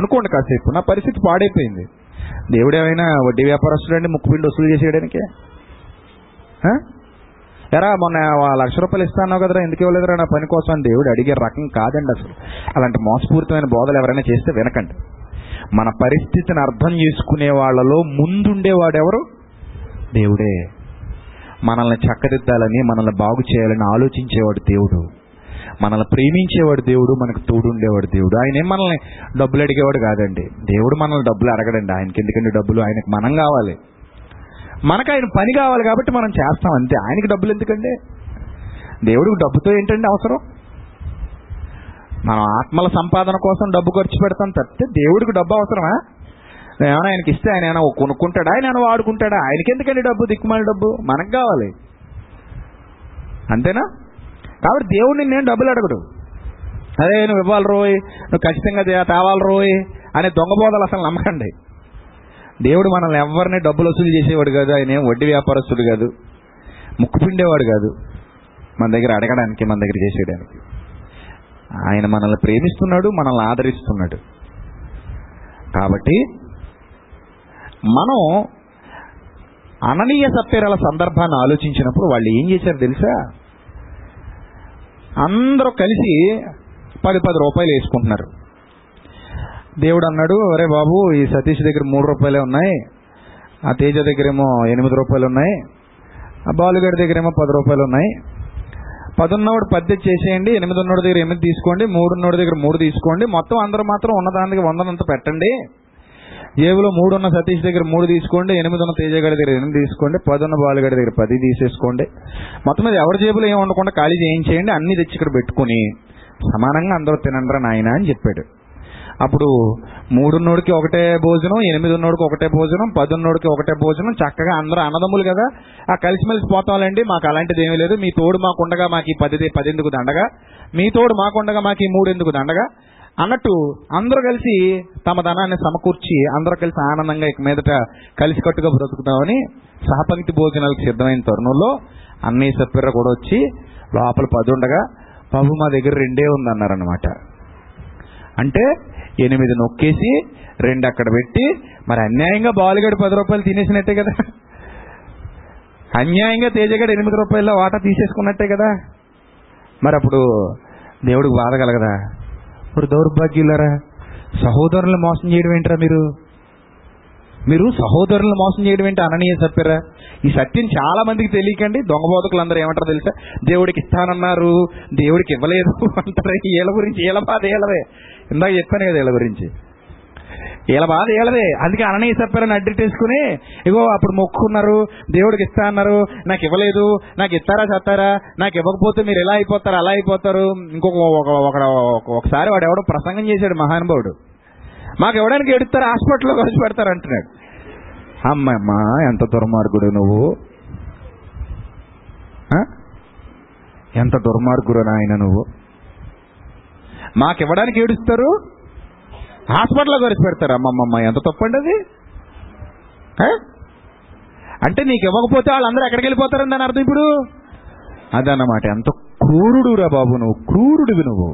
అనుకోండి కాసేపు, నా పరిస్థితి పాడైపోయింది. దేవుడు ఏమైనా వడ్డీ వ్యాపారస్తుడు అండి ముక్కుబిండి వసూలు చేసేయడానికే? ఎరా మొన్న లక్ష రూపాయలు ఇస్తానో కదరా, ఎందుకు ఇవ్వలేదురా నా పని కోసం అని దేవుడు అడిగే రకం కాదండి అసలు. అలాంటి మోసపూరితమైన బోధలు ఎవరైనా చేస్తే వినకండి. మన పరిస్థితిని అర్థం చేసుకునే వాళ్ళలో ముందుండేవాడెవరు? దేవుడే. మనల్ని చక్కదిద్దాలని, మనల్ని బాగు చేయాలని ఆలోచించేవాడు దేవుడు, మనల్ని ప్రేమించేవాడు దేవుడు, మనకు తోడుండేవాడు దేవుడు. ఆయన ఏం మనల్ని డబ్బులు అడిగేవాడు కాదండి. దేవుడు మనల్ని డబ్బులు అడగడండి. ఆయనకి ఎందుకంటే డబ్బులు? ఆయనకు మనం కావాలి, మనకు ఆయన పని కావాలి కాబట్టి మనం చేస్తాం అంతే. ఆయనకి డబ్బులు ఎందుకండి? దేవుడికి డబ్బుతో ఏంటండి అవసరం? మనం ఆత్మల సంపాదన కోసం డబ్బు ఖర్చు పెడతాం తప్పితే దేవుడికి డబ్బు అవసరమా? ఏమైనా ఆయనకి ఇస్తే ఆయన ఏమైనా కొనుక్కుంటాడా? ఆయన ఏమైనా వాడుకుంటాడా? ఆయనకి ఎందుకండి డబ్బు? దిక్కుమాలి డబ్బు మనకు కావాలి అంతేనా? కాబట్టి దేవుడిని నేను డబ్బులు అడగడు. అదే నువ్వు ఇవ్వాలి రోయ్, నువ్వు ఖచ్చితంగా తేవాలి రోయ్ అనే దొంగబోధలు అసలు నమ్మకండి. దేవుడు మనల్ని ఎవరిని డబ్బులు వసూలు చేసేవాడు కాదు. ఆయన ఏం వడ్డీ వ్యాపారస్తుడు కాదు, ముక్కు పిండేవాడు కాదు మన దగ్గర అడగడానికి, మన దగ్గర చేసేయడానికి. ఆయన మనల్ని ప్రేమిస్తున్నాడు, మనల్ని ఆదరిస్తున్నాడు. కాబట్టి మనం అననీయ సప్పెరాల సందర్భాన్ని ఆలోచించినప్పుడు వాళ్ళు ఏం చేశారు తెలుసా? అందరూ కలిసి పది పది రూపాయలు వేసుకుంటున్నారు. దేవుడు అన్నాడు, అరే బాబు ఈ సతీష్ దగ్గర మూడు రూపాయలే ఉన్నాయి, ఆ తేజ దగ్గరేమో ఎనిమిది రూపాయలు ఉన్నాయి, ఆ బాలుగాడి దగ్గరేమో పది రూపాయలు ఉన్నాయి, పది ఉన్నవాడు పది చేసేయండి, ఎనిమిది ఉన్నోడి దగ్గర ఎనిమిది తీసుకోండి, మూడు ఉన్నోడి దగ్గర మూడు తీసుకోండి, మొత్తం అందరూ మాత్రం ఉన్నదానికి వందనంత పెట్టండి, జేబులో మూడు ఉన్న సతీష్ దగ్గర మూడు తీసుకోండి, ఎనిమిది ఉన్న తేజగాడి దగ్గర ఎనిమిది తీసుకోండి, పది ఉన్న బాలుగాడి దగ్గర పది తీసేసుకోండి, మొత్తం మీద ఎవరి జేబులో ఏమి ఉండకుండా ఖాళీ చేయించేయండి, అన్ని తెచ్చి ఇక్కడ పెట్టుకుని సమానంగా అందరూ తినండ్రా నాయన అని చెప్పాడు. అప్పుడు మూడున్నోడికి ఒకటే భోజనం, ఎనిమిది ఉన్నోడికి ఒకటే భోజనం, పదున్నోడికి ఒకటే భోజనం. చక్కగా అందరూ అన్నదమ్ములు కదా, ఆ కలిసిమెలిసి పోతాంలేండి, మాకు అలాంటిది ఏమీ లేదు, మీ తోడు మాకుండగా మాకు ఈ పది పదెందుకు దండగా, మీ తోడు మాకుండగా మాకు ఈ మూడెందుకు దండగా అన్నట్టు అందరూ కలిసి తమ ధనాన్ని సమకూర్చి అందరూ కలిసి ఆనందంగా ఇక మీదట కలిసికట్టుగా బ్రతుకుతామని సహపంక్తి భోజనాలకు సిద్ధమైన తరుణంలో అన్నీ సప్పెర కూడా వచ్చి లోపల పది ఉండగా బాబు మా దగ్గర రెండే ఉందన్నారనమాట. అంటే ఎనిమిది నొక్కేసి రెండు అక్కడ పెట్టి, మరి అన్యాయంగా బాలుగడి పది రూపాయలు తినేసినట్టే కదా, అన్యాయంగా తేజగడి ఎనిమిది రూపాయల వాటా తీసేసుకున్నట్టే కదా. మరి అప్పుడు దేవుడికి బాధ కలగదా? ఇప్పుడు దౌర్భాగ్యులరా, సహోదరులను మోసం చేయడం ఏంట్రా మీరు మీరు సహోదరులను మోసం చేయడం ఏంటి? అననీయ సప్పెరా ఈ సత్యం చాలా మందికి తెలియకండి. దొంగ బోధకులు అందరూ ఏమంటారు తెలుసా? దేవుడికి ఇస్తానన్నారు, దేవుడికి ఇవ్వలేదు అంటారు. ఈల గురించి ఈల బాధ ఏలవే, ఇందాక చెప్పాను కదా ఈల గురించి, ఈల బాధ ఏలవే. అందుకే అననీయ సప్పెరాని అడ్డెట్టేసుకుని ఇగో అప్పుడు మొక్కున్నారు, దేవుడికి ఇస్తా అన్నారు, నాకు ఇవ్వలేదు, నాకు ఇస్తారా చస్తారా, నాకు ఇవ్వకపోతే మీరు ఎలా అయిపోతారు అలా అయిపోతారు. ఇంకొక ఒకసారి వాడు ఎవడో ప్రసంగం చేశాడు మహానుభావుడు, మాకు ఇవ్వడానికి ఎడుతారు హాస్పిటల్లో కలిసి పెడతారు అంటున్నాడు. అమ్మమ్మ ఎంత దుర్మార్గుడు నువ్వు, ఎంత దుర్మార్గుడు నాయన నువ్వు, మాకు ఇవ్వడానికి ఏడుస్తారు హాస్పిటల్లో కలిసి పెడతారు, అమ్మమ్మమ్మ ఎంత తప్పండి అది. అంటే నీకు ఇవ్వకపోతే వాళ్ళందరూ ఎక్కడికి వెళ్ళిపోతారని దాని అర్థం. ఇప్పుడు అదన్నమాట. ఎంత క్రూరుడు రా బాబు నువ్వు, క్రూరుడివి నువ్వు.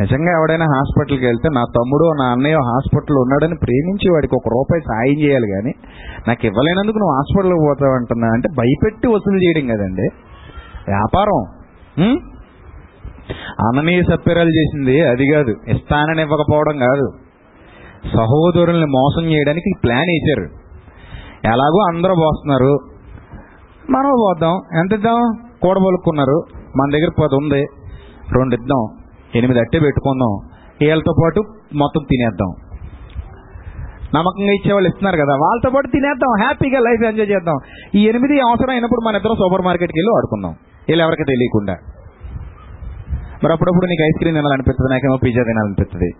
నిజంగా ఎవడైనా హాస్పిటల్కి వెళ్తే నా తమ్ముడో నా అన్నయ్యో హాస్పిటల్లో ఉన్నాడని ప్రేమించి వాడికి ఒక రూపాయి సాయం చేయాలి, కానీ నాకు ఇవ్వలేనందుకు నువ్వు హాస్పిటల్కి పోతావు అంటున్నా అంటే భయపెట్టి వసూలు చేయడం కదండి వ్యాపారం. అననీయ సప్పెరాలు చేసింది అది కాదు, ఇస్తానని ఇవ్వకపోవడం కాదు, సహోదరుల్ని మోసం చేయడానికి ప్లాన్ వేశారు. ఎలాగో అందరూ పోస్తున్నారు మనం పోద్దాం, ఎంత ఇద్దాం కూడబలుక్కున్నారు, మన దగ్గర పది ఉంది రెండు ఇద్దాం, ఎనిమిది అట్టే పెట్టుకుందాం, వీళ్ళతో పాటు మొత్తం తినేద్దాం, నమ్మకంగా ఇచ్చేవాళ్ళు ఇస్తున్నారు కదా వాళ్ళతో పాటు తినేద్దాం, హ్యాపీగా లైఫ్ ఎంజాయ్ చేద్దాం, ఈ ఎనిమిది అవసరం అయినప్పుడు మన ఇద్దరు సూపర్ మార్కెట్కి వెళ్ళి ఆడుకుందాం వీళ్ళు ఎవరికి తెలియకుండా. మరి అప్పుడప్పుడు నీకు ఐస్ క్రీమ్ తినాలనిపిస్తుంది, నాకేమో పిజ్జా తినాలనిపిస్తుంది,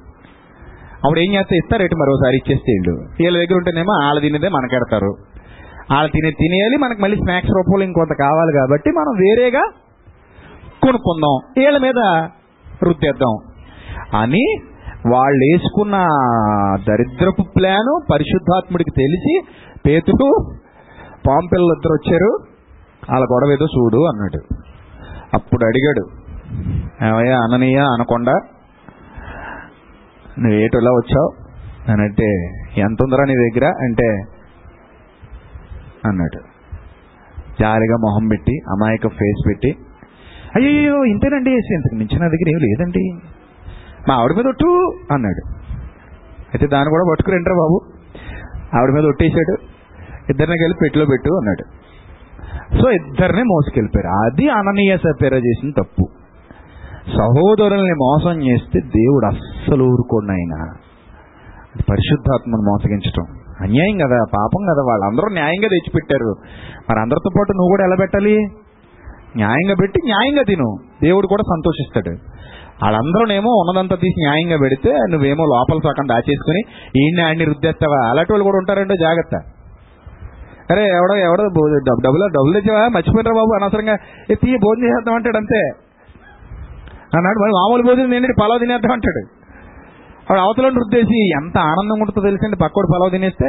అప్పుడు ఏం చేస్తే ఇస్తారేటి మరోసారి ఇచ్చేస్తే వీళ్ళు, వీళ్ళ దగ్గర ఉంటేనేమో వాళ్ళు తినేదే మనకెడతారు, వాళ్ళు తినే తినేయాలి మనకు మళ్ళీ స్నాక్స్ రూపంలో ఇంకొంత కావాలి కాబట్టి మనం వేరేగా కొనుక్కుందాం వీళ్ళ మీద రుద్దేద్దాం అని వాళ్ళు వేసుకున్న దరిద్రపు ప్లాను పరిశుద్ధాత్ముడికి తెలిసి పేతుడు పాంపిల్లలు ఇద్దరు వచ్చారు, వాళ్ళ గొడవ ఏదో చూడు అన్నాడు. అప్పుడు అడిగాడు, ఏమయ్యా అననీయ అనకుండా నువ్వు ఏటోలా వచ్చావు అని అంటే, ఎంత ఉందరా నీ దగ్గర అంటే అన్నాడు. జాలిగా మొహం పెట్టి అమాయక ఫేస్ పెట్టి, అయ్యో ఇంతేనండి వేసి ఇంతకు మించి నా దగ్గర ఏమి లేదండి, మా ఆవిడ మీద ఒట్టు అన్నాడు. అయితే దాన్ని కూడా పట్టుకురంటారా బాబు, ఆవిడ మీద ఒట్టేశాడు, ఇద్దరిని కలిపి పెట్టిలో పెట్టు అన్నాడు. సో ఇద్దరినే మోసుకెళ్ళిపోయారు. అది అననీయ సప్పెరా చేసిన తప్పు. సహోదరుల్ని మోసం చేస్తే దేవుడు అస్సలు ఊరుకోండి. ఆయన పరిశుద్ధాత్మను మోసగించడం అన్యాయం కదా, పాపం కదా. వాళ్ళందరూ న్యాయంగా తెచ్చిపెట్టారు, మరి అందరితో పాటు నువ్వు కూడా ఎలా పెట్టాలి? న్యాయంగా పెట్టి న్యాయంగా తిను, దేవుడు కూడా సంతోషిస్తాడు. వాళ్ళందరూనేమో ఉన్నదంతా తీసి న్యాయంగా పెడితే నువ్వేమో లోపల సగం దాచేసుకుని ఈయన్ని ఆయన్ని రుద్దేస్తావా? అలాంటి వాళ్ళు కూడా ఉంటారంటే జాగ్రత్త. అరే ఎవడో ఎవడో డబ్బులు డబ్బులు తెచ్చావా, మర్చిపోయినరా బాబు, అనవసరంగా తీయ భోజనం చేద్దాం అంటాడు అంతే అన్నాడు. మరి మామూలు భోజనం ఏంటంటే పలావ్ తినేద్దాం అంటాడు. ఆవిడ అవతలని రుద్దేసి ఎంత ఆనందంగా ఉంటుందో తెలిసండి. పక్కోడు పలావ్ తినేస్తే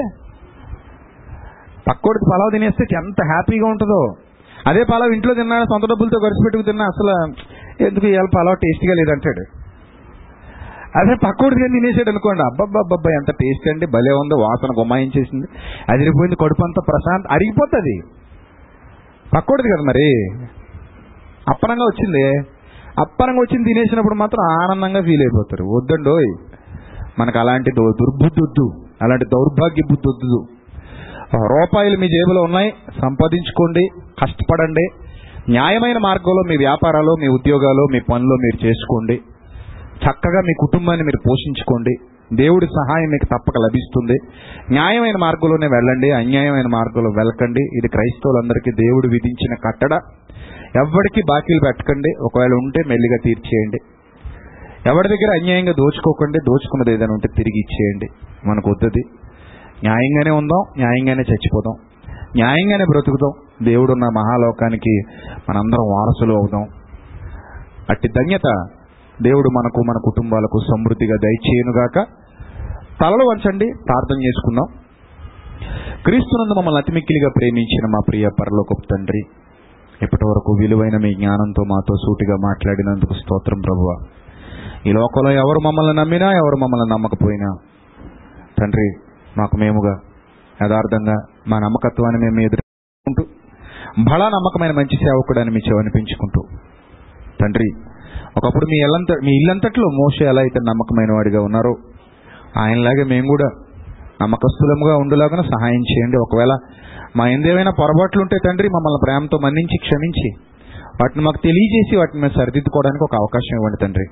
పక్కోడికి పలావ్ తినేస్తే ఎంత హ్యాపీగా ఉంటుందో. అదే పలావ్ ఇంట్లో తిన్నా, సొంత డబ్బులతో ఖర్చు పెట్టుకు తిన్నా, అసలు ఎందుకు ఇవాళ పలావ్ టేస్ట్గా లేదంటాడు. అదే పక్కోడికి తినేసాడు అనుకోండి, అబ్బబ్బబ్బబ్బా ఎంత టేస్ట్ అండి, భలే ఉందో, వాసన గుమాయించేసింది, అదిరిపోయింది, కడుపు అంతా ప్రశాంత అరిగిపోతుంది. పక్కోడిది కదా మరి అప్పనంగా వచ్చింది, అప్పనంగా వచ్చింది తినేసినప్పుడు మాత్రం ఆనందంగా ఫీల్ అయిపోతారు. వద్దండోయ్ మనకు అలాంటి దుర్బుద్ధొద్దు, అలాంటి దౌర్భాగ్య బుద్ధొద్దు. రూపాయలు మీ జేబులో ఉన్నాయి, సంపాదించుకోండి, కష్టపడండి, న్యాయమైన మార్గంలో మీ వ్యాపారాలు, మీ ఉద్యోగాలు, మీ పనులు మీరు చేసుకోండి, చక్కగా మీ కుటుంబాన్ని మీరు పోషించుకోండి, దేవుడి సహాయం మీకు తప్పక లభిస్తుంది. న్యాయమైన మార్గంలోనే వెళ్ళండి, అన్యాయమైన మార్గంలో వెళ్ళకండి. ఇది క్రైస్తవులందరికీ దేవుడు విధించిన కట్టడ. ఎవరికి బాకీలు పెట్టకండి, ఒకవేళ ఉంటే మెల్లిగా తీర్చేయండి. ఎవరి దగ్గర అన్యాయంగా దోచుకోకండి, దోచుకున్నది ఏదైనా ఉంటే తిరిగి ఇచ్చేయండి. మనకు వద్దది. న్యాయంగానే ఉందాం, న్యాయంగానే చచ్చిపోదాం, న్యాయంగానే బ్రతుకుదాం. దేవుడున్న మహాలోకానికి మనందరం వారసులు అవుదాం. అట్టి ధన్యత దేవుడు మనకు మన కుటుంబాలకు సమృద్ధిగా దయచేయనుగాక. తలలు వంచండి, ప్రార్థన చేసుకుందాం. క్రీస్తునందు మమ్మల్ని అతిమిక్కిలిగా ప్రేమించిన మా ప్రియ పరలోకపు తండ్రి, ఇప్పటి వరకు విలువైన మీ జ్ఞానంతో మాతో సూటిగా మాట్లాడినందుకు స్తోత్రం ప్రభువా. ఈ లోకంలో ఎవరు మమ్మల్ని నమ్మినా, ఎవరు మమ్మల్ని నమ్మకపోయినా తండ్రి, మాకు మేముగా యథార్థంగా మా నమ్మకత్వాన్ని మేము ఎదుర్కొంటూ బలా నమ్మకమైన మంచి సేవకుడని మీ చెవనిపించుకుంటూ తండ్రి, ఒకప్పుడు మీ ఇల్లంత మీ ఇల్లంతట్లో మోషే ఎలా అయితే నమ్మకమైన వాడిగా ఉన్నారో ఆయనలాగే మేము కూడా నమ్మకస్తులముగా ఉండేలాగా సహాయం చేయండి. ఒకవేళ మా ఎందేమైనా పొరపాట్లు ఉంటే తండ్రి మమ్మల్ని ప్రేమతో మన్నించి క్షమించి వాటిని మాకు తెలియజేసి వాటిని మేము సరిదిద్దుకోవడానికి ఒక అవకాశం ఇవ్వండి తండ్రి.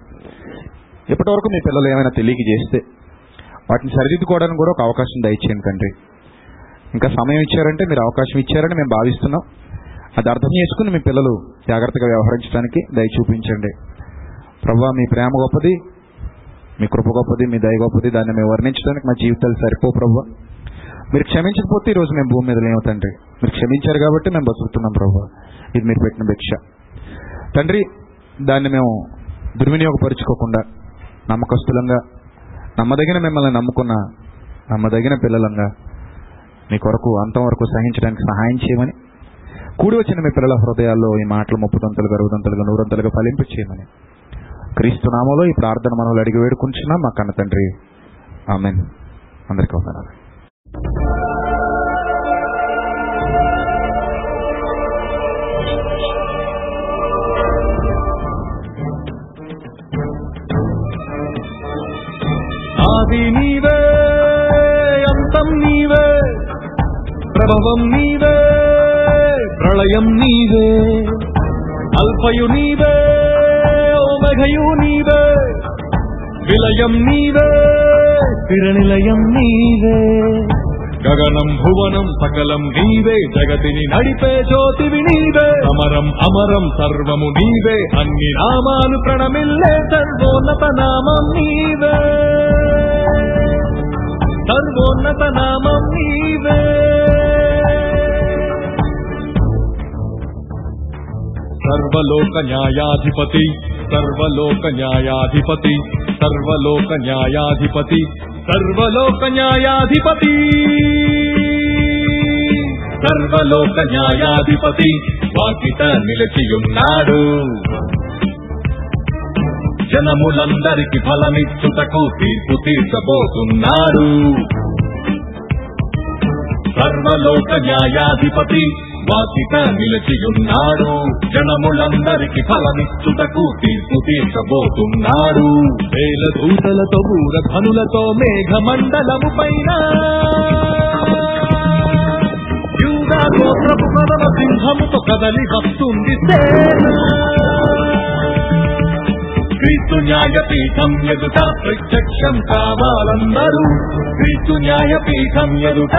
ఇప్పటివరకు మీ పిల్లలు ఏమైనా తెలియక చేస్తే వాటిని సరిదిద్దుకోవడానికి కూడా ఒక అవకాశం దయచేయండి తండ్రి. ఇంకా సమయం ఇచ్చారంటే మీరు అవకాశం ఇచ్చారని మేము భావిస్తున్నాం. అది అర్థం చేసుకుని మీ పిల్లలు జాగ్రత్తగా వ్యవహరించడానికి దయ చూపించండి ప్రభువా. మీ ప్రేమ గొప్పది, మీ కృప గొప్పది, మీ దయ గొప్పది. దాన్ని మేము వర్ణించడానికి మా జీవితాలు సరిపో ప్రభువా. మీరు క్షమించకపోతే ఈరోజు మేము భూమి మీద లేము తండ్రి. మీరు క్షమించారు కాబట్టి మేము బతుకుతున్నాం ప్రభువా. ఇది మీరు పెట్టిన భిక్ష తండ్రి. దాన్ని మేము దుర్వినియోగపరుచుకోకుండా నమ్మకస్తులంగా, నమ్మదగిన మిమ్మల్ని నమ్ముకున్న నమ్మదగిన పిల్లలంగా నీ కొరకు అంతవరకు సహించడానికి సహాయం చేయమని, కూడి వచ్చిన మీ పిల్లల హృదయాల్లో ఈ మాటలు ముప్పుదంతలుగా, అరవదంతలుగా, నూరంతలుగా ఫలింపు చేయమని క్రీస్తునామంలో ఈ ప్రార్థన మనవులు అడిగి వేడుకుంటున్నాం మా కన్న తండ్రి. ఆమెన్. అందరికీ వందనాలు. ఆది నీవే, అంతం నీవే, ప్రభవం నీవే, ప్రళయం నీవే, అల్ఫయు నీవే, ఒమేఘయు నీవే, విలయం నీవే, తిరనిలయం నీవే, గగనం భువనం సకలం నీవే, జగతిని నడిపే జ్యోతివి నీవే, అమరం అమరం సర్వము నీవే, అన్ని నామాలు ప్రణమిల్లే సర్వోన్నత నామం నీవే, సర్వోన్నత నామం నీవే. సర్వలోక న్యాయాధిపతి, సర్వలోక న్యాయాధిపతి, సర్వలోక న్యాయాధిపతి, సర్వలోక న్యాయాధిపతి, సర్వలోక న్యాయాధిపతి, వాకిట నిలిచియున్నాడు, జనములందరికి ఫలమిచ్చుటకు తీర్పు తీర్చబోతున్నాడు. సర్వలోక న్యాయాధిపతి, వాకిట నిలిచియున్నాడు, జనములందరికి ఫలమిచ్చుటకు తీర్పు తీర్చబోతున్నాడు. వేల దూతలతో ఊర ధనులతో మేఘ మండలము పైన యూదా గోత్రపు కదల సింహముతో కదలి వస్తుంది సేన. క్రీస్తు న్యాయపీఠం ఎదుట ప్రత్యక్షం కావాలందరూ, క్రీస్తు న్యాయపీఠం ఎదుట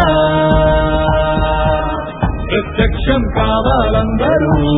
ప్రత్యక్షం కావాలందరూ.